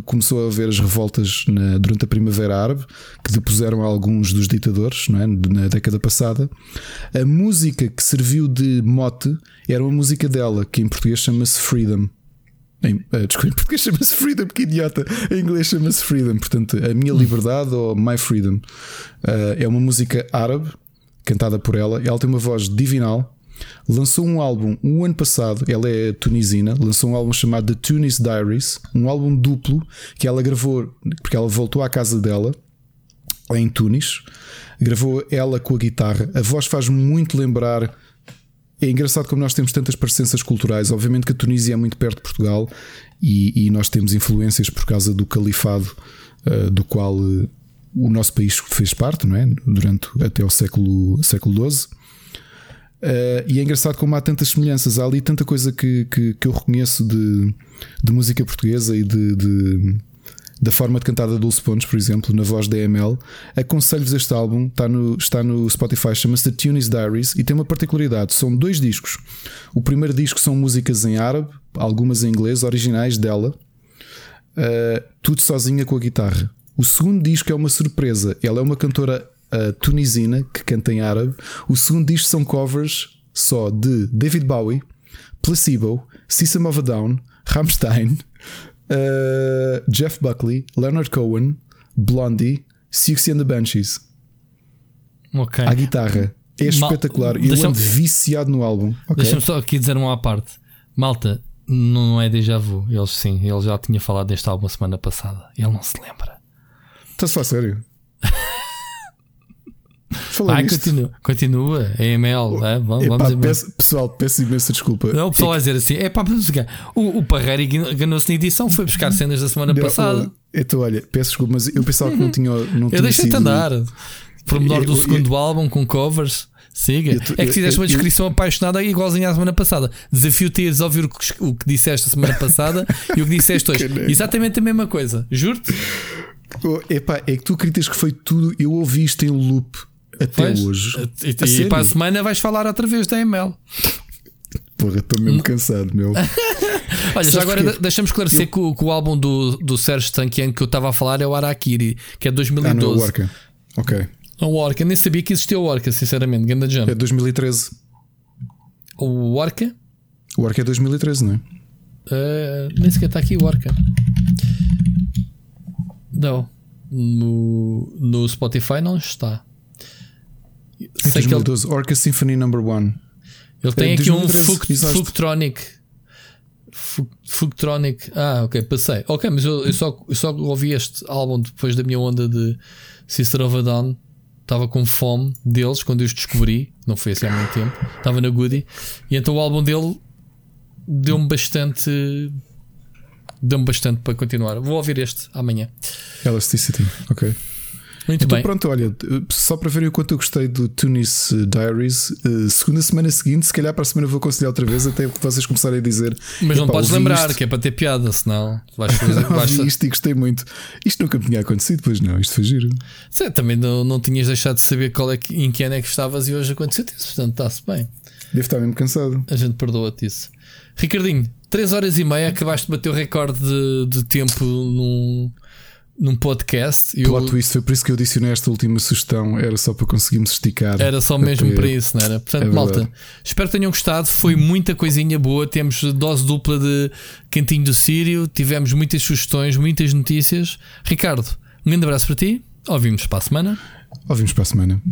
começou a haver as revoltas durante a Primavera Árabe, que depuseram alguns dos ditadores, não é? Na década passada, a música que serviu de mote era uma música dela, que em português chama-se Freedom. Desculpa, porque chama-se Freedom, que idiota. Em inglês chama-se Freedom, portanto, A Minha Liberdade ou My Freedom. É uma música árabe cantada por ela. Ela tem uma voz divinal. Lançou um álbum o ano passado. Ela é tunisina. Lançou um álbum chamado The Tunis Diaries, um álbum duplo que ela gravou porque ela voltou à casa dela em Tunis. Gravou ela com a guitarra. A voz faz muito lembrar. É engraçado como nós temos tantas parecenças culturais. Obviamente que a Tunísia é muito perto de Portugal e nós temos influências por causa do califado do qual o nosso país fez parte, não é? Durante até o século XII. E é engraçado como há tantas semelhanças. Há ali tanta coisa que eu reconheço de música portuguesa e da forma de cantar da Dulce Pontes, por exemplo, na voz da EML. Aconselho-vos este álbum, está no Spotify, chama-se The Tunis Diaries e tem uma particularidade: são 2 discos. O primeiro disco são músicas em árabe, algumas em inglês, originais dela, tudo sozinha com a guitarra. O segundo disco é uma surpresa. Ela é uma cantora tunisina que canta em árabe. O segundo disco são covers só de David Bowie, Placebo, System of a Down, Rammstein, Jeff Buckley, Leonard Cohen, Blondie, Siouxsie and the Banshees. Okay. À guitarra. É espetacular. Eu ando viciado no álbum. Okay. Deixa-me só aqui dizer uma à parte. Malta, não é déjà vu. Ele já tinha falado deste álbum a semana passada. Ele não se lembra. Está-se a sério? Continua. EML, é? Vamos pessoal, peço imensa desculpa. Não, o pessoal vai dizer assim: é pá, o Parreira ganhou-se na edição, foi buscar cenas da semana passada. Então, olha, peço desculpa, mas eu pensava que não tinha. Eu deixei-te andar. Pormenor do segundo álbum com covers. Siga. É que fizeste uma descrição apaixonada igualzinha à semana passada. Desafio-te a resolver o que disseste a semana passada e o que disseste hoje. Exatamente a mesma coisa, juro-te. Epá, é que tu acreditas que foi tudo. Eu ouvi isto em loop até hoje. E para a semana vais falar outra vez da ML. Porra, estou mesmo cansado, meu. Olha, já agora deixa-me esclarecer que o álbum do Sérgio Tankian que eu estava a falar é o Harakiri, que é 2012. Não é o Orca. Ok. O Orca, nem sabia que existia o Orca, sinceramente. Ganda jump. É 2013. O Orca? O Orca é 2013, não é? Nem sequer está aqui o Orca. Não, no Spotify não está. Em 2012, Orca Symphony No. 1. Ele tem aqui 2013, Fuguetronic. Ah, ok, passei. Ok, mas eu só ouvi este álbum depois da minha onda de Sister of a Down. Estava com fome deles quando eu os descobri. Não foi assim há muito tempo. Estava na Goody. E então o álbum dele deu-me bastante. Deu-me bastante para continuar. Vou ouvir este amanhã. Elasticity, ok. Muito então, bem. Pronto, olha, só para verem o quanto eu gostei do Tunis Diaries, segunda semana seguinte, se calhar para a semana vou aconselhar outra vez, até que vocês começarem a dizer. Mas não podes lembrar isto, que é para ter piada, senão vais fazer. Isto e gostei muito. Isto nunca me tinha acontecido, pois não, isto foi giro. Sim, também não tinhas deixado de saber qual é em que ano é que estavas e hoje aconteceu-te isso, portanto está-se bem. Devo estar mesmo cansado. A gente perdoa-te isso. Ricardinho, 3 horas e meia, acabaste de bater o recorde de tempo num podcast. Plot twist, foi por isso que eu adicionei esta última sugestão, era só para conseguirmos esticar. Era só mesmo para isso, não era? Portanto, malta, espero que tenham gostado, foi muita coisinha boa, temos dose dupla de Cantinho do Sírio, tivemos muitas sugestões, muitas notícias. Ricardo, um grande abraço para ti, ouvimos para a semana. Ouvimos para a semana.